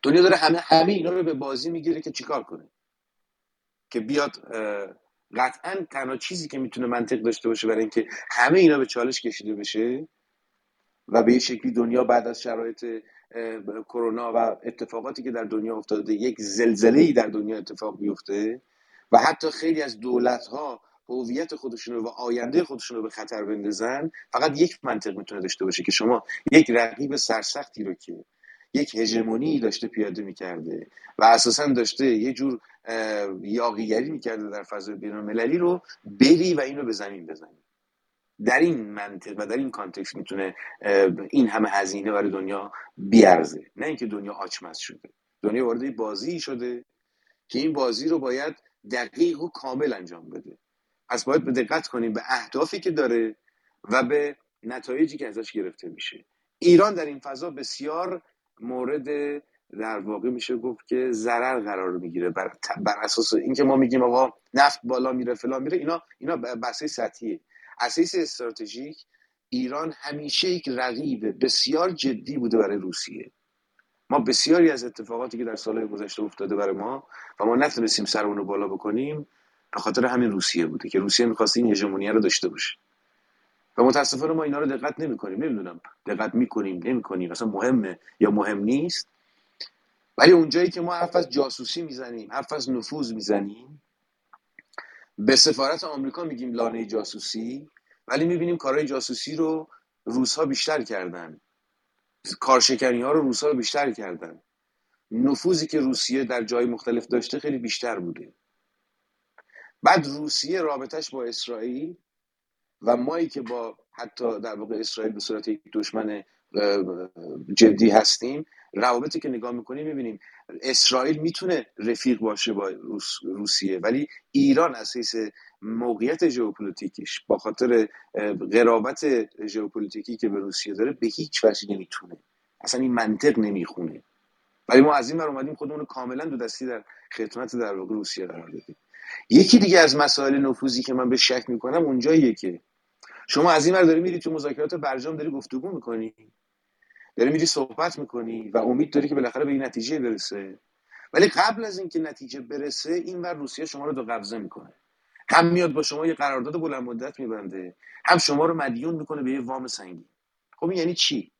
دنیا داره همه اینا رو به بازی میگیره که چیکار کنه که بیاد. قطعاً تنها چیزی که میتونه منطق داشته باشه برای اینکه همه اینا به چالش کشیده بشه و به یه شکلی دنیا بعد از شرایط کرونا و اتفاقاتی که در دنیا افتاده یک زلزله‌ای در دنیا اتفاق بیفته و حتی خیلی از دولت‌ها هویت خودشون رو و آینده خودشون رو به خطر بندازن، فقط یک منطق میتونه داشته باشه که شما یک رقیب سرسختی رو که یک هژمونی داشته پیاده میکرده و اساساً داشته یه جور یاغیگری میکرده در فضای بین‌المللی رو بری و اینو به زمین بزنی. در این منطق و در این کانتکست میتونه این همه هزینه برای دنیا بیارزه، نه اینکه دنیا آچمز شده. دنیا وارد بازی شده که این بازی رو باید دقیق و کامل انجام بده. پس باید به دقت کنیم به اهدافی که داره و به نتایجی که ازش گرفته میشه. ایران در این فضا بسیار مورد در واقع میشه گفت که ضرر قرار میگیره بر اساس اینکه ما میگیم آقا نفت بالا میره فلان میره، اینا بحث سطحیه. اساس استراتژیک ایران همیشه یک رقیب بسیار جدی بوده برای روسیه. ما بسیاری از اتفاقاتی که در سالهای گذشته افتاده برای ما و ما نتونستیم سرمون رو بالا بکنیم به خاطر همین روسیه بوده که روسیه می‌خواست این هژمونیه رو داشته باشه و متاسفانه ما اینا رو دقت نمی‌کنیم. نمی‌دونم دقت می‌کنیم نمی‌کنیم، اصلا مهمه یا مهم نیست. ولی اونجایی که ما حرف از جاسوسی میزنیم، حرف از نفوذ میزنیم، به سفارت آمریکا میگیم لانه جاسوسی، ولی میبینیم کارهای جاسوسی رو روس‌ها بیشتر کردن کارشکنی ها رو روس‌ها بیشتر کردن. نفوذی که روسیه در جای مختلف داشته خیلی بیشتر بوده. بعد روسیه رابطهش با اسرائیل و مایی که با حتی در واقع اسرائیل به صورت یک دشمن جدی هستیم، روابطی که نگاه میکنیم میبینیم اسرائیل میتونه رفیق باشه با روسیه، ولی ایران از حیث موقعیت ژئوپلیتیکش با خاطر قرابت ژئوپلیتیکی که به روسیه داره به هیچ وجه نمیتونه، اصلا این منطق نمیخونه. ولی ما از این ور اومدیم خودمون رو کاملا دو دستی در خدمت در واقع روسیه قرار دادیم. یکی دیگه از مسائل نفوذی که من به شک میکنم اونجاییه که شما از این ور داری میری تو مذاکرات برجام، داری گفتگو میکنی، داری میری صحبت میکنی و امید داری که بالاخره به این نتیجه برسه، ولی قبل از اینکه نتیجه برسه این ور روسیه شما رو دو قبضه میکنه. هم میاد با شما یه قرارداد بلند مدت میبنده، هم شما رو مدیون میکنه به یه وام سنگین. خب این یعنی چی؟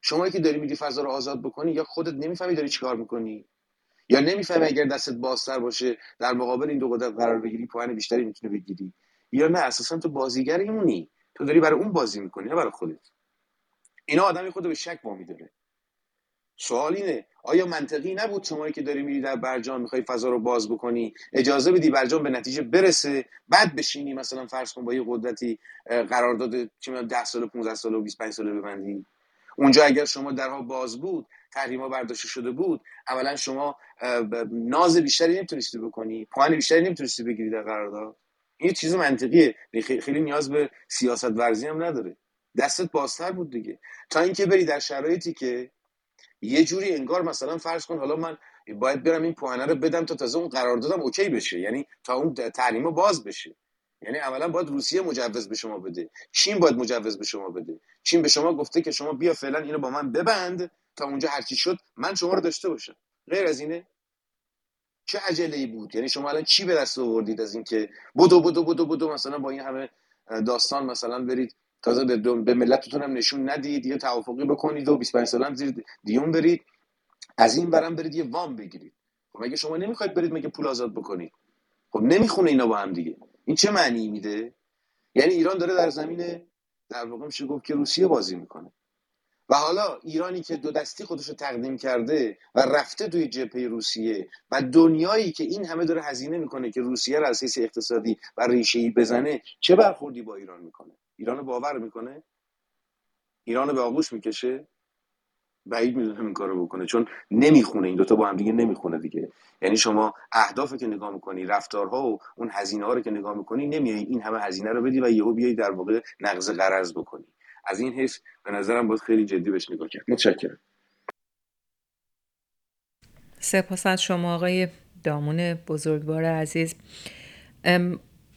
شما که داری میری فضا رو آزاد بکنی، یا خودت نمیفهمی داری چیکار میکنی، یا نمیفهمی اگر دستت بازتر باشه در مقابل این دو قدرت قرار بگیری پوان بیشتری میتونه بگیری، یا نه اساسا تو بازیگر ایمونی، تو داری برای اون بازی میکنی نه برای خودت. اینا آدمی خودو به شک وامی داره. سوال اینه آیا منطقی نبود شمایی که داری میری در برجام میخوای فضا رو باز بکنی، اجازه بدی برجام به نتیجه برسه، بعد بشینی مثلا فرض کن با یه قدرتی قرارداد چه میدونم 10 سال 15 سال و 25 ساله ببندی. اونجا اگر شما درها باز بود، تحریما برداشته شده بود، اولا شما ناز بیشتری نمیتونستی بکنی، پوان بیشتری نمیتونستی بگیری در قرارداد. این چیز منطقیه، خیلی نیاز به سیاست ورزی هم نداره. دستت بازتر بود دیگه، تا اینکه بری در شرایطی که یه جوری انگار مثلا فرض کن حالا من باید برم این پوانه رو بدم تا تازه اون قراردادم اوکی بشه، یعنی تا اون تحریما باز بشه. یعنی اولا باید روسیه مجوز به شما بده، چین باید مجوز به شما بده. چین به شما گفته که شما بیا فعلا اینو با من ببند تا اونجا هر چی شد من شما رو داشته باشم. غیر از اینه چه عجله‌ای بود؟ یعنی شما الان چی به دست آوردید از اینکه بدو مثلا با این همه داستان مثلا برید تازه به ملتتون هم نشون ندید، یه توافقی بکنید و 25 سالم زیر دیون برید، از این برم برید یه وام بگیرید. خب مگه شما نمیخواید برید مگه پول آزاد بکنید؟ خب نمیخونه اینا با هم دیگه. این چه معنی میده؟ یعنی ایران داره در زمین در واقع میشه گفت که روسیه بازی میکنه. و حالا ایرانی که دو دستی خودش رو تقدیم کرده و رفته توی جبهه روسیه و دنیایی که این همه داره هزینه میکنه که روسیه رو از حیث اقتصادی و ریشه‌ای بزنه، چه برخوردی با ایران میکنه؟ ایرانو باور میکنه؟ ایرانو به آغوش میکشه؟ بعید میدونم این کارو بکنه، چون نمیخونه، این دوتا با هم دیگه نمیخونه دیگه. یعنی شما اهدافی که نگاه میکنی، رفتارها و اون هزینه‌ها رو که نگاه میکنی، نمیای این همه هزینه رو بدی و یهو بیای در واقع نقض قرارداد بکنی. از این حیث به نظرم باید خیلی جدی بهش نگاه کرد. متشکرم. سپاس از شما آقای دامون بزرگوار عزیز.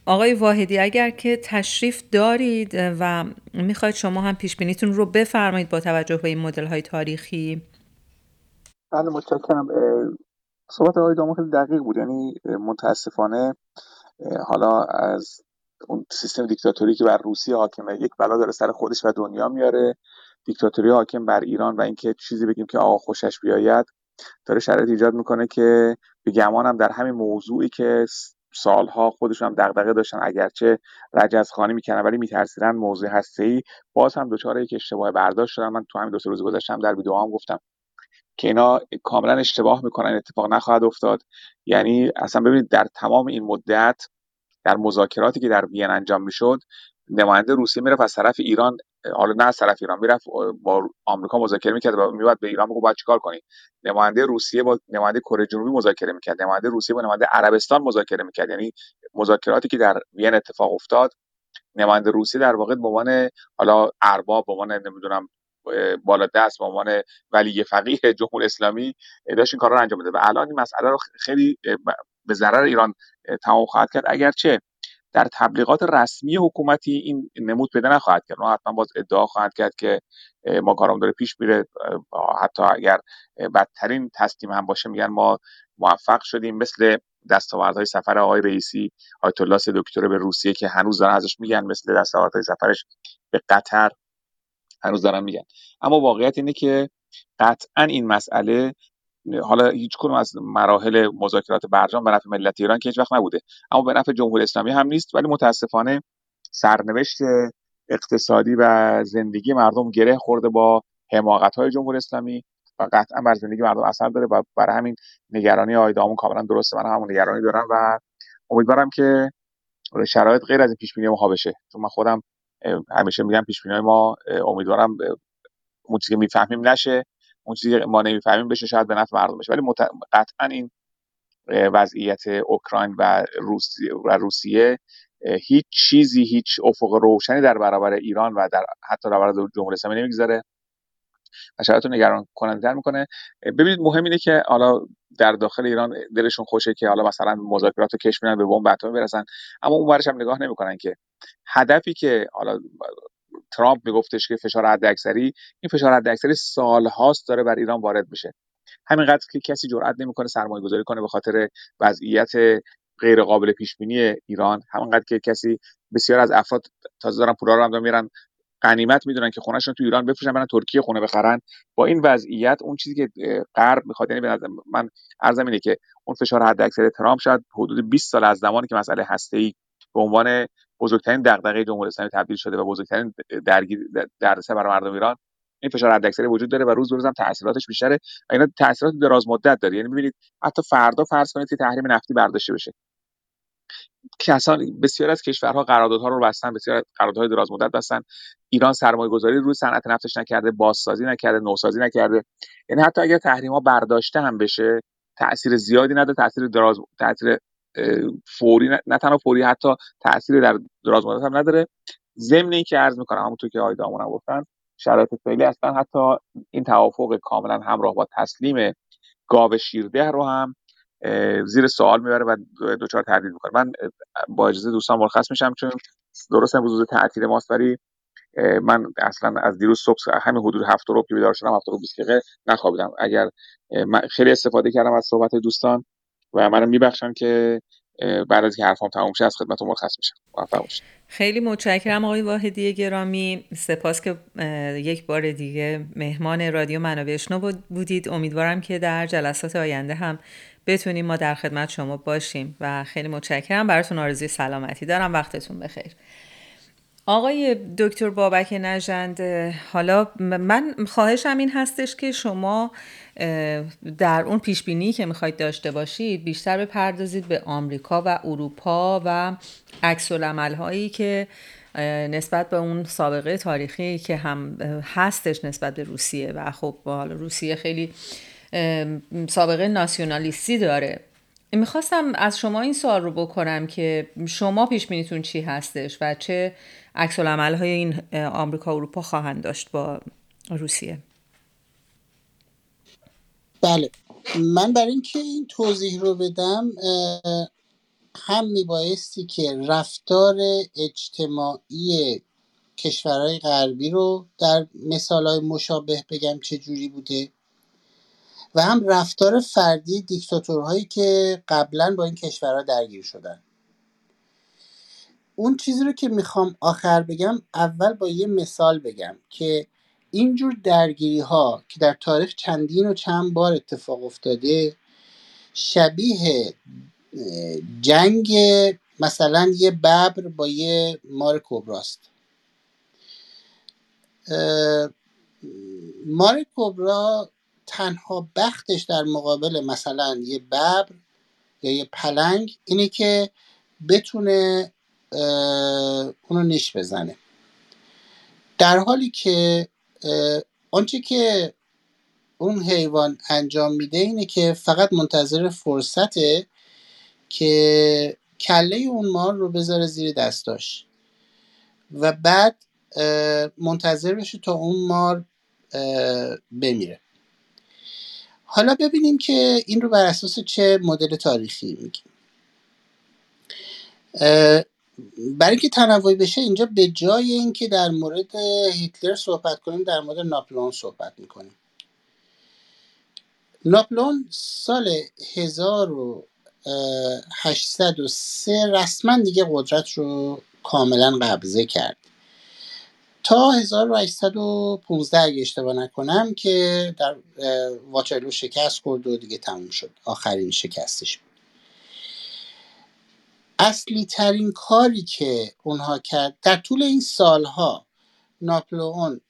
آقای واحدی اگر که تشریف دارید و میخواید شما هم پیشبینیتون رو بفرمایید با توجه به این مدل‌های تاریخی. بله متشکرم. صحبت آقای دامون خیلی دقیق بود. یعنی متاسفانه حالا از اون سیستم دیکتاتوری که بر روسیه حاکمه یک بلا داره سر خودش و دنیا میاره، دیکتاتوری حاکم بر ایران و اینکه چیزی بگیم که آقا خوشش بیاید داره شرایط ایجاد میکنه که به گمانم در همین موضوعی که سالها خودشون هم دغدغه داشتن اگرچه رجزخوانی میکنن ولی میترسیدن موضوع هسته‌ای، باز هم دوچاره یک اشتباه برداشت شدن. من تو همین دو سه روز گذشتم در ویدیوام گفتم که اینا کاملا اشتباه میکنن، اتفاق نخواهد افتاد. یعنی اصلا ببینید در تمام این مدت در مذاکراتی که در وین انجام میشد، نماینده روسیه میرفت از طرف ایران، حالا نه از طرف ایران، میرفت با آمریکا مذاکره میکرد و میواد به ایران میگفت باید چیکار کنید. نماینده روسیه با نماینده کره جنوبی مذاکره میکرد، نماینده روسیه با نماینده عربستان مذاکره میکرد. یعنی مذاکراتی که در وین اتفاق افتاد، نماینده روسیه در واقع به عنوان حالا ارباب، به عنوان نمیدونم بالا دست، به عنوان ولی فقیه جمهوری اسلامی داشت این کارا رو انجام میداد و الان این مساله رو خیلی به ضرر ایران تمام خواهد کرد. اگرچه در تبلیغات رسمی حکومتی این نمود پیدا نخواهد کرد، ما حتما باز ادعا خواهد کرد که ما کارم داره پیش میره، حتی اگر بدترین تسلیم هم باشه میگن ما موفق شدیم، مثل دستاوردهای سفر آقای رئیسی آیت الله دکتر به روسیه که هنوز دارن ازش میگن، مثل دستاوردهای سفرش به قطر هنوز دارن میگن. اما واقعیت اینه که قطعاً این مسئله حالا هیچ کدوم از مراحل مذاکرات برجام به نفع ملت ایران که هیچ وقت نبوده، اما به نفع جمهوری اسلامی هم نیست. ولی متاسفانه سرنوشت اقتصادی و زندگی مردم گره خورده با حماقت‌های جمهوری اسلامی و قطعا بر زندگی مردم اثر داره و برای همین نگرانی آیدامون کاملا درسته. من همون نگرانی دارم و امیدوارم که شرایط غیر از این پیش‌بینی ما بشه، چون من خودم همیشه میگم پیش‌بینی‌های ما امیدوارم اون چیزی که می‌فهمیم نشه، اون چیزی که ما نمی‌فهمیم بشه، شاید به نفع مردم بشه. ولی قطعا این وضعیت اوکراین و روسیه هیچ چیزی، هیچ افق روشنی در برابر ایران و در حتی در برابر جمهوری اسلامی نمیگذاره و شرایط رو نگران کننده‌تر میکنه. ببینید مهم اینه که حالا در داخل ایران دلشون خوشه که حالا مثلا مذاکرات رو کش می‌دن به بمب اتمی برسن، اما اون ورش هم نگاه نمیکنن که هدفی که حالا ترامپ میگفتش که فشار حداکثری، این فشار حداکثری سال‌هاست داره بر ایران وارد میشه. همینقدر که کسی جرئت نمیکنه سرمایه‌گذاری کنه به خاطر وضعیت غیر قابل پیش بینی ایران، همونقدر که کسی بسیار از افراد تازه دارن پولا رو هم دارن میرن غنیمت میدونن که خونه‌شون تو ایران بفروشن برن ترکیه خونه بخرن. با این وضعیت اون چیزی که غرب میخواد، یعنی من عرضم اینه که اون فشار حداکثر ترامپ شاید حدود 20 سال از زمانی که مسئله هسته‌ای به عنوان بزرگترین دغدغه جمهوری اسلامی تبدیل شده و بزرگترین دردسر برای مردم ایران، این فشار حداکثری وجود داره و روز به روزم تاثیراتش بیشتره و اینا تاثیرات دراز مدت داره. یعنی میبینید حتی فردا فرض کنید که تحریم نفتی برداشته بشه، کسان بسیار از کشورها قراردادها رو بستن، بسیار قراردادهای دراز مدت بستن. ایران سرمایه‌گذاری روی صنعت نفتش نکرده، بازسازی نکرده، نوسازی نکرده. یعنی حتی اگر تحریم‌ها برداشته هم بشه تاثیر زیادی نداره، تاثیر فوری نه تنها فوری، حتی تاثیر در دراز مدت هم نداره. ضمن اینکه عرض می‌کنم همونطور که آیدامون هم گفتن، شرایط فعلی اصلا حتی این توافق کاملا همراه با تسلیم گاو شیرده رو هم زیر سوال میبره و دوچار تردید میکنه. من با اجازه دوستان مرخص میشم چون درست امروز روز تعطیل ماست، ولی من اصلا از دیروز صبح همین حدود 7:30 که بیدار شدم 7:20 دقیقه نخوابیدم. اگر من خیلی استفاده کردم از صحبت دوستان و منم میبخشم که بعد از که حرفام تموم شه از خدمتتون مرخص میشم. موفق باشید. خیلی متشکرم آقای واحدی گرامی، سپاس که یک بار دیگه مهمان رادیو منابع شنو بودید. امیدوارم که در جلسات آینده هم بتونیم ما در خدمت شما باشیم و خیلی متشکرم. براتون آرزوی سلامتی دارم. وقتتون بخیر. آقای دکتر بابک نژند، حالا من خواهشم این هستش که شما در اون پیشبینی که میخواید داشته باشید بیشتر بپردازید به آمریکا و اروپا و عکس‌العمل‌هایی که نسبت به اون سابقه تاریخی که هم هستش نسبت به روسیه. و خب حالا روسیه خیلی سابقه ناسیونالیستی داره. میخواستم از شما این سوال رو بکنم که شما پیشبینیتون چی هستش و چه عکس‌العمل‌های این آمریکا و اروپا خواهند داشت با روسیه؟ بله، من برای اینکه این توضیح رو بدم هم میبایستی که رفتار اجتماعی کشورهای غربی رو در مثالهای مشابه بگم چجوری بوده و هم رفتار فردی دیکتاتورهایی که قبلا با این کشورها درگیر شدن. اون چیزی رو که میخوام آخر بگم اول با یه مثال بگم که اینجور درگیری ها که در تاریخ چندین و چند بار اتفاق افتاده شبیه جنگ مثلا یه ببر با یه مار کبراست. مار کبرا تنها بختش در مقابل مثلا یه ببر یا یه پلنگ اینه که بتونه اونو نیش بزنه، در حالی که آنچه که اون حیوان انجام میده اینه که فقط منتظر فرصته که کله اون مار رو بذاره زیر دستاش و بعد منتظر بشه تا اون مار بمیره. حالا ببینیم که این رو بر اساس چه مدل تاریخی میگیم. برای اینکه تنوعی بشه اینجا به جای اینکه در مورد هیتلر صحبت کنیم در مورد ناپلئون صحبت میکنیم. ناپلئون سال 1803 رسما دیگه قدرت رو کاملا قبضه کرد تا 1815 اگه اشتباه نکنم که در واچرلو شکست خورد و دیگه تموم شد، آخرین شکستش بود. اصلی ترین کاری که اونها کرد در طول این سالها، ناپلئون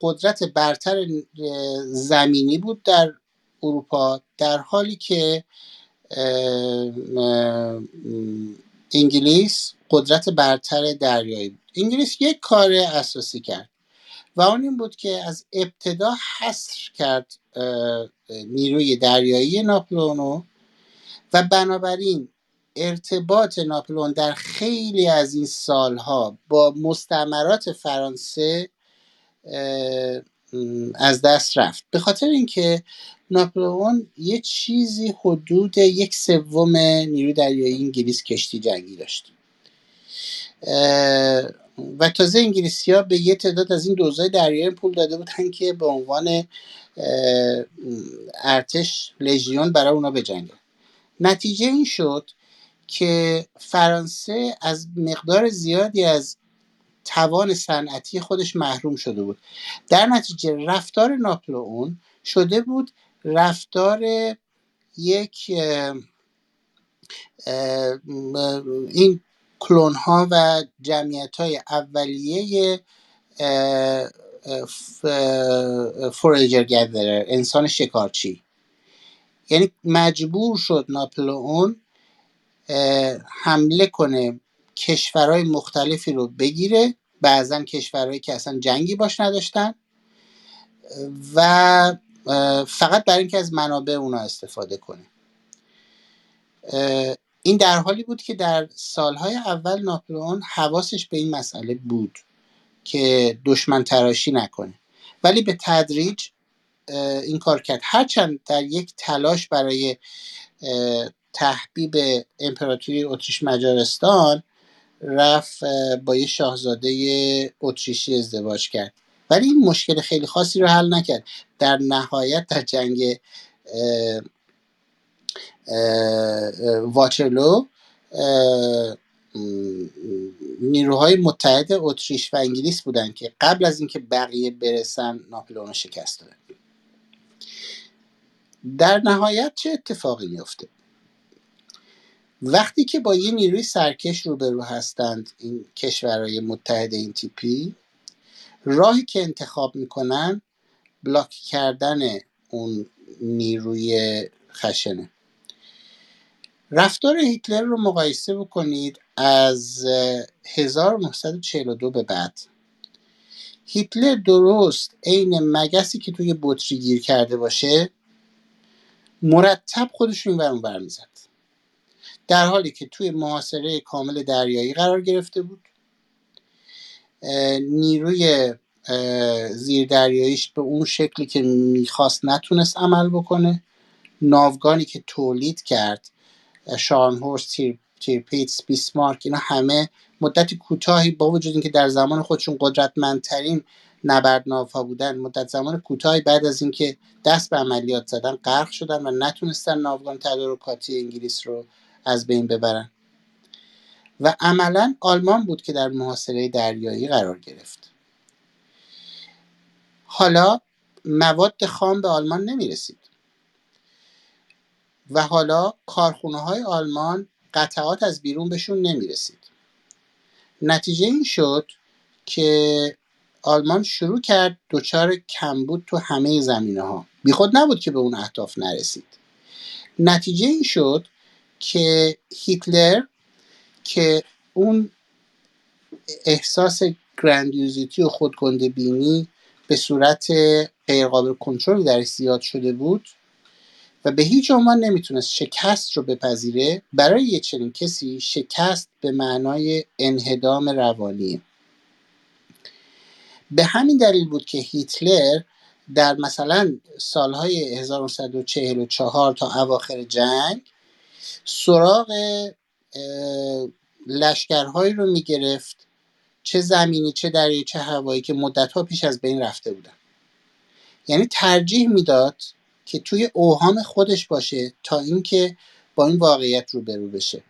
قدرت برتر زمینی بود در اروپا، در حالی که انگلیس قدرت برتر دریایی بود. انگلیس یک کار اساسی کرد و اون این بود که از ابتدا حصر کرد نیروی دریایی ناپلئونو و بنابراین ارتباط ناپلئون در خیلی از این سالها با مستعمرات فرانسه از دست رفت، به خاطر اینکه ناپلئون یه چیزی حدود 1/3 نیروی دریایی انگلیس کشتی جنگی داشت و تازه انگلیسی‌ها به یه تعداد از این دوزای دریایی پول داده بودن که به عنوان ارتش لژیون برای اونا بجنگن. نتیجه این شد که فرانسه از مقدار زیادی از توان صنعتی خودش محروم شده بود. در نتیجه رفتار ناپلئون شده بود رفتار یک این کلون ها و جمعیت های اولیه فورجر گذرر، انسان شکارچی. یعنی مجبور شد ناپلئون حمله کنه، کشورهای مختلفی رو بگیره، بعضن کشورهایی که اصلا جنگی باش نداشتن و فقط برای اینکه از منابع اونا استفاده کنه. این در حالی بود که در سالهای اول ناپلئون حواسش به این مسئله بود که دشمن تراشی نکنه، ولی به تدریج این کار کرد. هرچند در یک تلاش برای تحبیب امپراتوری اتریش مجارستان رفت با یه شاهزاده اتریشی ازدواج کرد، ولی این مشکل خیلی خاصی رو حل نکرد. در نهایت در جنگ واچرلو نیروهای متحد اتریش و انگلیس بودن که قبل از اینکه بقیه برسن ناپلئون شکست دادن. در نهایت چه اتفاقی میفته؟ وقتی که با یه نیروی سرکش روبرو هستند این کشورهای متحد این تیپی، راهی که انتخاب میکنن بلاک کردن اون نیروی خشنه. رفتار هیتلر رو مقایسه بکنید از 1942 به بعد. هیتلر درست عین مگسی که توی بطری گیر کرده باشه مرتب خودش رو اینور اونور می‌زد، در حالی که توی محاصره کامل دریایی قرار گرفته بود. نیروی زیر دریاییش به اون شکلی که میخواست نتونست عمل بکنه. ناوگانی که تولید کرد، شارنهورست، تیرپیتس، بیسمارک، اینا همه مدت کوتاهی با وجود اینکه در زمان خودشون قدرتمندترین نبرد ناوها بودن، مدت زمان کوتاهی بعد از اینکه دست به عملیات زدن غرق شدن و نتونستن ناوگان تدارکاتی انگلیس رو از بین ببرن و عملاً آلمان بود که در محاصره دریایی قرار گرفت. حالا مواد خام به آلمان نمیرسید و حالا کارخانه‌های آلمان قطعات از بیرون بهشون نمیرسید. نتیجه این شد که آلمان شروع کرد دچار کمبود تو همه زمینه‌ها. بیخود نبود که به اون اهداف نرسید. نتیجه این شد که هیتلر که اون احساس گراندیوزیتی و خودگنده‌بینی به صورت غیرقابل کنترل درش زیاد شده بود و به هیچ عنوان نمیتونست شکست رو بپذیره، برای یه چنین کسی شکست به معنای انهدام روانی. به همین دلیل بود که هیتلر در مثلا سالهای 1944 تا اواخر جنگ سراغ لشکرهایی رو میگرفت، چه زمینی چه دریایی چه هوایی، که مدت‌ها پیش از بین رفته بودن. یعنی ترجیح میداد که توی اوهام خودش باشه تا اینکه با این واقعیت روبرو بشه.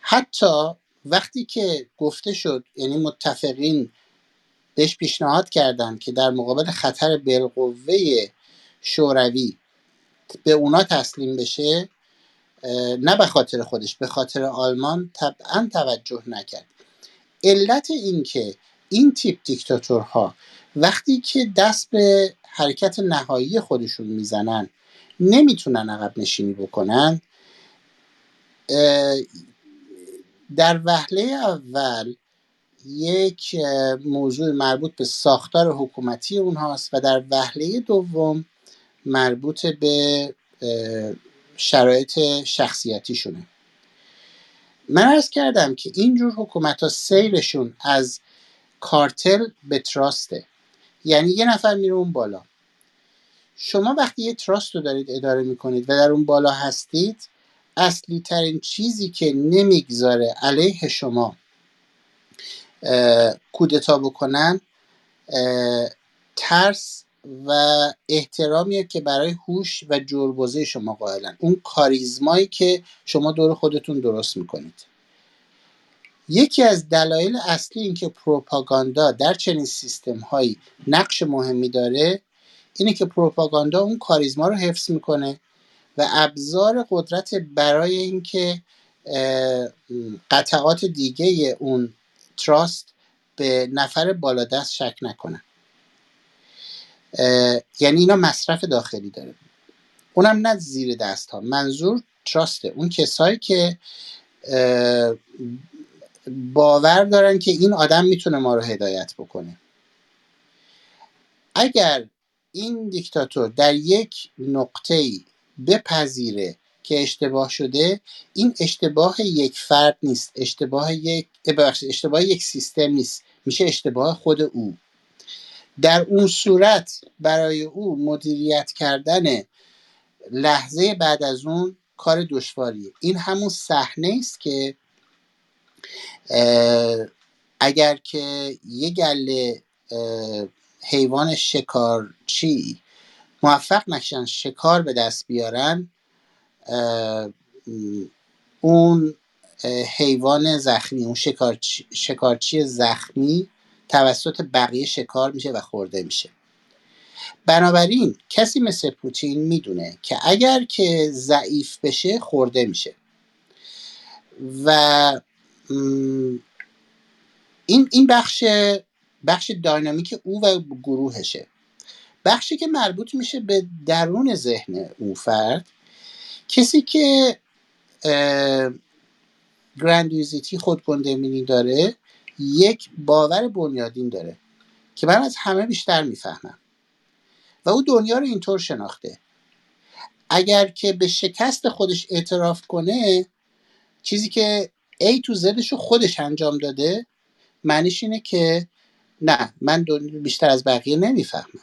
حتی وقتی که گفته شد، یعنی متفقین بهش پیشنهاد کردن که در مقابل خطر بالقوه شوروی به اونا تسلیم بشه، نه به خاطر خودش، به خاطر آلمان، طبعا توجه نکرد. علت این که این تیپ دیکتاتورها وقتی که دست به حرکت نهایی خودشون میزنن نمیتونن عقب نشینی بکنن. در وهله اول یک موضوع مربوط به ساختار حکومتی اونهاست و در وهله دوم مربوط به شرایط شخصیتی شونه. من عرض کردم که اینجور حکومت ها سیرشون از کارتل به تراسته، یعنی یه نفر میره اون بالا. شما وقتی یه تراست رو دارید اداره میکنید و در اون بالا هستید، اصلی ترین چیزی که نمیگذاره علیه شما کودتا بکنن ترس و احترامیه که برای هوش و جربوزه شما قائلن، اون کاریزمایی که شما دور خودتون درست میکنید. یکی از دلایل اصلی این که پروپاگاندا در چنین سیستم هایی نقش مهمی داره اینه که پروپاگاندا اون کاریزما رو حفظ میکنه و ابزار قدرت برای اینکه قطعات دیگه اون تراست به نفر بالادست شک نکنن. یعنی اینا مصرف داخلی داره، اونم نه زیر دست ها، منظور تراسته، اون کسایی که باور دارن که این آدم میتونه ما رو هدایت بکنه. اگر این دیکتاتور در یک نقطه‌ای بپذیره که اشتباه شده، این اشتباه یک فرد نیست، اشتباه یک سیستم نیست، میشه اشتباه خود او. در اون صورت برای او مدیریت کردن لحظه بعد از اون کار دشواریه. این همون صحنه است که اگر که یه گله حیوان شکارچی موفق نشن شکار به دست بیارن، اون حیوان زخمی، اون شکارچی زخمی توسط بقیه شکار میشه و خورده میشه. بنابراین کسی مثل پوتین میدونه که اگر که ضعیف بشه خورده میشه و این بخش داینامیک او و گروهشه. بخشی که مربوط میشه به درون ذهن او فرد، کسی که گراندیوزیتی، خودگندمینی داره، یک باور بنیادین داره که من از همه بیشتر میفهمم و او دنیا رو اینطور شناخته. اگر که به شکست خودش اعتراف کنه، چیزی که A تو زدش رو خودش انجام داده، معنیش اینه که نه، من بیشتر از بقیه نمیفهمم.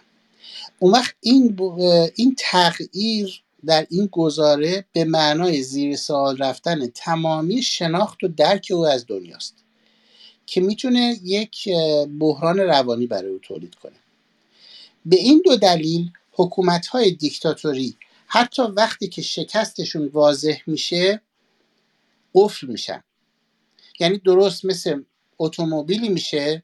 اون وقت این تغییر در این گزاره به معنای زیر سوال رفتن تمامی شناخت و درک او از دنیاست که میتونه یک بحران روانی برای او تولید کنه. به این دو دلیل حکومت‌های دیکتاتوری حتی وقتی که شکستشون واضح میشه قفل میشن. یعنی درست مثل اتومبیلی میشه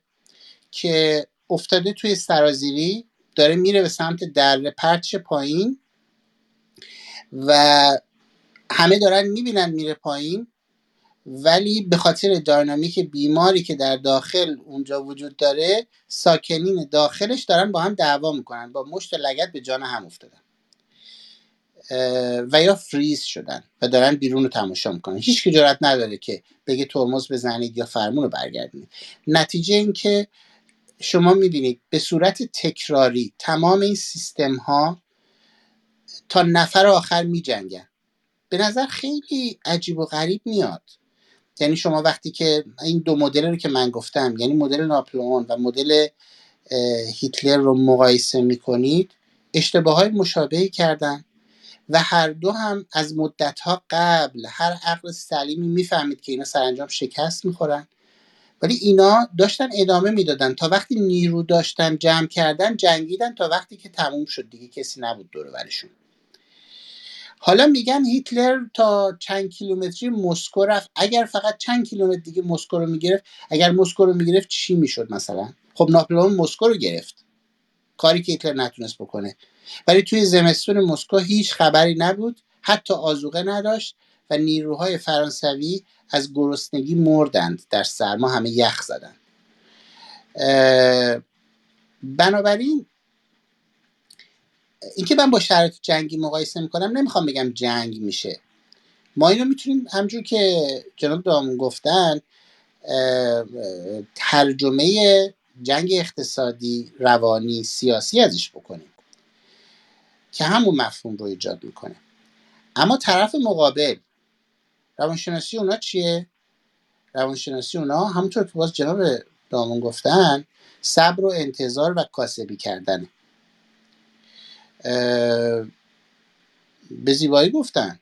که افتاده توی سرازیری، داره میره به سمت دره، پرتش پایین و همه دارن میبینن میره پایین، ولی به خاطر داینامیک بیماری که در داخل اونجا وجود داره، ساکنین داخلش دارن با هم دعوا میکنن، با مشت لگد به جان هم افتادن و یا فریز شدن و دارن بیرون رو تماشا میکنن. هیچ که جرئت نداره که بگه ترمز بزنید یا فرمون رو برگردونید. نتیجه این که شما میبینید به صورت تکراری تمام این سیستم ها تا نفر آخر میجنگن. به نظر خیلی عجیب و غریب میاد. یعنی شما وقتی که این دو مدل رو که من گفتم، یعنی مدل ناپلئون و مدل هیتلر رو مقایسه میکنید، اشتباهات مشابهی کردن و هر دو هم از مدتها قبل هر عقل سلیمی میفهمید که اینا سرانجام شکست میخورن، ولی اینا داشتن ادامه میدادن تا وقتی نیرو داشتن جمع کردن، جنگیدن تا وقتی که تموم شد، دیگه کسی نبود دور و برشون. حالا میگن هیتلر تا چند کیلومتری مسکو رفت، اگر فقط چند کیلومتر دیگه مسکو رو میگرفت، اگر مسکو رو میگرفت چی میشد مثلا؟ خب ناپلئون مسکو رو گرفت، کاری که هیتلر نتونست بکنه، ولی توی زمستون مسکو هیچ خبری نبود، حتی آذوقه نداشت و نیروهای فرانسوی از گرسنگی مردند، در سرما همه یخ زدند. بنابراین اینکه من با شرایط جنگی مقایسه میکنم، نمیخوام بگم جنگ میشه. ما اینو میتونیم همجور که جناب دامون گفتن ترجمه جنگ اقتصادی، روانی، سیاسی ازش بکنیم که همون مفهوم رو ایجاد میکنه. اما طرف مقابل، روانشناسی اونا چیه؟ روانشناسی اونا همونطور که باز جناب دامون گفتن، صبر و انتظار و کاسبی کردنه. به زیبایی گفتن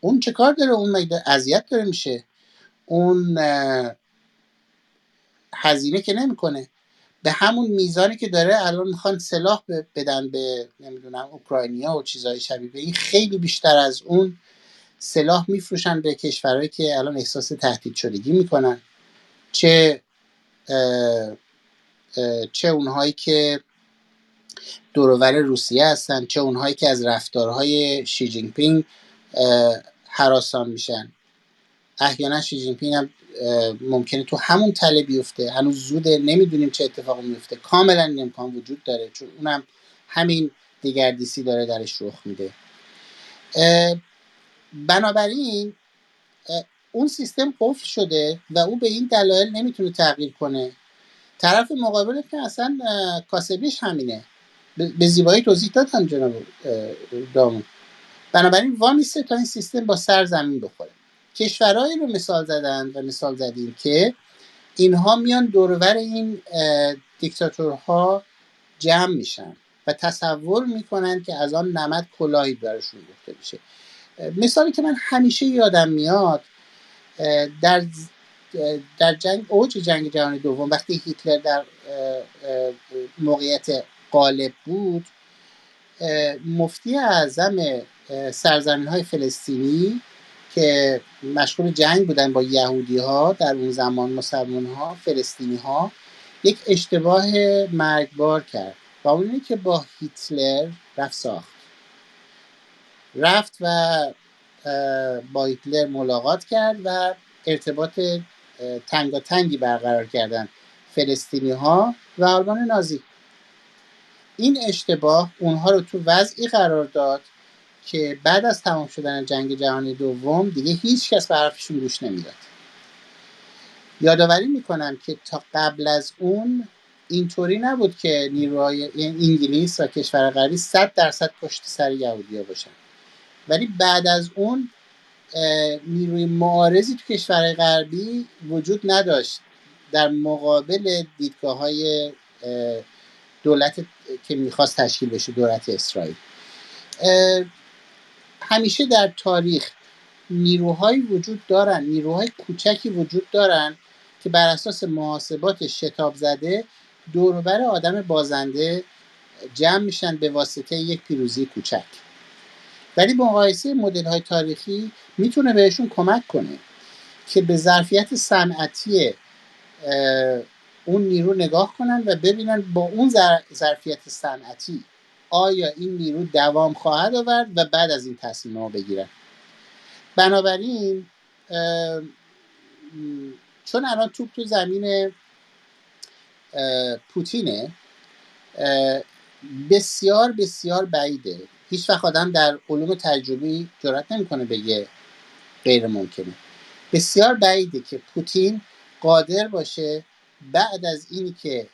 اون چه کار داره، اون مگه اذیت داره میشه، اون هزینه که نمیکنه به همون میزانی که داره. الان میخوان سلاح بدن به نمیدونم اوکراینیا و چیزهای شبیه این، خیلی بیشتر از اون سلاح میفروشن به کشورهایی که الان احساس تهدید شدگی میکنن، چه اونهایی که دوروبر روسیه هستن، چه اونهایی که از رفتارهای شی جینگ پینگ هراسان میشن. احیانا شی جینگ پینگ هم ممکنه تو همون تله بیفته. هنوز زوده، نمیدونیم چه اتفاقی میفته، کاملا این امکان وجود داره، چون اونم همین دگردیسی داره درش رخ میده. بنابراین اون سیستم قفل شده و او به این دلایل نمیتونه تغییر کنه. طرف مقابل که اصلا کاسبیش همینه، به زیبایی توضیح دادن جناب دامون. بنابراین وامیسته تا این سیستم با سر زمین بخوره. کشورهایی رو مثال زدن و مثال زدیم که اینها میان دورور این دیکتاتورها جمع میشن و تصور میکنن که از آن نمد کلاهی برشون گفته میشه. مثالی که من همیشه یادم میاد، در جنگ اوج جنگ جهانی دوم وقتی هیتلر در موقعیت غالب بود، مفتی اعظم سرزمین‌های فلسطینی که مشغول جنگ بودن با یهودی‌ها در اون زمان، مسلمان‌ها، فلسطینی‌ها، یک اشتباه مرگبار کرد و اون اینه که با هیتلر رفت و با هیتلر ملاقات کرد و ارتباط تنگاتنگی برقرار کردن فلسطینی‌ها و آلمان نازی. این اشتباه اونها رو تو وضعی قرار داد که بعد از تمام شدن جنگ جهانی دوم دیگه هیچ کس به حرفشون گوش نمیداد. یادآوری میکنم که تا قبل از اون اینطوری نبود که نیروهای انگلیس و کشور غربی 100% پشت سر یهودی‌ها باشن، ولی بعد از اون نیروی معارضی تو کشور غربی وجود نداشت در مقابل دیدگاه‌های دولت که میخواست تشکیل بشه، دولت اسرائیل. همیشه در تاریخ نیروهایی وجود دارن، نیروهای کوچکی وجود دارن که بر اساس محاسبات شتاب زده دور و بر آدم بازنده جمع میشن به واسطه یک پیروزی کوچک، ولی با مقایسه مدل‌های تاریخی میتونه بهشون کمک کنه که به ظرفیت صنعتی اون نیرو نگاه کنن و ببینن با اون ظرفیت صنعتی آیا این نیرو دوام خواهد آورد و بعد از این تصمیم ها بگیرن. بنابراین چون الان توپ تو زمین پوتینه، بسیار بسیار بعیده. هیچ وقت آدم در علوم تجربی جرئت نمیکنه بگه غیر ممکنه. بسیار بعیده که پوتین قادر باشه بعد از اینی که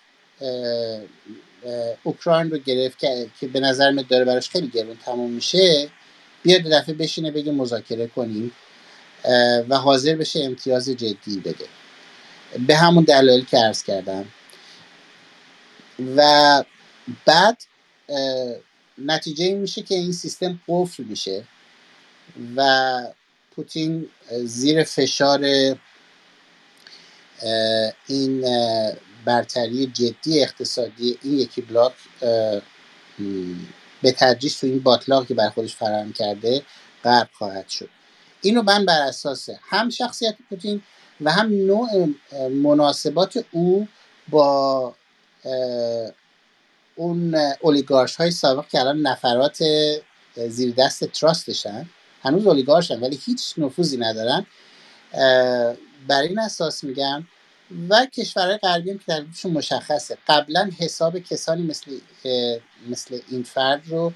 اوکراین رو گرفت که به نظر میاد داره براش خیلی گرون تموم میشه، بیاد دفعه بشینه بگه مذاکره کنیم و حاضر بشه امتیاز جدی بده، به همون دلایل که عرض کردم. و بعد نتیجه این میشه که این سیستم قفل میشه و پوتین زیر فشار این برتری جدی اقتصادی این یکی بلاک به تدریج تو این باطلاقی که بر خودش فراهم کرده غرق خواهد شد. اینو من بر اساس هم شخصیت پوتین و هم نوع مناسبات او با اون اولیگارش های سابق که الان نفرات زیر دست تراستشن، هنوز اولیگارشن ولی هیچ نفوذی ندارن، بر این اساس میگم و کشورهای غربی هم که تردیدشون مشخصه. قبلا حساب کسانی مثل این فرد رو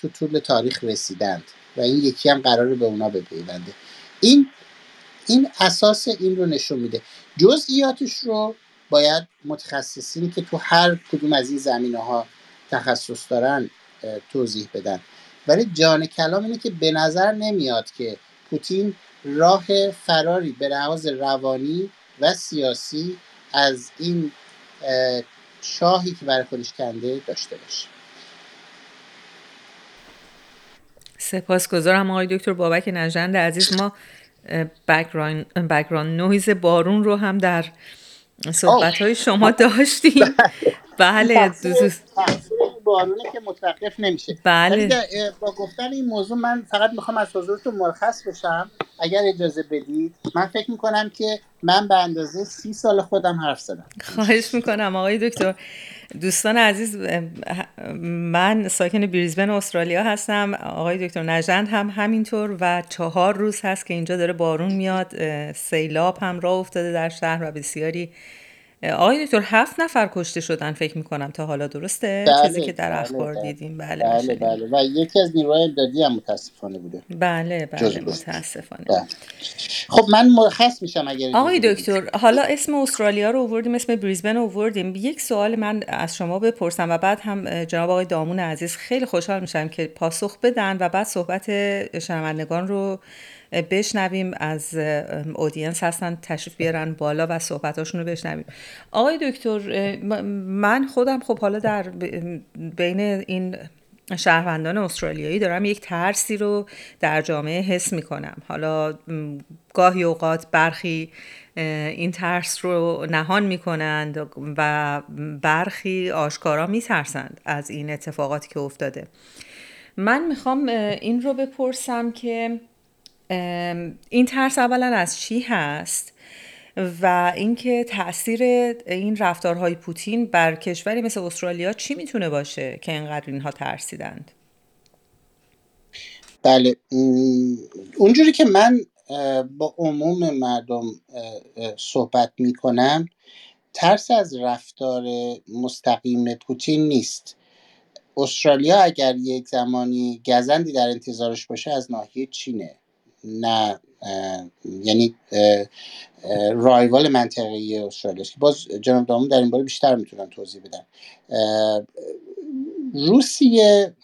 تو طول تاریخ رسیدند و این یکی هم قراره به اونا بپیونده. این اساس این رو نشون میده. جزئیاتش رو باید متخصصینی که تو هر کدوم از این زمینه‌ها تخصص دارن توضیح بدن، ولی جان کلام اینه که به نظر نمیاد که پوتین راه فراری به لحاظ روانی و سیاسی از این شاهی که برای خودش کنده داشته باشه. سپاسگزارم آقای دکتر بابک نژند عزیز. ما بک‌گراند نویز بارون رو هم در صحبت‌های شما داشتیم. بله دوست بارونه که متوقف نمیشه. بله. با گفتن این موضوع من فقط میخوام از حضورتون مرخص بشم اگر اجازه بدید. من فکر میکنم که من به اندازه 30 سال خودم حرف زدم. خواهش میکنم آقای دکتر. دوستان عزیز، من ساکن بریزبن استرالیا هستم، آقای دکتر نژند هم همینطور و 4 روز هست که اینجا داره بارون میاد، سیلاب هم راه افتاده در شهر و بسیاری. آقای دکتر 7 نفر کشته شدن فکر میکنم تا حالا، درسته؟ بله، چیزی که در اخبار دیدیم. بله. و یکی از نیروهای امدادی هم متاسفانه بوده. بله متاسفانه. بله. خب من مرخص میشم اگر آقای دکتر بودید. حالا اسم استرالیا رو آوردیم، اسم بریزبن رو آوردیم، یک سوال من از شما بپرسم و بعد هم جناب آقای دامون عزیز خیلی خوشحال میشم که پاسخ بدن و بعد صحبت شنوندگان رو بشنویم. از اودینس هستن، تشریف بیارن بالا و صحبتاشون رو بشنویم. آقای دکتر، من خودم خب حالا در بین این شهروندان استرالیایی دارم یک ترسی رو در جامعه حس میکنم. حالا گاهی اوقات برخی این ترس رو نهان میکنند و برخی آشکارا میترسند از این اتفاقاتی که افتاده. من میخوام این رو بپرسم که این ترس اولا از چی هست و اینکه تأثیر این رفتارهای پوتین بر کشوری مثل استرالیا چی میتونه باشه که اینقدر اینها ترسیدند؟ بله، اونجوری که من با عموم مردم صحبت میکنم ترس از رفتار مستقیم پوتین نیست. استرالیا اگر یک زمانی گزندی در انتظارش باشه از ناحیه چینه، نه یعنی رایوال منطقه‌ای استرالیا است که باز جناب دامون در این باره بیشتر میتونن توضیح بدن. روسیه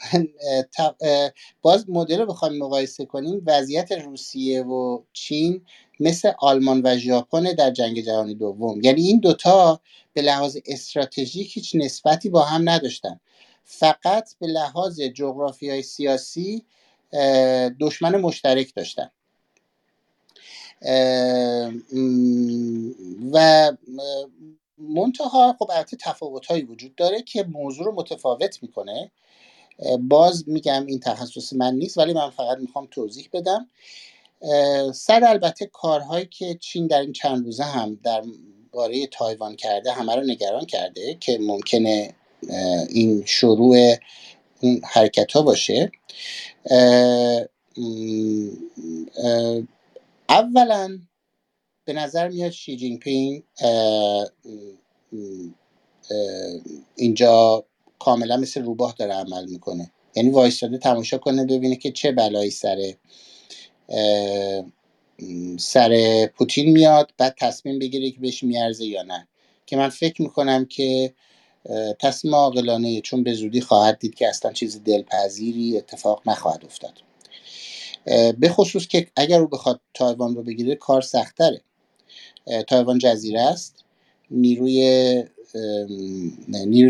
باز مدل رو بخوایم مقایسه کنیم، وضعیت روسیه و چین مثل آلمان و ژاپن در جنگ جهانی دوم، یعنی این دوتا به لحاظ استراتژیک هیچ نسبتی با هم نداشتن، فقط به لحاظ جغرافیای سیاسی دشمن مشترک داشتن و منتها خب البته تفاوت‌هایی وجود داره که موضوع رو متفاوت میکنه. باز میگم این تخصص من نیست، ولی من فقط میخوام توضیح بدم سر البته کارهایی که چین در این چند روزه هم در باره تایوان کرده همه رو نگران کرده که ممکنه این شروع این حرکت ها باشه. اولا به نظر میاد شی جین پینگ اینجا کاملا مثل روباه داره عمل میکنه، یعنی وایستاده تماشا کنه ببینه که چه بلایی سر پوتین میاد، بعد تصمیم بگیره که بهش میارزه یا نه، که من فکر میکنم که تصمیم عاقلانه، چون به زودی خواهد دید که اصلا چیز دلپذیری اتفاق نخواهد افتاد، به خصوص که اگر او بخواد تایوان رو بگیره کار سخت‌تره. تایوان جزیره است، نیروی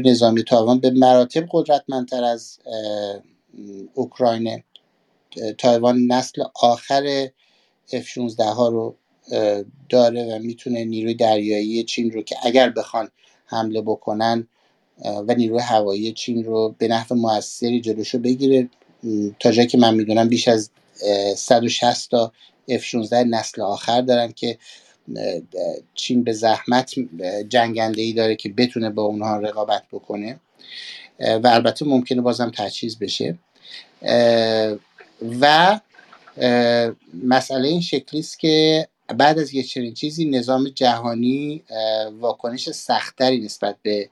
نظامی تایوان به مراتب قدرتمندتر از اوکراینه. تایوان نسل آخر F-16 ها رو داره و میتونه نیروی دریایی چین رو که اگر بخوان حمله بکنن و نیروی هوایی چین رو به نحو موثری جلوشو بگیره. تا جایی که من میدونم بیش از 160 تا F-16 نسل آخر دارن که چین به زحمت جنگنده‌ای داره که بتونه با اونها رقابت بکنه و البته ممکنه بازم تجهیز بشه و مسئله این شکلیست که بعد از یه چنین چیزی نظام جهانی واکنش سختری نسبت به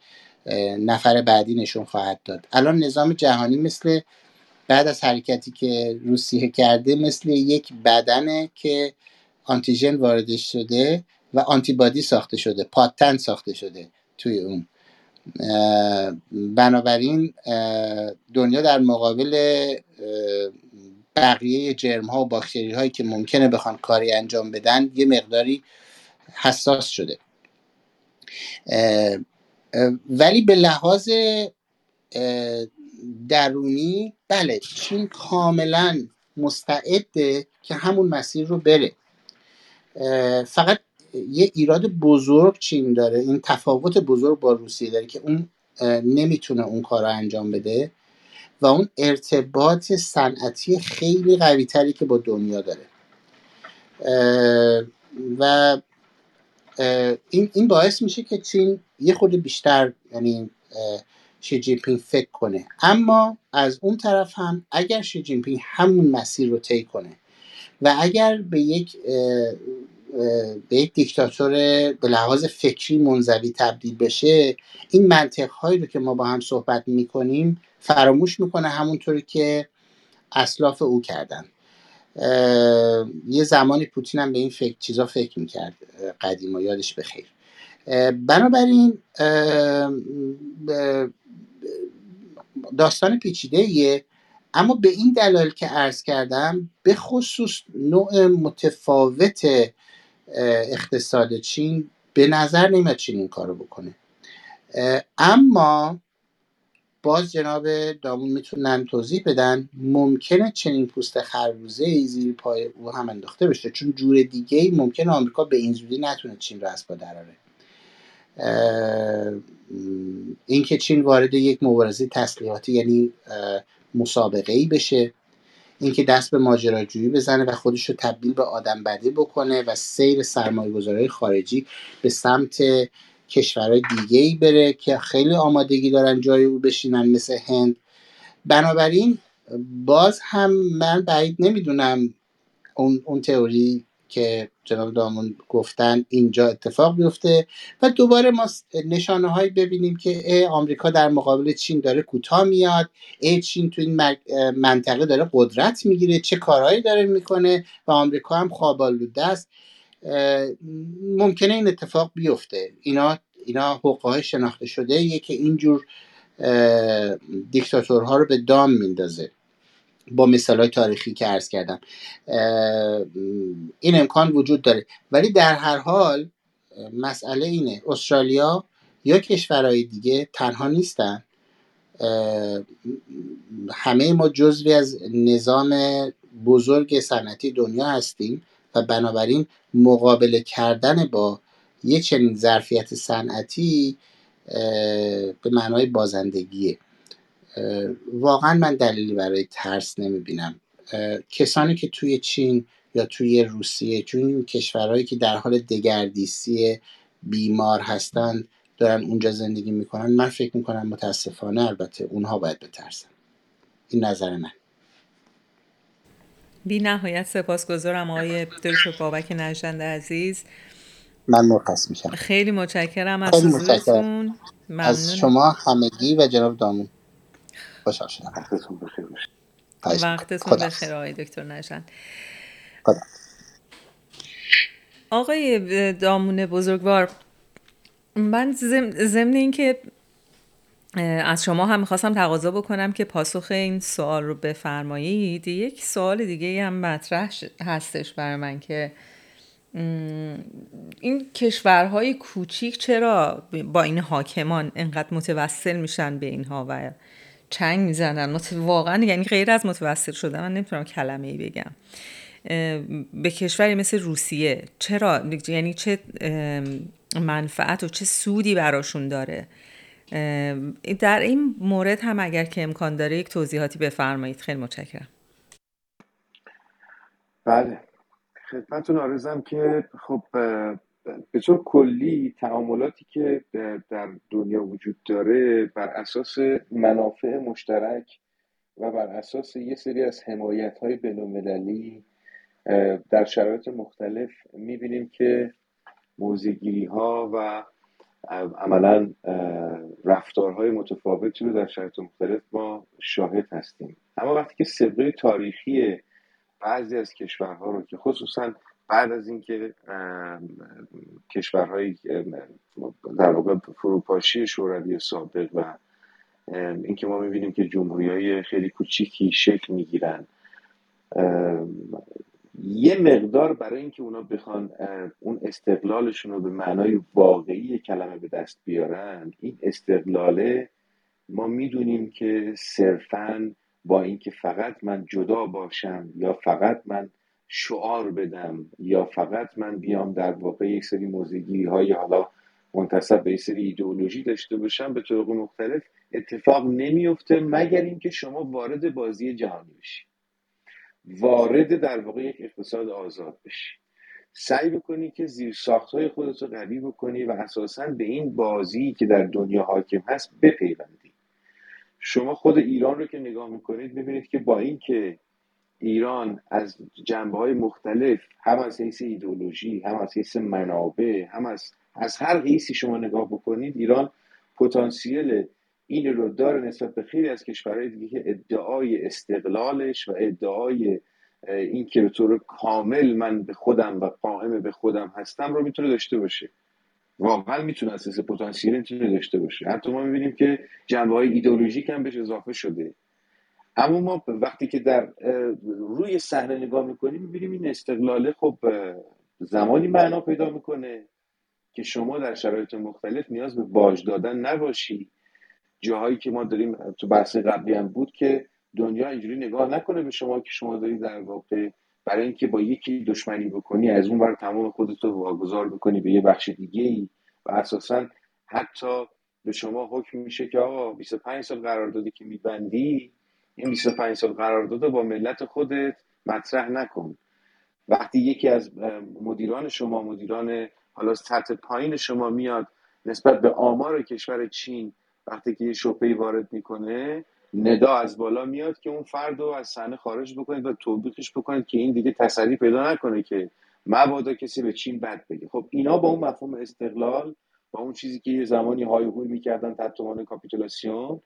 نفر بعدی نشون خواهد داد. الان نظام جهانی مثل بعد از حرکتی که روسیه کرده مثل یک بدنه که آنتیژن وارد شده و آنتیبادی ساخته شده، پاتن ساخته شده توی اون. بنابراین دنیا در مقابل بقیه جرم ها و باکتری هایی که ممکنه بخوان کاری انجام بدن یه مقداری حساس شده. ولی به لحاظ درونی بله، چین کاملا مستعده که همون مسیر رو بره. فقط یه ایراد بزرگ چین داره، این تفاوت بزرگ با روسیه داره که اون نمیتونه اون کار رو انجام بده و اون ارتباط صنعتی خیلی قوی تری که با دنیا داره و این باعث میشه که چین یه خود بیشتر یعنی شی جین پینگ فکر کنه. اما از اون طرف هم اگر شی جین پینگ همون مسیر رو طی کنه و اگر به یک دیکتاتور به لحاظ فکری منزوی تبدیل بشه، این منطق‌هایی رو که ما با هم صحبت می‌کنیم فراموش می‌کنه، همونطوری که اسلاف او کردن. یه زمانی پوتین هم به این چیزا فکر می‌کرد، قدیما، یادش بخیر. بنابراین داستان پیچیده‌ایه، اما به این دلایل که عرض کردم به خصوص نوع متفاوت اقتصاد چین به نظر نمیاد چین این کارو بکنه. اما باز جناب دامون میتونن توضیح بدن ممکنه چنین پوست خربوزه‌ای زیر پای او هم انداخته بشه، چون جور دیگه‌ای ممکنه آمریکا به این زودی نتونه چین رو از پا دراره. اینکه چین وارد یک مبارزه تسلیحاتی یعنی مسابقه‌ای بشه، اینکه دست به ماجراجویی بزنه و خودش رو تبدیل به آدم بدی بکنه و سیر سرمایه‌گذاری خارجی به سمت کشورهای دیگه‌ای بره که خیلی آمادگی دارن جای او بشینن، مثل هند. بنابراین باز هم من بعید نمیدونم اون تئوری که جناب دامون گفتن اینجا اتفاق بیفته و دوباره ما نشانه هایی ببینیم که آمریکا در مقابل چین داره کوتاه میاد، چین تو این منطقه داره قدرت میگیره، چه کارهایی داره میکنه و آمریکا هم خواب آلوده است. ممکنه این اتفاق بیفته. اینا حقه های شناخته شده یه که اینجور دیکتاتورها رو به دام میندازه با مثالای تاریخی که عرض کردم. این امکان وجود داره، ولی در هر حال مسئله اینه استرالیا یا کشورهای دیگه تنها نیستن. همه ما جزوی از نظام بزرگ صنعتی دنیا هستیم و بنابراین مقابله کردن با یه چنین ظرفیت صنعتی به معنای بازندگیه. واقعا من دلیلی برای ترس نمیبینم. کسانی که توی چین یا توی روسیه، چون کشورهایی که در حال دگردیسی بیمار هستن دارن اونجا زندگی میکنن، من فکر میکنم متاسفانه البته اونها باید بترسن. این نظر من. بی نهایت سپاسگزارم آقای دکتر بابک نژدنده عزیز. من مرخص میشم. خیلی متشکرم از حضورتون. از شما همگی و جناب دامون. باشه شما وقتتون بخیر. وقتتون بخیر آقای دکتر نژدنده. آقای دامون بزرگوار، من ضمن این که از شما هم می‌خواستم تقاضا بکنم که پاسخ این سوال رو بفرمایید، یک سوال دیگه هم مطرح هستش برای من که این کشورهای کوچیک چرا با این حاکمان اینقدر متوسل میشن به اینها و چنگ میزنن؟ واقعا یعنی غیر از متوسل شدن من نمیتونم کلمه‌ای بگم. به کشوری مثل روسیه چرا، یعنی چه منفعت و چه سودی براشون داره؟ در این مورد هم اگر که امکان داره یک توضیحاتی بفرمایید، خیلی متشکرم. بله، خدمتتون عرضم که خب به طور کلی تعاملاتی که در دنیا وجود داره بر اساس منافع مشترک و بر اساس یه سری از حمایت‌های بین‌المللی در شرایط مختلف میبینیم که موضع‌گیری ها و عملا رفتارهای متفاوتی رو در شرایط مختلف ما شاهد هستیم. اما وقتی که سابقه تاریخی بعضی از کشورها رو که خصوصا بعد از اینکه کشورهای در واقع فروپاشی شوروی سابق و اینکه ما می‌بینیم که جمهوری‌های خیلی کوچیکی شکل می‌گیرن، یه مقدار برای اینکه اونا بخوان اون استقلالشون رو به معنای واقعی کلمه به دست بیارن، این استقلاله ما میدونیم که صرفاً با اینکه فقط من جدا باشم یا فقط من شعار بدم یا فقط من بیام در واقع یک سری موزگیری‌های حالا منتسب به یک سری ایدئولوژی داشته باشم به طرق مختلف اتفاق نمیفته، مگر اینکه شما وارد بازی جهانی بشید، وارد در واقع یک اقتصاد آزاد بشی، سعی بکنی که زیر ساخت‌های خودت رو قوی بکنی و اساساً به این بازی که در دنیا حاکم هست بپیوندی. شما خود ایران رو که نگاه میکنید میبینید که با این که ایران از جنبه‌های مختلف، هم از حیث ایدئولوژی، هم از حیث منابع، هم از هر حیثی شما نگاه بکنید، ایران پتانسیل این رو داره نسبت به خیلی از کشورهای دیگه که ادعای استقلالش و ادعای این که به طور کامل من به خودم و قائم به خودم هستم رو میتونه داشته باشه. واقعا میتونه اساس پتانسیل میتونه داشته باشه. حتی ما میبینیم که جنبه‌های ایدئولوژیک هم بهش اضافه شده. اما ما وقتی که در روی صحنه نگاه میکنیم میبینیم این استقلاله خب زمانی معنا پیدا میکنه که شما در شرایط مختلف نیاز به باج دادن نباشی. جاهایی که ما داریم تو بحث قبلی هم بود که دنیا اینجوری نگاه نکنه به شما که شما داری در واقع برای اینکه با یکی دشمنی بکنی از اون ور تمام خودت رو واگذار بکنی به یه بخش دیگه‌ای و اساساً حتی به شما حکم میشه که آقا 25 سال قراردادی که میبندی این 25 سال قرارداد رو با ملت خودت مطرح نکن. وقتی یکی از مدیران شما، مدیران حالا سطح پایین شما میاد نسبت به آمار کشور چین وقتی که یه شبهه‌ای وارد میکنه، ندا از بالا میاد که اون فرد رو از صحنه خارج بکنید و توبیخش بکنید که این دیگه تسری پیدا نکنه که مبادا کسی به چین بد بگه. خب اینا با اون مفهوم استقلال، با اون چیزی که یه زمانی های هوی میکردن تحت عنوان کاپیتولاسیون،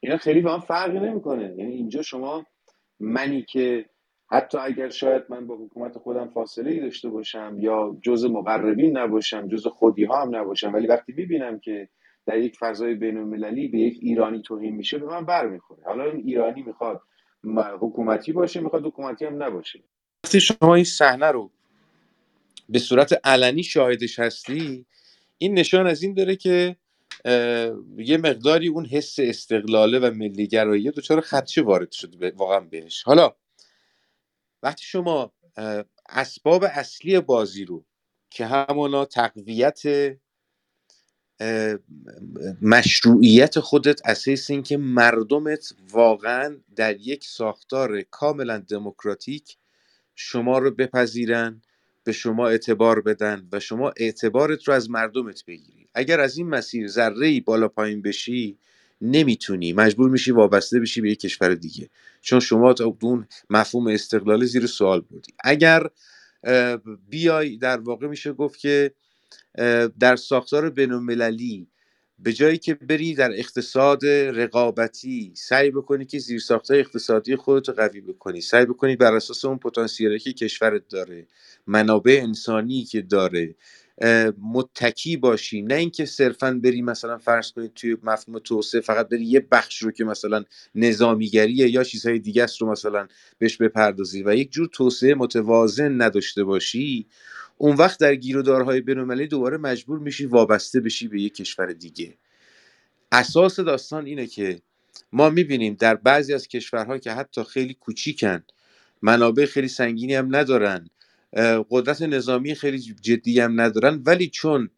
اینا خیلی با هم فرقی نمیکنه. یعنی اینجا شما منی که حتی اگر شاید من با حکومت خودم فاصله‌ای داشته باشم یا جزء مقربین نباشم، جزء خودی‌ها هم نباشم، ولی وقتی میبینم که در یک فضای بین‌المللی به یک ایرانی توهین میشه به من برمیخوره. حالا این ایرانی میخواد حکومتی باشه، میخواد حکومتی هم نباشه. وقتی شما این صحنه رو به صورت علنی شاهدش هستی، این نشان از این داره که یه مقداری اون حس استقلاله و ملی‌گرایی دچار خدشه وارد شده واقعا بهش. حالا وقتی شما اسباب اصلی بازی رو که همانا تقویت مشروعیت خودت، اساس این که مردمت واقعا در یک ساختار کاملا دموکراتیک شما رو بپذیرن، به شما اعتبار بدن و شما اعتبارت رو از مردمت بگیری، اگر از این مسیر ذره‌ای بالا پایین بشی نمیتونی، مجبور میشی وابسته بشی به یک کشور دیگه، چون شما تا اون مفهوم استقلال زیر سوال بردی. اگر بیای در واقع میشه گفت که در ساختار بین‌المللی به جایی که بری در اقتصاد رقابتی سعی بکنی که زیر ساختار اقتصادی خودت رو قوی بکنی، سعی بکنی بر اساس اون پتانسیلی که کشورت داره، منابع انسانی که داره متکی باشی، نه اینکه صرفاً بری مثلا فرض کنید توی مفهوم توسعه فقط بری یه بخش رو که مثلا نظامیگریه یا چیزهای دیگه است رو مثلا بهش بپردازی و یک جور توسعه متوازن نداشته باشی، اون وقت در گیرودارهای بین‌المللی دوباره مجبور میشی وابسته بشی به یک کشور دیگه. اساس داستان اینه که ما میبینیم در بعضی از کشورها که حتی خیلی کوچیکن، منابع خیلی سنگینی هم ندارن، قدرت نظامی خیلی جدی هم ندارن، ولی چون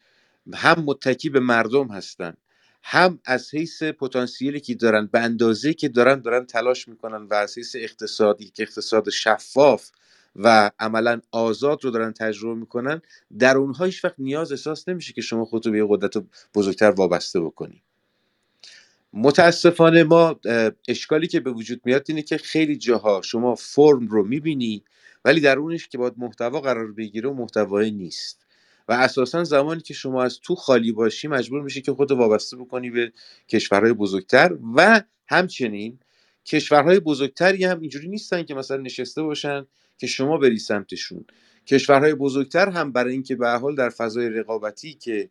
هم متکی به مردم هستن، هم از حیث پتانسیلی که دارن به اندازه‌ای که دارن تلاش میکنن و از حیث اقتصادی که اقتصاد شفاف و عملا آزاد رو دارن تجربه میکنن، در اونها هیچ وقت نیاز احساس نمیشه که شما خودتو به یه قدرت بزرگتر وابسته بکنی. متاسفانه ما اشکالی که به وجود میاد اینه که خیلی جاها شما فرم رو میبینی ولی درونش که باید محتوا قرار بگیره و محتوای نیست. و اساساً زمانی که شما از تو خالی باشی مجبور میشی که خودت وابسته بکنی به کشورهای بزرگتر و همچنین کشورهای بزرگتری هم اینجوری نیستن که مثلا نشسته باشن که شما بری سمتشون. کشورهای بزرگتر هم برای اینکه به حال در فضای رقابتی که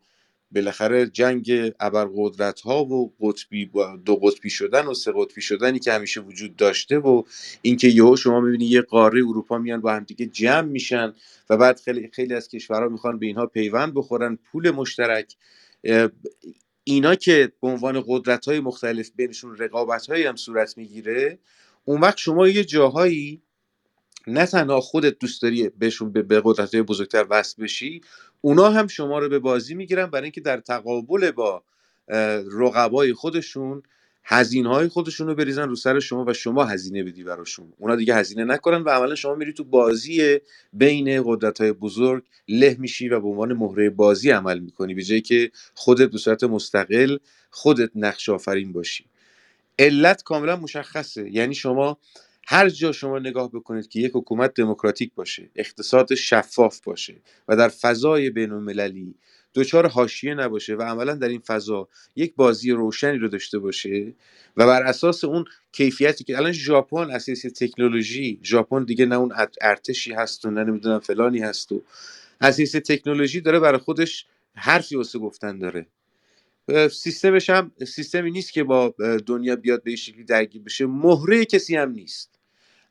بالاخره جنگ ابرقدرت‌ها و قطبی دو قطبی شدن و سه قطبی شدنی که همیشه وجود داشته و اینکه یهو شما می‌بینی یه قاره اروپا میان با هم دیگه جمع میشن و بعد خیلی از کشورها میخوان به اینها پیوند بخورن، پول مشترک، اینا که به عنوان قدرت‌های مختلف بینشون رقابت‌هایی هم صورت میگیره. اون وقت شما یه جاهایی نه تنها خودت دوست داری بهشون به قدرت‌های بزرگتر وصل بشی، اونا هم شما رو به بازی میگیرن برای اینکه در تقابل با رقبای خودشون هزینه‌های خودشون رو بریزن رو سر شما و شما هزینه بدی براشون، اونا دیگه هزینه نکنن و عملا شما میری تو بازی بین قدرت‌های بزرگ له میشی و به عنوان مهره بازی عمل میکنی به جایی که خودت به صورت مستقل خودت نقش آفرین باشی. علت کاملا مشخصه، یعنی شما هر جا شما نگاه بکنید که یک حکومت دموکراتیک باشه، اقتصاد شفاف باشه و در فضای بین‌المللی دوچار حاشیه نباشه و عملا در این فضا یک بازی روشنی رو داشته باشه و بر اساس اون کیفیتی که الان ژاپن اساس تکنولوژی، ژاپن دیگه نه اون ارتشی هست و نه نمیدونم فلانی هست و اساس تکنولوژی داره، برای خودش حرفی واسه گفتن داره. سیستمش هم سیستمی نیست که با دنیا بیاد به این شکلی درگیر بشه، مهره کسی هم نیست.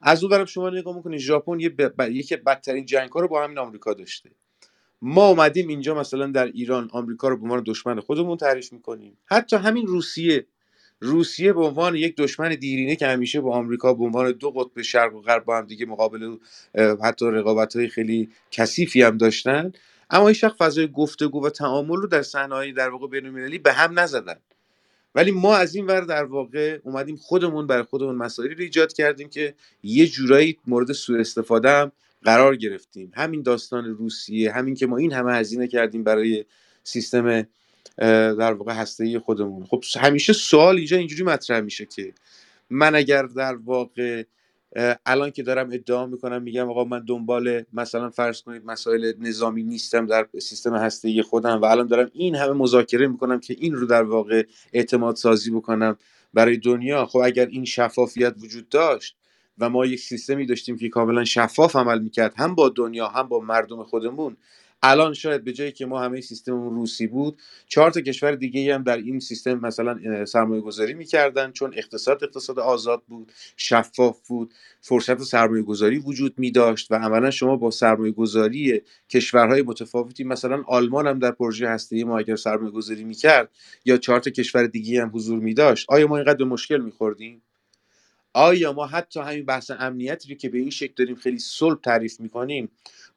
از اون برم شما نگاه میکنید ژاپن یکی بدترین جنگ‌ها رو با همین آمریکا داشته. ما اومدیم اینجا مثلا در ایران آمریکا رو به عنوان دشمن خودمون تعریف میکنیم. حتی همین روسیه به عنوان یک دشمن دیرینه که همیشه با آمریکا به عنوان دو قطب شرق و غرب با هم دیگه مقابله حتی رقابت‌های خیلی کثیفی هم داشتن، اما هیچ وقت فضای گفتگو و تعامل رو در صحنه‌های در واقع بین‌المللی به هم نزدن. ولی ما از این ور در واقع اومدیم خودمون برای خودمون مسائلی رو ایجاد کردیم که یه جورایی مورد سوء استفاده هم قرار گرفتیم. همین داستان روسیه، همین که ما این همه هزینه کردیم برای سیستم در واقع هسته‌ای خودمون. خب همیشه سوال اینجوری مطرح میشه که من اگر در واقع الان که دارم ادعا میکنم میگم آقا من دنبال مثلا فرض کنید مسائل نظامی نیستم در سیستم هسته‌ای خودم و الان دارم این همه مذاکره میکنم که این رو در واقع اعتماد سازی بکنم برای دنیا. خب اگر این شفافیت وجود داشت و ما یک سیستمی داشتیم که کاملا شفاف عمل میکرد هم با دنیا هم با مردم خودمون، الان شاید به جایی که ما همه سیستم روسی بود 4 تا کشور دیگه هم در این سیستم مثلا سرمایه‌گذاری می‌کردن، چون اقتصاد آزاد بود، شفاف بود، فرصت سرمایه‌گذاری وجود می‌داشت و عملا شما با سرمایه‌گذاری کشورهای متفاوتی مثلا آلمان هم در پروژه هسته‌ای ما اگر سرمایه‌گذاری می‌کرد یا 4 تا کشور دیگه هم حضور می‌داشت، آیا ما اینقدر به مشکل می‌خوردیم؟ آیا ما حتی همین بحث امنیتی رو که به این شکل داریم خیلی صلح تعریف می‌کنیم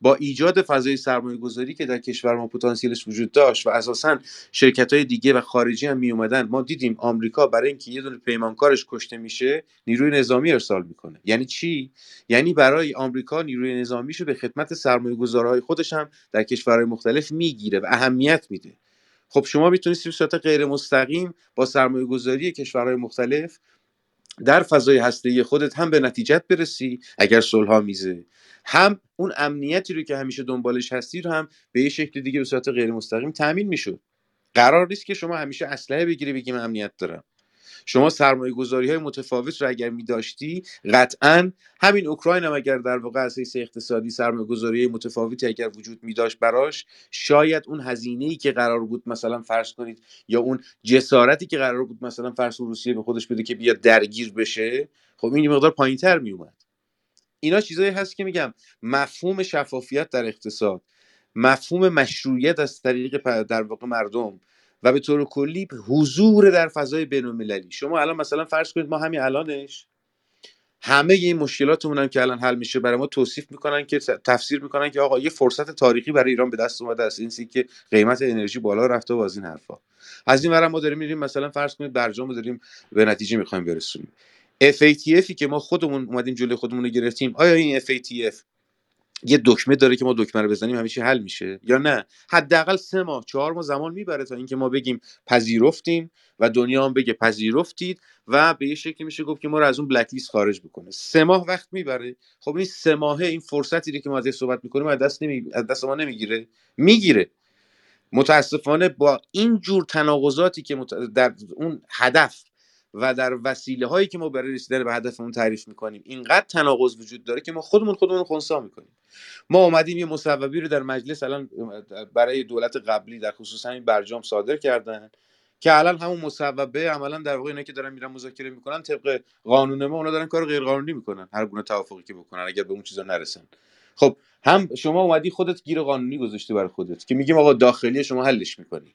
با ایجاد فضای سرمایه‌گذاری که در کشور ما پتانسیلش وجود داشت و اساساً شرکت‌های دیگه و خارجی هم می اومدن، ما دیدیم آمریکا برای اینکه یه دونه پیمانکارش کشته میشه نیروی نظامی ارسال میکنه. یعنی چی؟ یعنی برای آمریکا نیروی نظامیشو به خدمت سرمایه‌گذارهای خودش هم در کشورهای مختلف میگیره و اهمیت میده. خب شما میتونید به صورت غیر مستقیم با سرمایه‌گذاری کشورهای مختلف در فضای هسته‌ای خودت هم به نتیجه برسی اگر صلح‌ها میزه، هم اون امنیتی رو که همیشه دنبالش هستی رو هم به یه شکل دیگه به صورت غیر مستقیم تامین میشود. قرار نیست که شما همیشه اسلحه بگیری بگی من امنیت دارم. شما سرمایه‌گذاری‌های متفاوت رو اگر می‌داشتی قطعاً همین اوکراین هم اگر در واقع اساس اقتصادی سرمایه‌گذاری متفاوتی اگر وجود می‌داشت براش، شاید اون هزینه‌ای که قرار بود مثلا فرض کنید یا اون جسارتی که قرار بود مثلا فرض روسیه به خودش بده که بیاد درگیر بشه، خب این مقدار پایین‌تر میومد. اینا چیزایی هست که میگم مفهوم شفافیت در اقتصاد، مفهوم مشروعیت از طریق در واقع مردم و به طور کلی حضور در فضای بین‌المللی. شما الان مثلا فرض کنید ما همین الانش همه این مشکلاتمون هم که الان حل میشه برای ما توصیف میکنن که تفسیر میکنن که آقا یه فرصت تاریخی برای ایران به دست اومده است، این سی که قیمت انرژی بالا رفته و از این حرفا. از این ورا ما داریم میریم مثلا فرض کنید برجامو داریم به نتیجه میخوایم برسونیم. FATFی که ما خودمون اومدیم جلوی خودمون رو گرفتیم، آیا این FATF یه دکمه داره که ما دکمه رو بزنیم همه چی حل میشه یا نه. حداقل 3 ماه 4 ماه زمان میبره تا اینکه ما بگیم پذیرفتیم و دنیا هم بگه پذیرفتید و به یه شکلی میشه گفت که ما رو از اون بلک لیست خارج بکنه. 3 ماه وقت میبره. خب این 3 ماهه این فرصتی که ما ازش صحبت میکنیم از دست ما نمیگیره؟ میگیره. متاسفانه با این جور تناقضاتی که در اون هدف و در وسیله هایی که ما برای رسیدن به هدفمون تعریف میکنیم اینقدر تناقض وجود داره که ما خودمون رو خنثی میکنیم. ما اومدیم یه مصوبی رو در مجلس الان برای دولت قبلی در خصوص همین برجام صادر کردن که الان همون مصوبه عملا در واقع اینا که دارن میرن مذاکره میکنن طبق قانون ما اونا دارن کار غیر قانونی میکنن، هر گونه توافقی که بکنن اگر به اون چیزا نرسن. خب هم شما اومدی خودت گیر قانونی گذاشتی برای خودت که میگیم آقا داخلی شما حلش میکنی،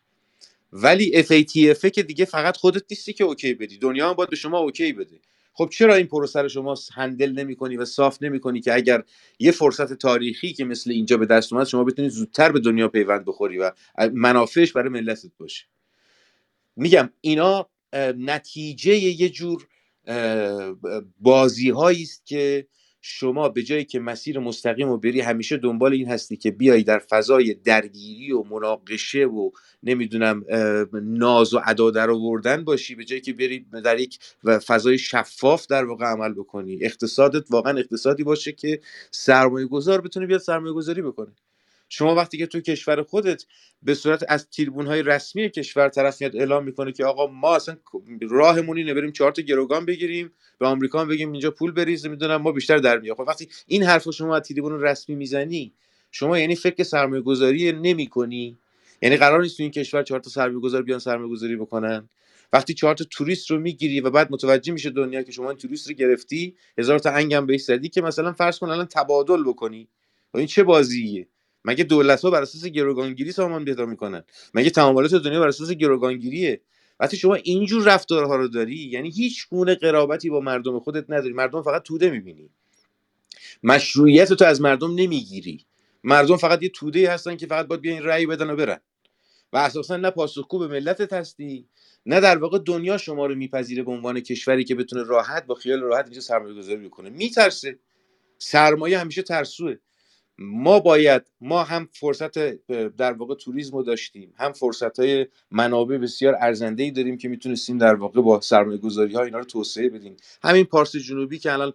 ولی FATF که دیگه فقط خودت نیستی که اوکی بدی، دنیا هم باید به شما اوکی بده. خب چرا این پروسه رو شما هندل نمی‌کنی و صاف نمی‌کنی که اگر یه فرصت تاریخی که مثل اینجا به دست اومد شما بتونید زودتر به دنیا پیوند بخوری و منافعش برای ملتت باشه؟ میگم اینا نتیجه یه جور بازی‌هایی است که شما به جایی که مسیر مستقیم رو بری همیشه دنبال این هستی که بیایی در فضای درگیری و مناقشه و نمیدونم ناز و ادا در آوردن باشی، به جایی که بری در یک فضای شفاف در واقع عمل بکنی، اقتصادت واقعا اقتصادی باشه که سرمایه‌گذار بتونه بیاد سرمایه‌گذاری بکنه. شما وقتی که تو کشور خودت به صورت از تریبون‌های رسمی کشور طرف میاد اعلام میکنه که آقا ما اصلا راهمون اینه بریم 4 تا گروگان بگیریم به آمریکا هم بگیم اینجا پول بریز میدونم ما بیشتر در میاد. خب وقتی این حرفو شما از تریبون رسمی میزنی شما یعنی فکر سرمایه‌گذاری نمی‌کنی؟ یعنی قرار نیست تو این کشور 4 تا سرمایه‌گذار بیان سرمایه‌گذاری بکنن؟ وقتی 4 تا توریست رو میگیری و بعد متوجه میشه دنیا که شما این توریست رو گرفتی 1000 تا انگم بهش زدی که مثلا فرض کن الان تبادل بکنی، این چه بازیه؟ مگه دولت‌ها بر اساس گروگانگیری سامان پیدا میکنن؟ مگه تعاملات دنیا بر اساس گروگانگیریه؟ وقتی شما اینجور رفتارها رو داری یعنی هیچ گونه قرابتی با مردم خودت نداری، مردم فقط توده میبینی، مشروعیت تو از مردم نمیگیری، مردم فقط یه توده‌ای هستن که فقط باید بیان رأی بدن و برن و اساسا نه پاسخگو به ملتت هستی نه در واقع دنیا شما رو میپذیره به عنوان کشوری که بتونه راحت با خیال راحت اینجا سرمایه‌گذاری کنه. میترسه، سرمایه همیشه ترسوئه. ما هم فرصت در واقع توریسم رو داشتیم، هم فرصت‌های منابع بسیار ارزنده‌ای داریم که میتونستیم در واقع با سرمایه‌گذاری‌ها اینا رو توسعه بدیم. همین پارس جنوبی که الان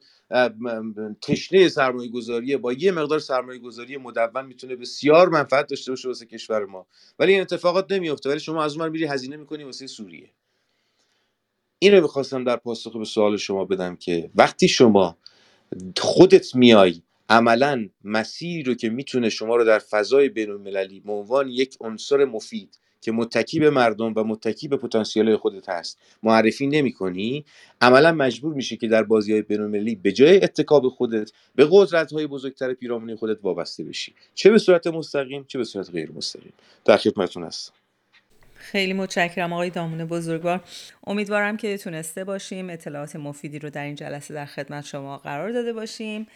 تشنه سرمایه‌گذاریه با یه مقدار سرمایه‌گذاری مدون میتونه بسیار منفعت داشته باشه واسه کشور ما، ولی این اتفاقات نمیفته. ولی شما از اون ور میری هزینه می‌کنی واسه سوریه. اینو می‌خواستم در پاسخ به سوال شما بدم که وقتی شما خودت میای عملاً مسیری رو که میتونه شما رو در فضای بین‌المللی به عنوان یک عنصر مفید که متکی به مردم و متکی به پتانسیل خودت هست معرفی نمی‌کنی، عملاً مجبور میشی که در بازی‌های بین‌المللی به جای اتکا به خودت به قدرت‌های بزرگتر پیرامونی خودت وابسته بشی، چه به صورت مستقیم چه به صورت غیر مستقیم. در خدمتتون هستم. خیلی متشکرم آقای دامونه بزرگوار. امیدوارم که تونسته باشیم اطلاعات مفیدی رو در این جلسه در خدمت شما قرار داده باشیم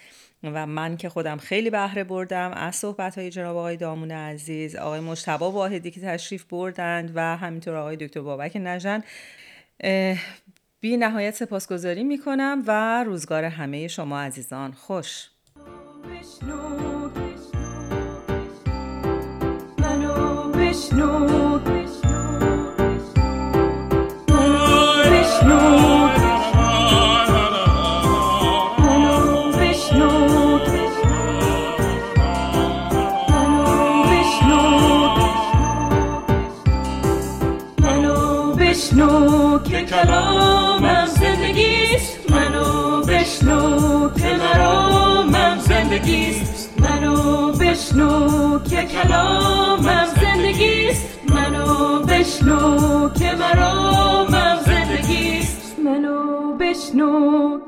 و من که خودم خیلی بهره بردم از صحبت‌های جناب آقای دامونه عزیز، آقای مجتبی واحدی که تشریف بردند و همینطور آقای دکتر بابک نژند. بی نهایت سپاسگزاری میکنم و روزگار همه شما عزیزان خوش. منو بشنو که کلامم زندگیست، منو بشنو که مرامم زندگیست، منو بشنو که کلامم زندگیست، منو بشنو که مرامم زندگیست، منو بشنو.